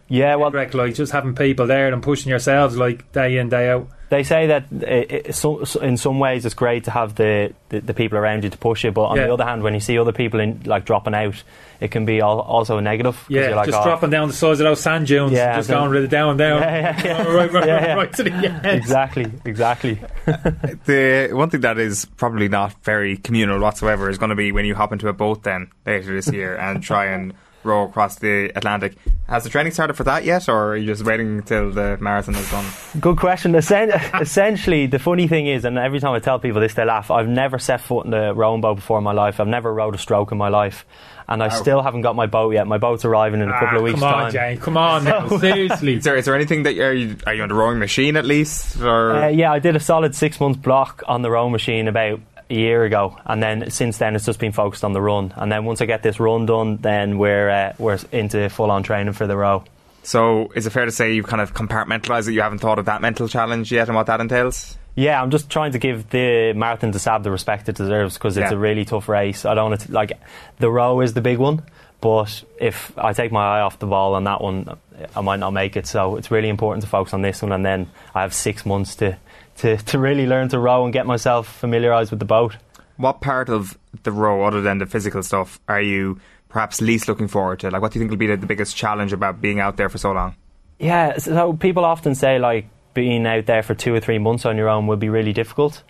yeah, well, incorrect. Like just having people there and pushing yourselves like day in, day out. They say that it, it, so, so in some ways it's great to have the, the, the people around you to push you, but on yeah. the other hand, when you see other people in, like dropping out, it can be all, also a negative. Yeah, you're like, just oh. dropping down the sides of those sand dunes, yeah, just going really down, down, yeah, yeah. right, right, right, yeah, yeah. right to the end. Exactly, exactly. The one thing that is probably not very communal whatsoever is going to be when you hop into a boat then later this year and try and row across the Atlantic. Has the training started for that yet, or are you just waiting until the marathon is done? Good question. Essentially, the funny thing is, and every time I tell people this they laugh, I've never set foot in a rowing boat before in my life. I've never rowed a stroke in my life, and I oh. still haven't got my boat yet. My boat's arriving in a couple ah, of weeks come on, time. Jane, come on, now, seriously. Is there, is there anything that are you, are you on the rowing machine at least? Or? Uh, yeah, I did a solid six month block on the rowing machine about a year ago, and then since then it's just been focused on the run, and then once I get this run done, then we're uh, we're into full on training for the row. So is it fair to say you've kind of compartmentalised it? You haven't thought of that mental challenge yet and what that entails? Yeah, I'm just trying to give the Marathon de Sable the respect it deserves, because it's yeah. a really tough race. I don't want to, like, the row is the big one, but if I take my eye off the ball on that one, I might not make it. So it's really important to focus on this one, and then I have six months to To, to really learn to row and get myself familiarised with the boat. What part of the row, other than the physical stuff, are you perhaps least looking forward to? Like, what do you think will be the, the biggest challenge about being out there for so long? Yeah, so people often say, like, being out there for two or three months on your own would be really difficult.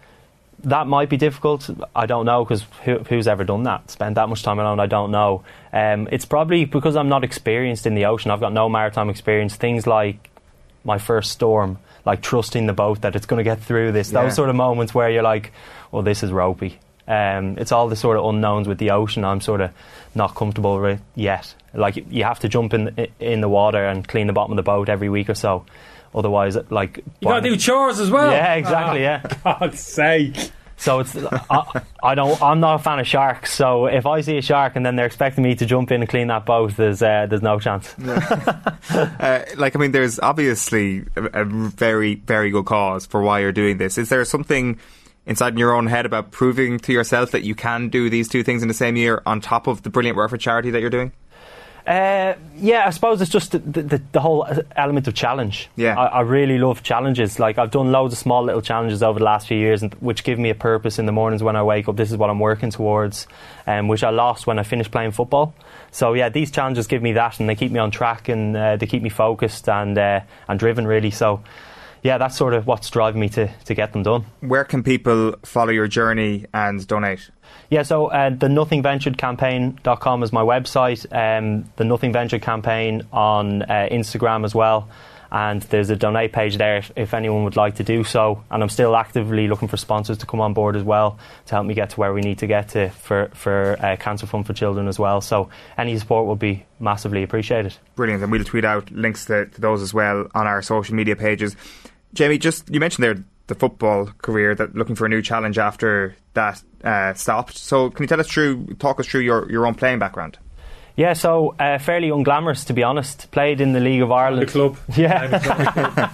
That might be difficult. I don't know, because who, who's ever done that? Spend that much time alone? I don't know. Um, it's probably because I'm not experienced in the ocean. I've got no maritime experience. Things like my first storm, like trusting the boat that it's going to get through this. Yeah. Those sort of moments where you're like, well, this is ropey. Um, it's all the sort of unknowns with the ocean I'm sort of not comfortable with yet. Like, you have to jump in in the water and clean the bottom of the boat every week or so. Otherwise, like... you got to do chores as well. Yeah, exactly, oh, yeah. God's sake. So it's I, I don't. I'm not a fan of sharks. So if I see a shark and then they're expecting me to jump in and clean that boat, there's uh, there's no chance. uh, like I mean, there's obviously a, a very very good cause for why you're doing this. Is there something inside in your own head about proving to yourself that you can do these two things in the same year on top of the brilliant work for charity that you're doing? Uh, yeah, I suppose it's just the, the, the whole element of challenge. Yeah, I, I really love challenges. Like, I've done loads of small little challenges over the last few years, and, which give me a purpose in the mornings when I wake up. This is what I'm working towards, um, which I lost when I finished playing football. So yeah, these challenges give me that, and they keep me on track, and uh, they keep me focused and uh, and driven, really. So yeah, that's sort of what's driving me to, to get them done. Where can people follow your journey and donate? Yeah, so uh, the Nothing Ventured Campaign dot com is my website. Um, the Nothing Ventured Campaign on uh, Instagram as well. And there's a donate page there if, if anyone would like to do so. And I'm still actively looking for sponsors to come on board as well to help me get to where we need to get to for, for uh, Cancer Fund for Children as well. So any support would be massively appreciated. Brilliant. And we'll tweet out links to, to those as well on our social media pages. Jamie, just you mentioned there the football career, that looking for a new challenge after that uh, stopped. So can you tell us through, talk us through your, your own playing background? Yeah, so uh, fairly unglamorous, to be honest. Played in the League of Ireland. The club. Yeah,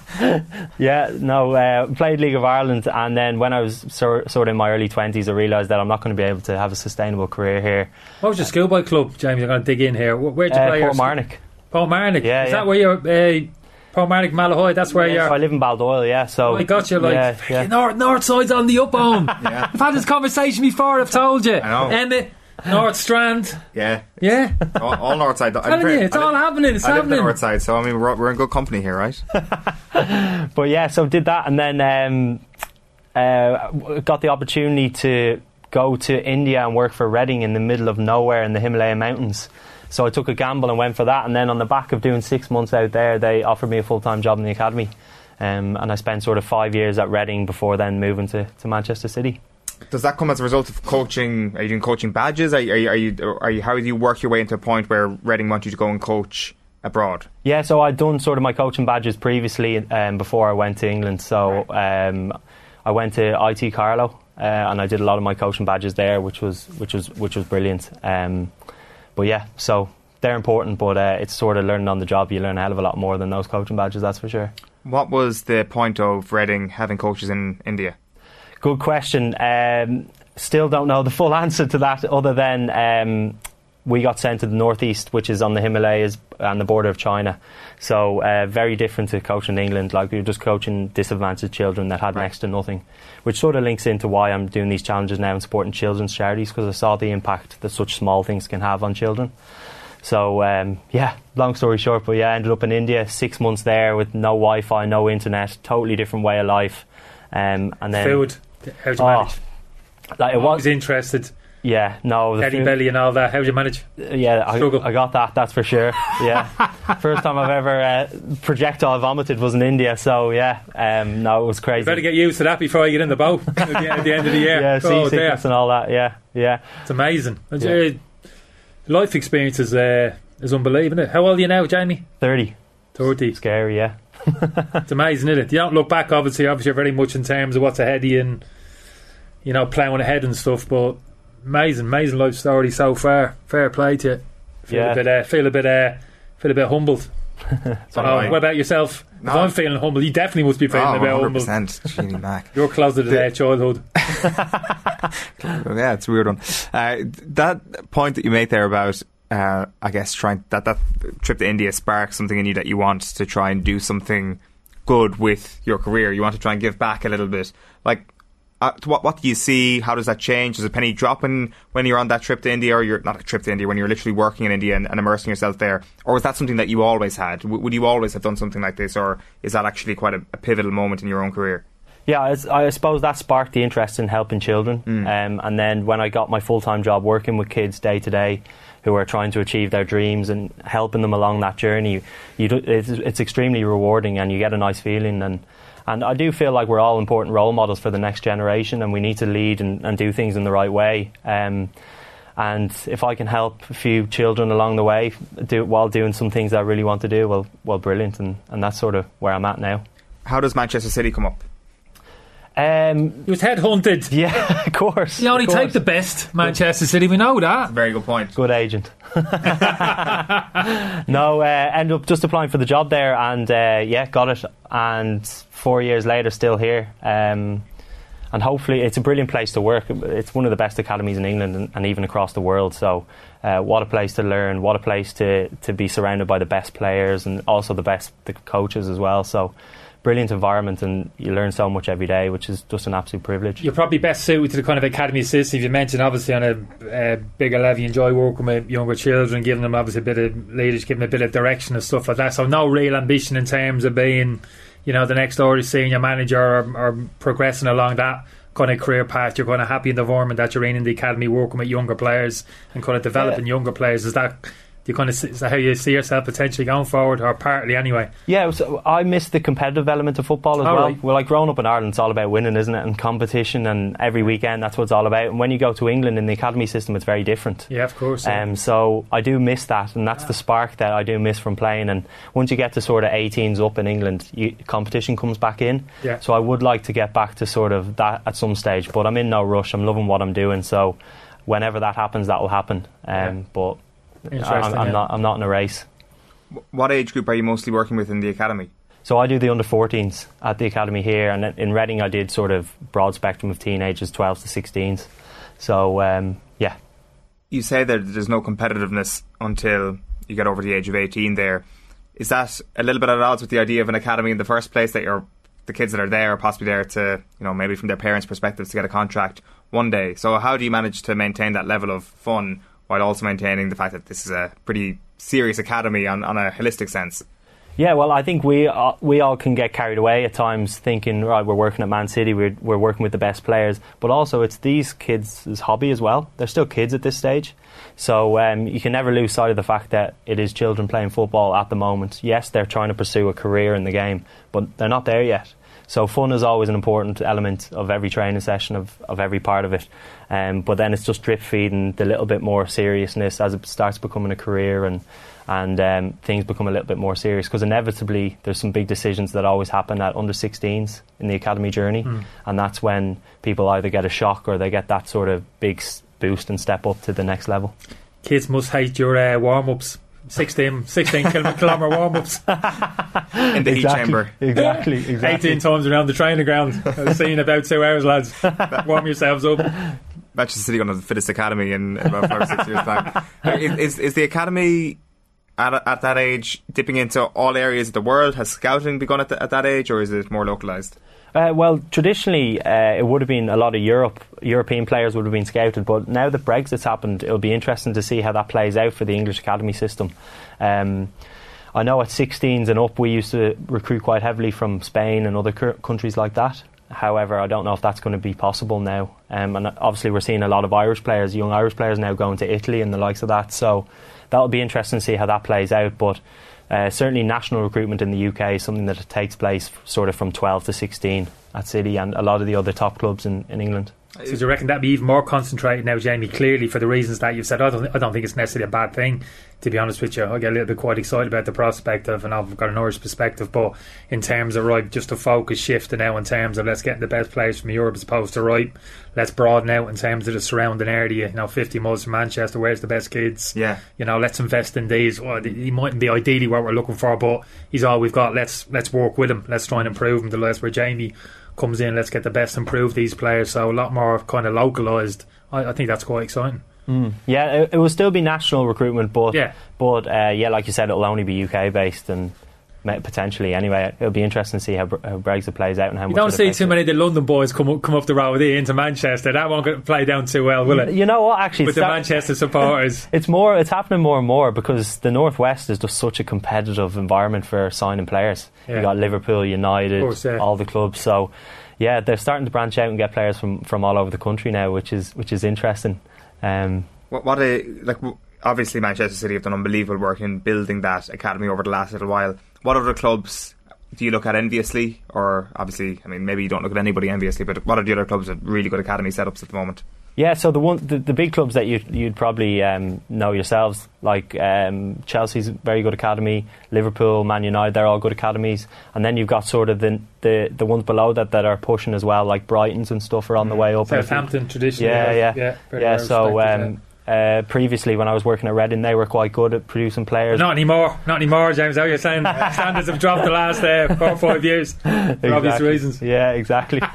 yeah. No, uh, played League of Ireland, and then when I was sor- sort of in my early twenties, I realised that I'm not going to be able to have a sustainable career here. What was your schoolboy club, Jamie? I'm going to dig in here. Where did you uh, play? Portmarnock. Portmarnock. Yeah, is yeah. that where you're? Uh, Portmarnock, Malahoy, that's where yeah, you're. So I live in Baldoyle, yeah. So I oh got you, like yeah, yeah. North, north side's on the up on. yeah. I've had this conversation before. I've told you. I know. Emmett, North Strand. Yeah, yeah. All, all north side. I'm telling you, it's I all live, happening. It's I happening. I live in north side, so I mean, we're, we're in good company here, right? But yeah, so did that, and then um, uh, got the opportunity to go to India and work for Reading in the middle of nowhere in the Himalayan mountains. So I took a gamble and went for that, and then on the back of doing six months out there, they offered me a full-time job in the academy, um, and I spent sort of five years at Reading before then moving to, to Manchester City. Does that come as a result of coaching? Are you doing coaching badges? Are you, are you, are you, are you, how do you work your way into a point where Reading want you to go and coach abroad? Yeah, so I'd done sort of my coaching badges previously um, before I went to England. So right. um, I went to I T Carlow, uh, and I did a lot of my coaching badges there, which was which was which was brilliant. Um, But yeah, so they're important, but uh, it's sort of learning on the job. You learn a hell of a lot more than those coaching badges, that's for sure. What was the point of Reading having coaches in India? Good question. Um, still don't know the full answer to that, other than um, we got sent to the northeast, which is on the Himalayas and the border of China. So uh, very different to coaching in England. Like, we were just coaching disadvantaged children that had right. next to nothing, which sort of links into why I'm doing these challenges now and supporting children's charities, because I saw the impact that such small things can have on children. So um, yeah, long story short, but yeah, I ended up in India, six months there with no Wi-Fi, no internet, totally different way of life. Um, and then food, how do you oh, manage? Like, it was, I was interested. Yeah, no. Teddy belly and all that. How did you manage? Yeah, I, I got that, that's for sure. Yeah. First time I've ever uh, projectile vomited was in India, so yeah, um, no, it was crazy. You better get used to that before you get in the boat at, the, at the end of the year. Yeah, oh, seasickness and all that, yeah, yeah. It's amazing. Yeah. Life experience is, uh, is unbelievable, isn't it? How old are you now, Jamie? thirty. thirty. It's scary, yeah. It's amazing, isn't it? You don't look back, obviously, obviously very much in terms of what's ahead of you and, you know, ploughing ahead and stuff, but amazing, amazing life story so far. Fair play to you. Feel yeah. a bit, uh, feel a bit, uh, feel a bit humbled. So oh, what about yourself? No. I'm feeling humble. You definitely must be feeling oh, a bit humble. one hundred percent. Mac. You're closeted to uh, childhood. Yeah, it's a weird one. Uh, that point that you make there about, uh, I guess, trying that that trip to India sparks something in you that you want to try and do something good with your career. You want to try and give back a little bit, like. Uh, what, what do you see? How does that change? Does a penny drop in when you're on that trip to India, or you're not a trip to India, when you're literally working in India and, and immersing yourself there? Or is that something that you always had? W- would you always have done something like this, or is that actually quite a, a pivotal moment in your own career? Yeah, I, I suppose that sparked the interest in helping children. Mm. Um, and then when I got my full-time job working with kids day to day who are trying to achieve their dreams and helping them along that journey, you do, it's, it's extremely rewarding, and you get a nice feeling. And And I do feel like we're all important role models for the next generation, and we need to lead and, and do things in the right way. Um, and if I can help a few children along the way do, while doing some things that I really want to do, well, well, brilliant. And, and that's sort of where I'm at now. How does Manchester City come up? Um, he was headhunted. Yeah, of course. He only take the best, Manchester City. We know that. Very good point. Good agent. No, uh, ended up just applying for the job there, and uh, yeah, got it. And four years later, still here. Um, and hopefully, it's a brilliant place to work. It's one of the best academies in England and, and even across the world. So, uh, what a place to learn! What a place to to be surrounded by the best players and also the best the coaches as well. So. Brilliant environment, and you learn so much every day, which is just an absolute privilege. You're probably best suited to the kind of academy system you mentioned, obviously on a uh, bigger level. You enjoy working with younger children, giving them obviously a bit of leadership, giving them a bit of direction and stuff like that. So no real ambition in terms of being, you know, the next or senior manager or, or progressing along that kind of career path. You're kind of happy in the environment that you're in in the academy, working with younger players and kind of developing yeah. younger players. Is that you kind of see, is that how you see yourself potentially going forward, or partly anyway? Yeah, so I miss the competitive element of football as oh, well. Right. Well, like growing up in Ireland, it's all about winning, isn't it? And competition, and every weekend that's what it's all about. And when you go to England in the academy system, it's very different. Yeah, of course. Yeah. Um, so I do miss that, and that's yeah. the spark that I do miss from playing. And once you get to sort of eighteens up in England, you, competition comes back in. Yeah. So I would like to get back to sort of that at some stage, but I'm in no rush. I'm loving what I'm doing. So whenever that happens, that will happen. Um, yeah. But. I'm, I'm yeah. not. I'm not in a race. What age group are you mostly working with in the academy? So I do the under fourteens at the academy here, and in Reading I did sort of broad spectrum of teenagers, twelves to sixteens. So um, yeah. You say that there's no competitiveness until you get over the age of eighteen. There is that a little bit at odds with the idea of an academy in the first place, that you're the kids that are there are possibly there to, you know, maybe from their parents' perspectives to get a contract one day. So how do you manage to maintain that level of fun while also maintaining the fact that this is a pretty serious academy on, on a holistic sense? Yeah, well, I think we uh, we all can get carried away at times thinking, right, we're working at Man City, we're we're working with the best players, but also it's these kids' hobby as well. They're still kids at this stage. So um, you can never lose sight of the fact that it is children playing football at the moment. Yes, they're trying to pursue a career in the game, but they're not there yet. So fun is always an important element of every training session, of, of every part of it. Um, but then it's just drip feeding the little bit more seriousness as it starts becoming a career, and, and um, things become a little bit more serious. Because inevitably there's some big decisions that always happen at under sixteens in the academy journey. Mm. And that's when people either get a shock or they get that sort of big boost and step up to the next level. Kids must hate your uh, warm-ups. sixteen, sixteen kilometre warm-ups in the exactly, heat chamber. Exactly, exactly. eighteen times around the training ground. I've seen about two hours, lads. Warm yourselves up. Manchester City going to the fittest academy in about five or six years' time. Is, is the academy at, at that age dipping into all areas of the world? Has scouting begun at, the, at that age, or is it more localised? Uh, well, traditionally, uh, it would have been a lot of Europe. European players would have been scouted, but now that Brexit's happened, it'll be interesting to see how that plays out for the English academy system. Um, I know at sixteens and up, we used to recruit quite heavily from Spain and other cu- countries like that. However, I don't know if that's going to be possible now. Um, and obviously, we're seeing a lot of Irish players, young Irish players now going to Italy and the likes of that. So that'll be interesting to see how that plays out, but... Uh, certainly national recruitment in the U K is something that takes place sort of from twelve to sixteen at City and a lot of the other top clubs in, in England. So do you reckon that'd be even more concentrated now, Jamie, clearly for the reasons that you've said? I don't, I don't think it's necessarily a bad thing, to be honest with you. I get a little bit quite excited about the prospect of, and I've got an Irish perspective, but in terms of, right, just a focus shift now in terms of let's get the best players from Europe as opposed to, right, let's broaden out in terms of the surrounding area, you know, fifty miles from Manchester, where's the best kids? Yeah. You know, let's invest in these. Well, he mightn't be ideally what we're looking for, but he's all we've got. Let's let's work with him. Let's try and improve him. That's where Jamie comes in. Let's get the best, improve these players. So a lot more kind of localised. I, I think that's quite exciting. Mm. Yeah, it, it will still be national recruitment, but yeah, but uh, yeah, like you said, it'll only be U K based and potentially anyway. It'll be interesting to see how, Bre- how Brexit plays out and how. You much don't see too many of the London boys come up, come up the road here into Manchester. That won't play down too well, will it? You know what? Actually, with the that, Manchester supporters, it's more. It's happening more and more because the Northwest is just such a competitive environment for signing players. Yeah. You got Liverpool, United, course, yeah. all the clubs. So yeah, they're starting to branch out and get players from, from all over the country now, which is which is interesting. Um, what, what a like obviously Manchester City have done unbelievable work in building that academy over the last little while. What other clubs do you look at enviously? Or obviously, I mean, maybe you don't look at anybody enviously, but what are the other clubs with really good academy setups at the moment? Yeah, so the one the, the big clubs that you, you'd probably um, know yourselves, like um, Chelsea's a very good academy, Liverpool, Man United, they're all good academies. And then you've got sort of the the, the ones below that that are pushing as well, like Brighton's and stuff are on mm. the way up. Southampton traditionally. Yeah, yeah. Yeah, yeah, yeah so um, uh, previously when I was working at Reading, they were quite good at producing players. Not anymore, not anymore, James. How are you saying? Standards have dropped the last uh, four or five years for exactly. obvious reasons. Yeah, exactly. for,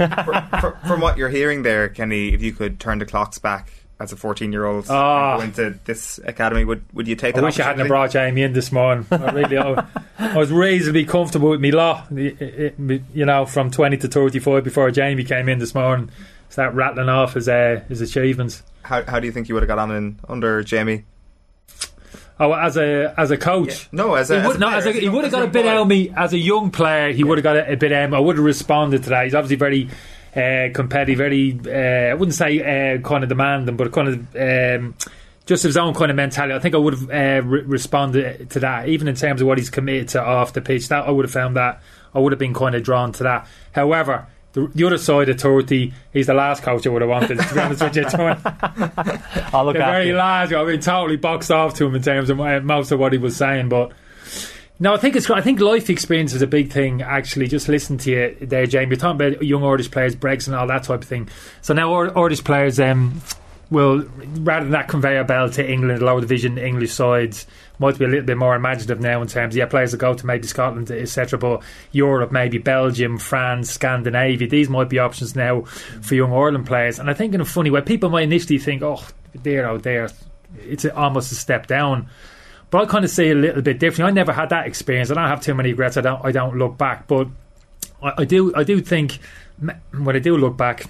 for, from what you're hearing there, Kenny, if you could turn the clocks back as a fourteen year old oh. and go into this academy, would, would you take that? I wish I hadn't brought Jamie in this morning. I really I, I was reasonably comfortable with me lot, you know, from twenty to thirty-five before Jamie came in this morning. Start rattling off his uh, his achievements. How how do you think you would have got on in under Jamie? Oh, as a as a coach, yeah. no, as a he would, as a no, player, as a, he would have got a bit out of me as a young player. He yeah. would have got a, a bit out of me. I would have responded to that. He's obviously very uh, competitive, very uh, I wouldn't say uh, kind of demanding, but kind of um, just his own kind of mentality. I think I would have uh, re- responded to that, even in terms of what he's committed to off the pitch. That I would have found that I would have been kind of drawn to that. However, The, the other side of thirty, he's the last coach I would have wanted, to be honest with you. I'll look the very you. last. I've been totally boxed off to him in terms of most of what he was saying. But no, I think it's. I think life experience is a big thing. Actually, just listen to you there, Jamie. You're talking about young Irish players, breaks and all that type of thing. So now Irish players um, will, rather than that conveyor belt to England, lower division English sides, might be a little bit more imaginative now in terms of yeah, players that go to maybe Scotland, et cetera, but Europe, maybe Belgium, France, Scandinavia, these might be options now for young Ireland players. And I think in a funny way, people might initially think, oh, there, oh, there, it's almost a step down. But I kind of see it a little bit differently. I never had that experience. I don't have too many regrets. I don't, I don't look back. But I, I do, I do think when I do look back,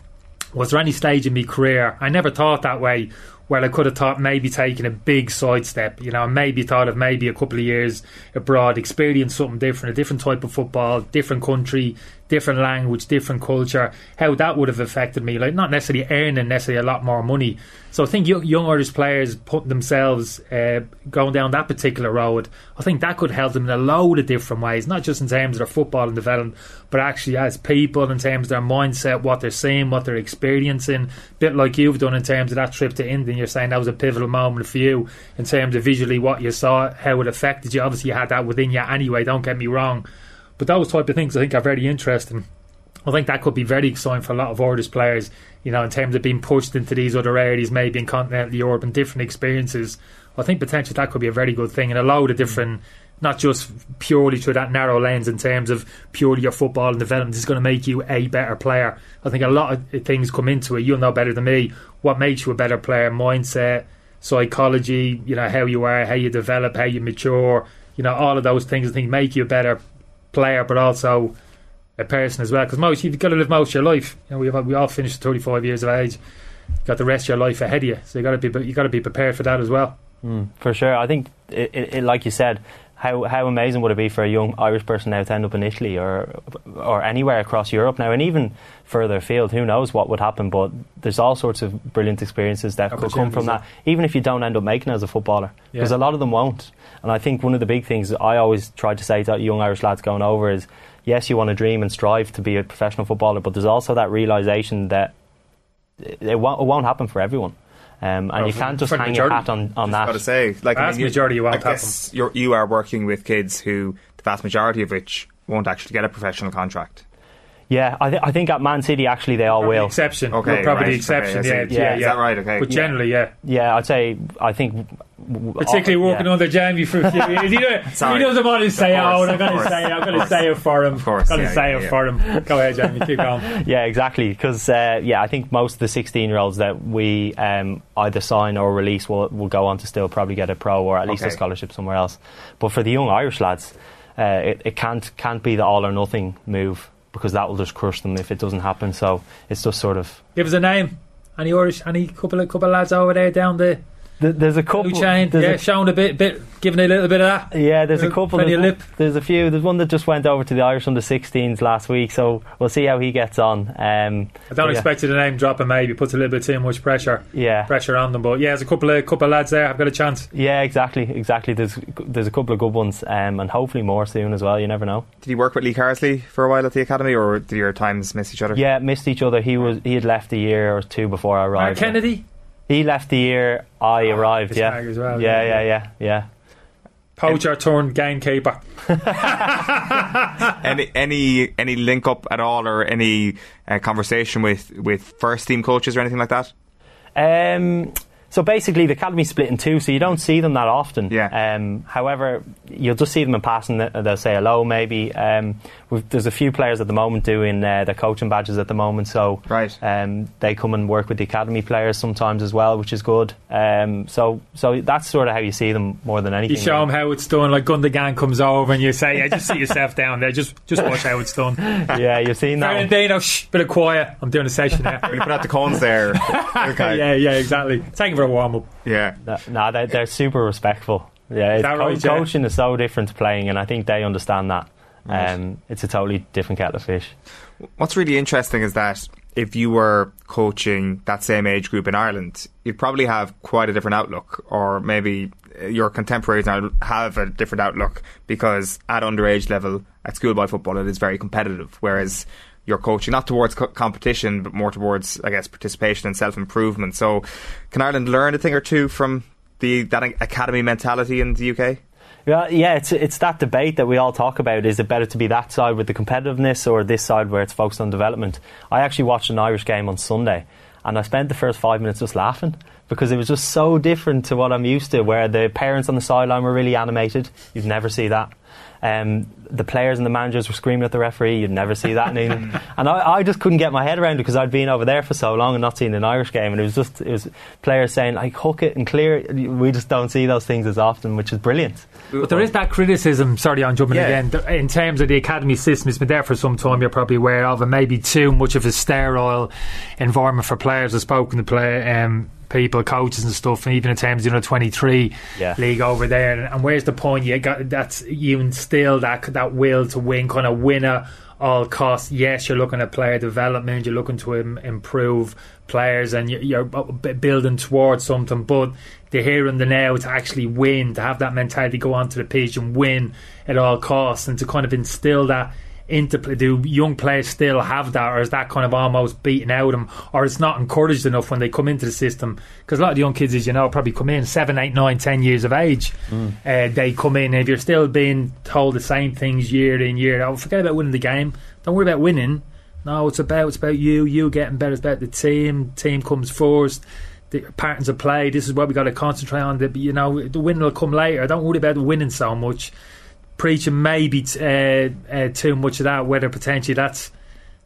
was there any stage in my career? I never thought that way. Well, I could have thought maybe taking a big sidestep, you know, maybe thought of maybe a couple of years abroad, experience something different, a different type of football, different country, different language, different culture, how that would have affected me. Like, not necessarily earning necessarily a lot more money. So I think young Irish players putting themselves, uh, going down that particular road, I think that could help them in a load of different ways, not just in terms of their football and development, but actually as people in terms of their mindset, what they're seeing, what they're experiencing, a bit like you've done in terms of that trip to India. You're saying that was a pivotal moment for you in terms of visually what you saw, how it affected you. Obviously you had that within you anyway, don't get me wrong, but those type of things I think are very interesting. I think that could be very exciting for a lot of Irish players, you know, in terms of being pushed into these other areas, maybe in continental Europe and different experiences. I think potentially that could be a very good thing, and a load of different, not just purely through that narrow lens in terms of purely your football and development is going to make you a better player. I think a lot of things come into it. You'll know better than me what makes you a better player: mindset, psychology, you know, how you are, how you develop, how you mature, you know, all of those things I think make you a better player, but also a person as well, because most you've got to live most of your life. You know, we we all finish at thirty-five years of age. You've got the rest of your life ahead of you, so you got to be you got to be prepared for that as well. Mm, for sure. I think it, it, it, like you said, how how amazing would it be for a young Irish person now to end up in Italy or or anywhere across Europe now, and even further afield. Who knows what would happen? But there's all sorts of brilliant experiences that could come from that, even if you don't end up making it as a footballer, because yeah. a lot of them won't. And I think one of the big things I always try to say to young Irish lads going over is, yes, you want to dream and strive to be a professional footballer, but there's also that realisation that it won't, it won't happen for everyone. Um, and well, you can't just hang majority, your hat on, on that. I've got to say, like, I mean, you, majority won't I guess happen. You're, you are working with kids who, the vast majority of which, won't actually get a professional contract. Yeah, I, th- I think at Man City, actually, they all probably will. Exception. Okay, We're probably right. the exception, okay, yeah, yeah, yeah. Is that right? Okay. But generally, yeah. Yeah, I'd say, I think... Particularly all, working yeah. under Jamie for a few years. He, does, he doesn't want to say, course, oh, I'm going to say, I'm going to say it for him. Of course. I'm going to yeah, say yeah. it for him. Go ahead, Jamie, keep going. Yeah, exactly. Because, uh, yeah, I think most of the sixteen-year-olds that we um, either sign or release will, will go on to still probably get a pro or at least okay. a scholarship somewhere else. But for the young Irish lads, uh, it, it can't can't be the all-or-nothing move, because that will just crush them if it doesn't happen. So it's just sort of... Give us a name. Any Irish, any couple of, couple of lads over there down the th- there's a couple. Chain, there's yeah, a, showing a bit, bit, giving a little bit of that. Yeah, there's a, a couple. There's, lip. One, there's a few. There's one that just went over to the Irish under sixteens last week, so we'll see how he gets on. Um, I don't expect yeah. a name dropping. Maybe puts a little bit too much pressure. Yeah. pressure on them. But yeah, there's a couple of couple of lads there. I've got a chance. Yeah, exactly, exactly. There's there's a couple of good ones, um, and hopefully more soon as well. You never know. Did he work with Lee Carsley for a while at the academy, or did your times miss each other? Yeah, missed each other. He was he had left a year or two before I arrived. Mark Kennedy. He left the year I oh, arrived, yeah. As well, yeah, yeah, yeah, yeah, yeah. Poacher turned gamekeeper. any any any link up at all, or any uh, conversation with, with first team coaches or anything like that? Um. So basically, the academy's split in two, so you don't see them that often. Yeah. Um, however, you'll just see them in passing. They'll say hello, maybe. Um, we've, there's a few players at the moment doing uh, their coaching badges at the moment, so right. um, they come and work with the academy players sometimes as well, which is good. Um, so so that's sort of how you see them more than anything. You show right? them how it's done, like Gundogan comes over and you say, yeah, just sit yourself down there, just just watch how it's done. Yeah, you've seen that. Dino, shh, bit of quiet, I'm doing a session there. You put out the cones there. Okay. Yeah, yeah, exactly. Thank you for a warm up. Yeah. No, no they're, they're super respectful. Yeah, it's, co- right, coaching yeah? is so different to playing, and I think they understand that. Right. Um, it's a totally different kettle of fish. What's really interesting is that if you were coaching that same age group in Ireland, you'd probably have quite a different outlook, or maybe your contemporaries now have a different outlook, because at underage level, at schoolboy football, it is very competitive, whereas you're coaching not towards co- competition, but more towards, I guess, participation and self-improvement. So can Ireland learn a thing or two from the that academy mentality in the U K? Yeah, yeah, it's it's that debate that we all talk about. Is it better to be that side with the competitiveness, or this side where it's focused on development? I actually watched an Irish game on Sunday, and I spent the first five minutes just laughing, because it was just so different to what I'm used to, where the parents on the sideline were really animated. You'd never see that. Um, the players and the managers were screaming at the referee. You'd never see that in England. And I, I just couldn't get my head around it, because I'd been over there for so long and not seen an Irish game, and it was just it was players saying, like, hook it and clear it. We just don't see those things as often, which is brilliant. But there is that criticism, sorry I'm jumping yeah. again, in terms of the academy system. It's been there for some time, you're probably aware of, and maybe too much of a sterile environment for players. I've spoken to play, um, people, coaches and stuff, and even in terms of the under twenty-three yeah. league over there, and, and where's the point? You got that's you instill that that will to win, kind of winner all costs. Yes, you're looking at player development, you're looking to im- improve players, and you're, you're building towards something, but the here and the now, to actually win, to have that mentality, go onto the pitch and win at all costs, and to kind of instill that into play. Do young players still have that, or is that kind of almost beaten out of them, or it's not encouraged enough when they come into the system? Because a lot of the young kids, as you know, probably come in seven, eight, nine, ten years of age. mm. Uh, they come in, and if you're still being told the same things year in, year out, forget about winning the game, don't worry about winning. No, it's about it's about you you getting better. It's about the team team comes first, the patterns of play, this is what we got to concentrate on. The, you know, the win will come later, don't worry about winning so much. Preaching maybe t- uh, uh, too much of that, whether potentially that's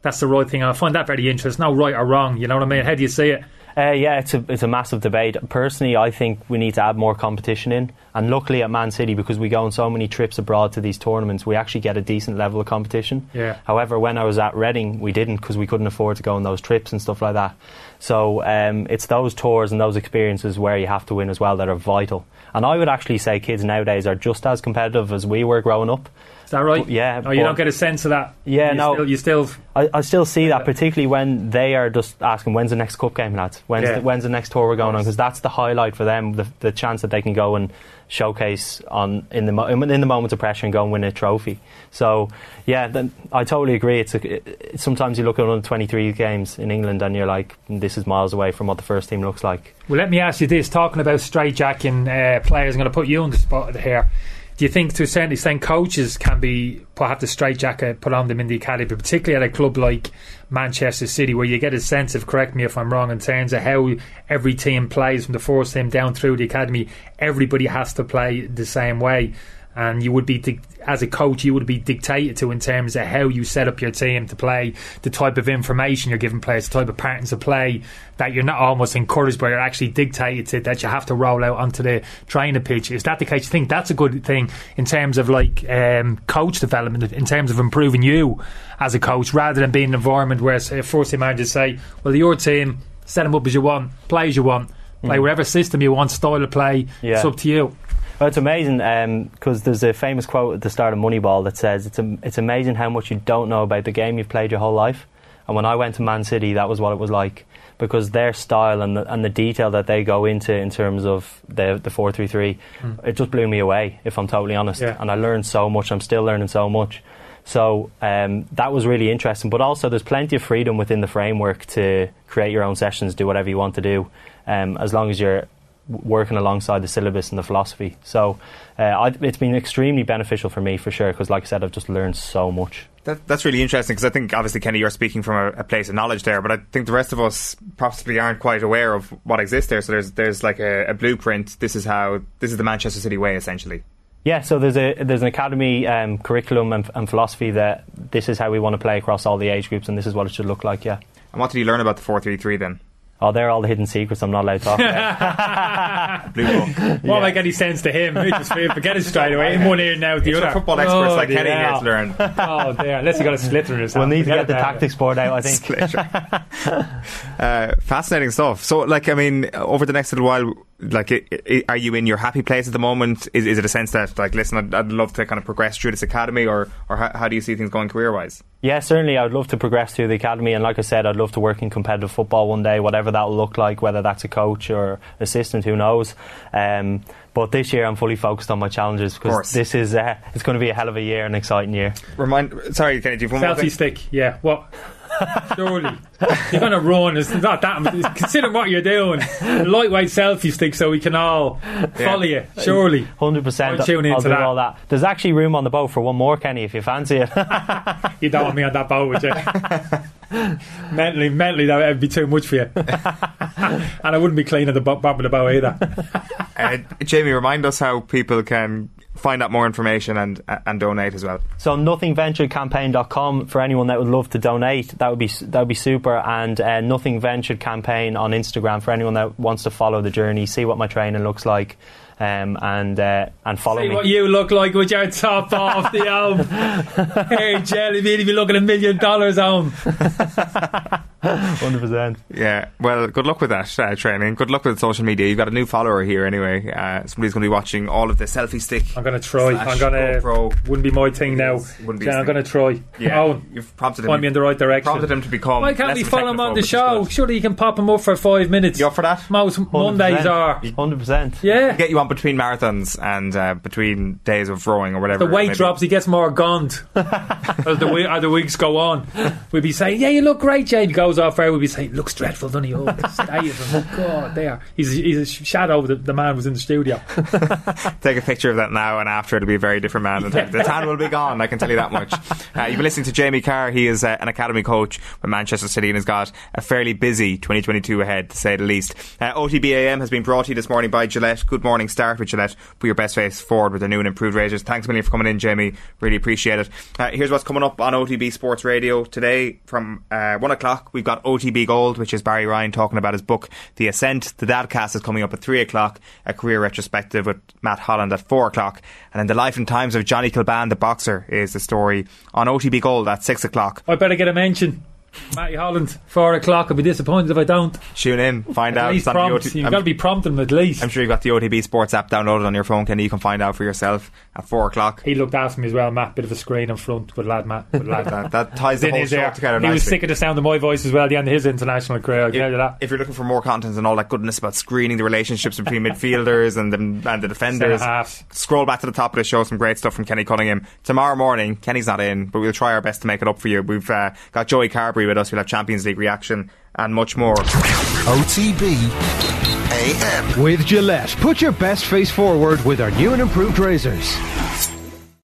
that's the right thing. And I find that very interesting. No right or wrong, you know what I mean? How do you see it? Uh, yeah, it's a it's a massive debate. Personally, I think we need to add more competition in. And luckily at Man City, because we go on so many trips abroad to these tournaments, we actually get a decent level of competition. Yeah. However, when I was at Reading, we didn't, because we couldn't afford to go on those trips and stuff like that. So um, it's those tours and those experiences where you have to win as well that are vital. And I would actually say kids nowadays are just as competitive as we were growing up. Is that right? But, yeah. Oh, you but, don't get a sense of that? Yeah, you no. Still, you still... I, I still see that, particularly when they are just asking, when's the next cup game, lads? When's, yeah. the, when's the next tour we're going on? Because that's the highlight for them, the, the chance that they can go and showcase on in the mo- in the moment of pressure and go and win a trophy. So, yeah, then I totally agree. It's a, it, sometimes you look at under twenty-three games in England and you're like, this is miles away from what the first team looks like. Well, let me ask you this. Talking about straightjacking uh, players, I'm going to put you on the spot here. Do you think to a certain extent coaches can be have the straitjacket put on them in the academy, but particularly at a club like Manchester City, where you get a sense of, correct me if I'm wrong, in terms of how every team plays from the first team down through the academy, everybody has to play the same way, and you would be, as a coach, you would be dictated to in terms of how you set up your team to play, the type of information you're giving players, the type of patterns of play, that you're not almost encouraged, but you're actually dictated to, that you have to roll out onto the training pitch. Is that the case? You think that's a good thing in terms of like um, coach development, in terms of improving you as a coach, rather than being in an environment where, say, a first team manager say, well, your team, set them up as you want, play as you want, mm. like whatever system you want, style of play, yeah. it's up to you. Well, it's amazing because um, there's a famous quote at the start of Moneyball that says it's a, it's amazing how much you don't know about the game you've played your whole life. And when I went to Man City, that was what it was like, because their style and the, and the detail that they go into in terms of the the four three three, mm. it just blew me away, if I'm totally honest. Yeah. And I learned so much. I'm still learning so much. So um, that was really interesting. But also there's plenty of freedom within the framework to create your own sessions, do whatever you want to do, um, as long as you're working alongside the syllabus and the philosophy. So uh, I, it's been extremely beneficial for me, for sure, because like I said, I've just learned so much. That, that's really interesting, because I think, obviously, Kenny, you're speaking from a, a place of knowledge there, but I think the rest of us possibly aren't quite aware of what exists there. So there's there's like a, a blueprint. This is how, this is the Manchester City way, essentially. Yeah, so there's a there's an academy um, curriculum and, and philosophy that this is how we want to play across all the age groups, and this is what it should look like, yeah. And what did you learn about the four three three then? Oh, they're all the hidden secrets I'm not allowed to talk about. Blue book. Won't yeah. make any sense to him. He just forget it straight away. In one ear now with the it's other. Football experts oh, like Kenny here to learn. Oh, dear. Unless you've got a splitter or something. We'll need to get the tactics board out, I think. Splitter. uh, fascinating stuff. So, like, I mean, over the next little while, like, it, it, are you in your happy place at the moment? Is, is it a sense that, like, listen, I'd, I'd love to kind of progress through this academy, or, or how, how do you see things going career-wise? Yeah, certainly I'd love to progress through the academy, and like I said, I'd love to work in competitive football one day, whatever that'll look like, whether that's a coach or assistant, who knows. Um, but this year I'm fully focused on my challenges, because this is uh, it's going to be a hell of a year, an exciting year. Remind, sorry, Kenny, do you have one more thing? Selfie stick, yeah. What? Surely you're going to run. It's not that. Consider what you're doing. Lightweight selfie stick, so we can all follow yeah. you. Surely, one hundred percent. I'll tune into I'll do that. All that. There's actually room on the boat for one more, Kenny, if you fancy it. You don't want me on that boat, would you? mentally, mentally, that would be too much for you. And I wouldn't be clean at the bottom of the boat either. uh, Jamie, remind us how people can find out more information and and donate as well. So nothing ventured campaign dot com for anyone that would love to donate. That would be that would be super. And uh, Nothing Ventured Campaign on Instagram for anyone that wants to follow the journey, see what my training looks like, um, and uh, and follow see me. See what you look like with your top off the arm. Hey, Jelly, you'd be looking a million dollars on. one hundred percent. Yeah, well, good luck with that uh, training. Good luck with social media. You've got a new follower here anyway. Uh, somebody's going to be watching all of the selfie stick. I'm going to try. I'm going to. Wouldn't be my thing now. Wouldn't be. Yeah, I'm going to try. Yeah, oh, you've prompted him. Point me in the right direction. Prompted him to become. Why can't we follow him on the show? Surely you can pop him up for five minutes. You up for that? Most one hundred percent. Mondays are. one hundred percent. Yeah. Get you on between marathons and uh, between days of rowing or whatever. The weight maybe drops. He gets more gond as the we- as the weeks go on. We'd be saying, "Yeah, you look great, Jade." Goes off air, we'll be saying, looks dreadful, doesn't he? Oh, stay of him. God, there. He's, he's a shadow of the, the man who was in the studio. Take a picture of that now, and after it'll be a very different man. Yeah. The tan will be gone, I can tell you that much. Uh, you've been listening to Jamie Carr. He is uh, an academy coach with Manchester City and has got a fairly busy twenty twenty-two ahead, to say the least. Uh, O T B A M has been brought to you this morning by Gillette. Good morning, start with Gillette. Put your best face forward with their new and improved razors. Thanks a million for coming in, Jamie. Really appreciate it. Uh, here's what's coming up on O T B Sports Radio today from uh, one o'clock. We've got O T B Gold, which is Barry Ryan talking about his book The Ascent. The Dadcast is coming up at three o'clock, a career retrospective with Matt Holland at four o'clock, and then The Life and Times of Johnny Kilbane the Boxer is the story on O T B Gold at six o'clock. I better get a mention, Matty Holland, four o'clock. I'll be disappointed if I don't. Tune in, find out. You've got to be prompting him at least. I'm sure you've got the O T B Sports app downloaded on your phone, Kenny. You can find out for yourself at four o'clock. He looked after me as well, Matt. Bit of a screen in front. Good lad, Matt. Good lad. that, that ties the whole show together nicely. He was sick of the sound of my voice as well at the end of his international career. I'll tell you that. If you're looking for more content and all that goodness about screening the relationships between midfielders and the, and the defenders, scroll back to the top of the show. Some great stuff from Kenny Cunningham. Tomorrow morning, Kenny's not in, but we'll try our best to make it up for you. We've uh, got Joey Carberry with us. We'll have Champions League reaction and much more. O T B A M with Gillette. Put your best face forward with our new and improved razors.